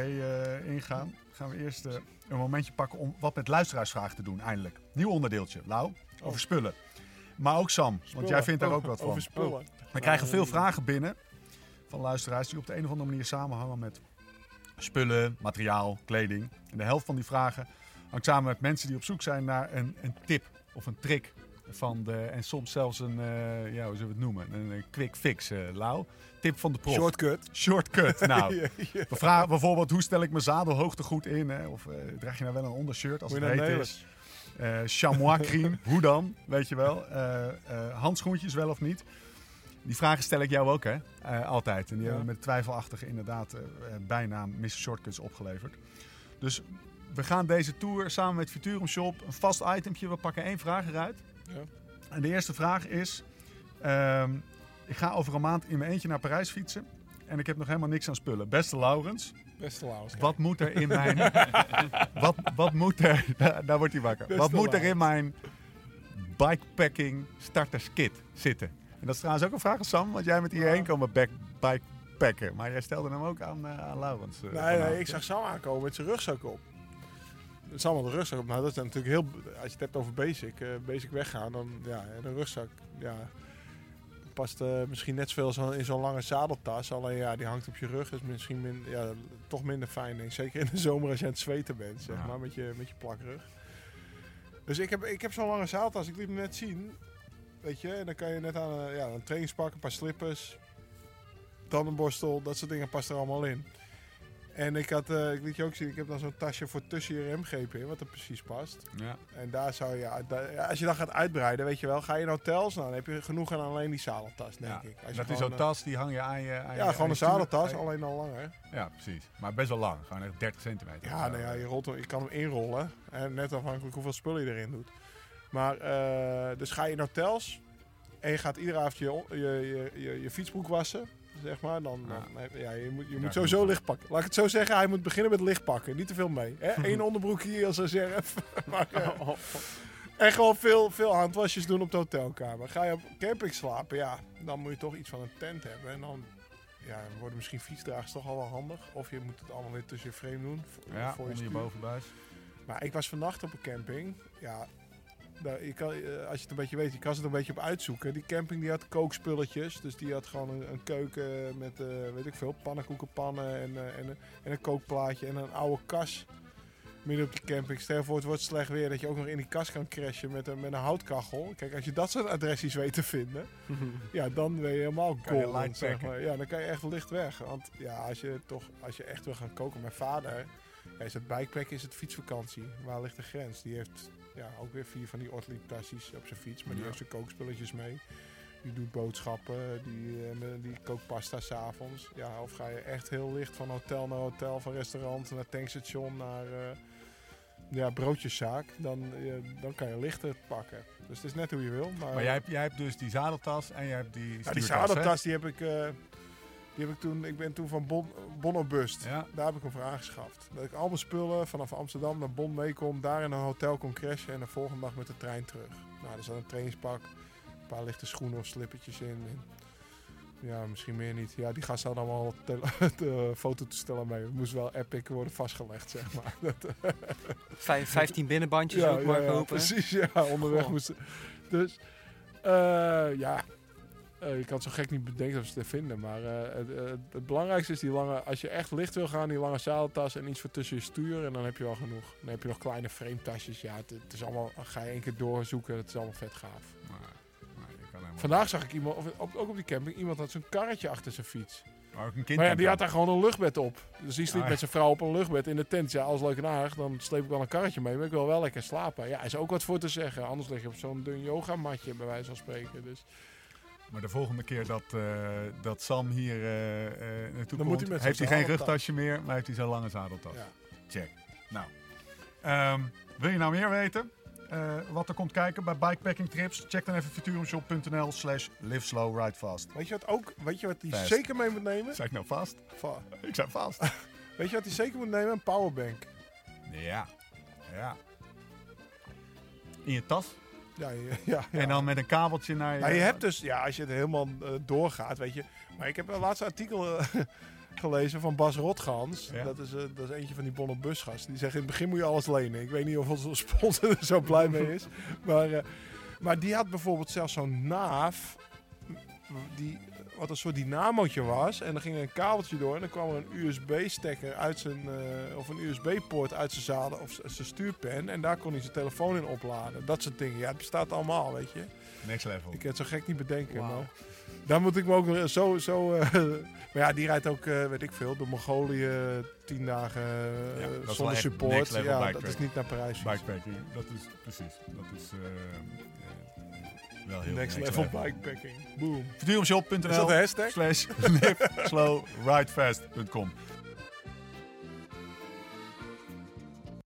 ingaan... Gaan we eerst een momentje pakken om wat met luisteraarsvragen te doen, eindelijk. Nieuw onderdeeltje, Lau. Over spullen. Maar ook Sam, want jij vindt daar ook wat van. Over spullen. We krijgen veel vragen binnen van luisteraars... die op de een of andere manier samenhangen met... spullen, materiaal, kleding. En de helft van die vragen hangt samen met mensen die op zoek zijn naar een tip of een trick. En soms zelfs een, hoe zullen we het noemen? Een quick fix, Lau. Tip van de prof. Shortcut. Nou, We vragen bijvoorbeeld, hoe stel ik mijn zadelhoogte goed in? Hè? Of draag je nou wel een ondershirt als het heet is? Chamois crème, hoe dan? Weet je wel. Handschoentjes wel of niet? Die vragen stel ik jou ook, hè? Altijd. En die hebben we met twijfelachtige inderdaad bijnaam Mr. Shortcuts opgeleverd. Dus we gaan deze tour samen met Futurum Shop een vast itempje. We pakken 1 vraag eruit. Ja. En de eerste vraag is... ik ga over een maand in mijn eentje naar Parijs fietsen. En ik heb nog helemaal niks aan spullen. Beste Laurens. Wat moet er in mijn... wat moet er... Daar wordt hij wakker. Beste moet er in mijn bikepacking starters kit zitten? En dat is trouwens ook een vraag aan Sam, want jij moet hierheen komen bikepacken. Maar jij stelde hem ook aan Laurens. Nee, ik zag Sam aankomen met zijn rugzak op. Het is allemaal de rugzak op. Nou, dat is natuurlijk heel... Als je het hebt over basic, basic weggaan, dan ja, en een rugzak, ja... Past misschien net zoveel in zo'n lange zadeltas. Alleen ja, die hangt op je rug. Is misschien toch minder fijn. Denk. Zeker in de zomer als je aan het zweten bent, zeg maar, met je plakrug. Dus ik heb zo'n lange zadeltas. Ik liet hem net zien. Weet je, en dan kan je net aan een trainingspak, een paar slippers, tandenborstel, dat soort dingen past er allemaal in. En ik liet je ook zien, ik heb dan zo'n tasje voor tussen je remgrepen in, wat er precies past. Ja. En daar zou je, als je dat gaat uitbreiden, weet je wel, ga je nou hotels, nou, dan heb je genoeg aan alleen die zadeltas, denk ik. Als dat je is zo'n tas, die hang je aan je... Gewoon een zadeltas, alleen al langer. Ja, precies. Maar best wel lang, gewoon echt 30 centimeter. Ja, nou ja, je kan hem inrollen, en net afhankelijk hoeveel spul je erin doet. Maar, dus ga je in hotels en je gaat iedere avond je fietsbroek wassen, zeg maar. Je moet sowieso licht pakken. Laat ik het zo zeggen, hij moet beginnen met licht pakken. Niet te veel mee. Eén onderbroek hier als reserve. En gewoon veel handwasjes doen op de hotelkamer. Ga je op camping slapen, ja, dan moet je toch iets van een tent hebben. En dan worden misschien fietsdragers toch al wel handig. Of je moet het allemaal weer tussen je frame doen. Voor onder je bovenbuis. Maar ik was vannacht op een camping, ja... Nou, als je het een beetje weet, je kan het een beetje op uitzoeken. Die camping die had kookspulletjes. Dus die had gewoon een keuken met, weet ik veel, pannenkoekenpannen en een kookplaatje en een oude kas midden op die camping. Stel voor, het wordt slecht weer dat je ook nog in die kas kan crashen met een houtkachel. Kijk, als je dat soort adressies weet te vinden, dan ben je helemaal golden, zeg maar. Ja, dan kan je echt licht weg. Want ja, als je echt wil gaan koken, mijn vader... Ja, is het bikepacken, is het fietsvakantie. Waar ligt de grens? Die heeft ook weer 4 van die Ortlieb-tassies op zijn fiets. Maar die heeft zijn kookspulletjes mee. Die doet boodschappen. Die kookt pasta 's avonds. Ja, of ga je echt heel licht van hotel naar hotel, van restaurant naar tankstation, naar broodjeszaak. Dan kan je lichter pakken. Dus het is net hoe je wil. Maar jij hebt dus die zadeltas en jij hebt die stuurtas. Die zadeltas, hè? Die heb ik... Ik ben toen van Bonn op Bust. Ja. Daar heb ik hem voor aangeschaft. Dat ik al mijn spullen vanaf Amsterdam naar Bonn meekom, daar in een hotel kon crashen en de volgende dag met de trein terug. Nou, er zat een trainingspak, een paar lichte schoenen of slippertjes in. En ja, misschien meer niet. Ja, die gasten hadden allemaal de fototoestellen mee. Het moest wel epic worden vastgelegd, zeg maar. 15 binnenbandjes ook maar kopen. Ja, precies, ja. Onderweg moesten... Dus, je kan het zo gek niet bedenken of ze te vinden. Maar het belangrijkste is die lange... Als je echt licht wil gaan, die lange zadeltas en iets voor tussen je stuur. En dan heb je wel genoeg. Dan heb je nog kleine frametasjes. Ja, het is allemaal... Ga je 1 keer doorzoeken. Het is allemaal vet gaaf. Maar je kan helemaal... Vandaag zag ik iemand, ook op die camping, iemand had zo'n karretje achter zijn fiets. Maar ook een kind. Maar ja, die had daar gewoon een luchtbed op. Dus die sliep met zijn vrouw op een luchtbed in de tent. Ja, als leuk en aardig, dan sleep ik wel een karretje mee. Maar ik wil wel lekker slapen. Ja, is ook wat voor te zeggen. Anders lig je op zo'n dun yogamatje, bij wijze van spreken. Dus... Maar de volgende keer dat Sam hier naartoe dan komt, heeft hij geen rugtasje meer, maar heeft hij zo'n lange zadeltas. Ja. Check. Nou, wil je nou meer weten? Wat er komt kijken bij bikepacking trips? Check dan even futurumshop.nl/liveslowridefast. Weet je wat hij zeker mee moet nemen? Zeg ik nou vast? Ik zei vast. Weet je wat hij zeker moet nemen? Een powerbank. Ja. In je tas? Ja. En dan met een kabeltje naar je... Nou, je hebt dus, als je het helemaal doorgaat, weet je... Maar ik heb een laatste artikel gelezen van Bas Rotgans. Ja. Dat is eentje van die Bonn op Bus gasten. Die zegt, in het begin moet je alles lenen. Ik weet niet of onze sponsor er zo blij mee is. Maar die had bijvoorbeeld zelfs zo'n naaf... wat een soort dynamootje was. En dan ging er een kabeltje door en dan kwam er een USB-stekker uit zijn... of een USB-poort uit zijn zadel of zijn stuurpen. En daar kon hij zijn telefoon in opladen. Dat soort dingen. Ja, het bestaat allemaal, weet je. Next level. Ik kan het zo gek niet bedenken. Wow. Maar daar moet ik me ook nog zo... maar ja, die rijdt ook, weet ik veel, door Mongolië 10 dagen zonder support. Ja, dat is niet naar Parijs. Bikepacking, dat is precies. Dat is... Next level bikepacking. Boom. Futurumshop.nl/liveslowridefast.com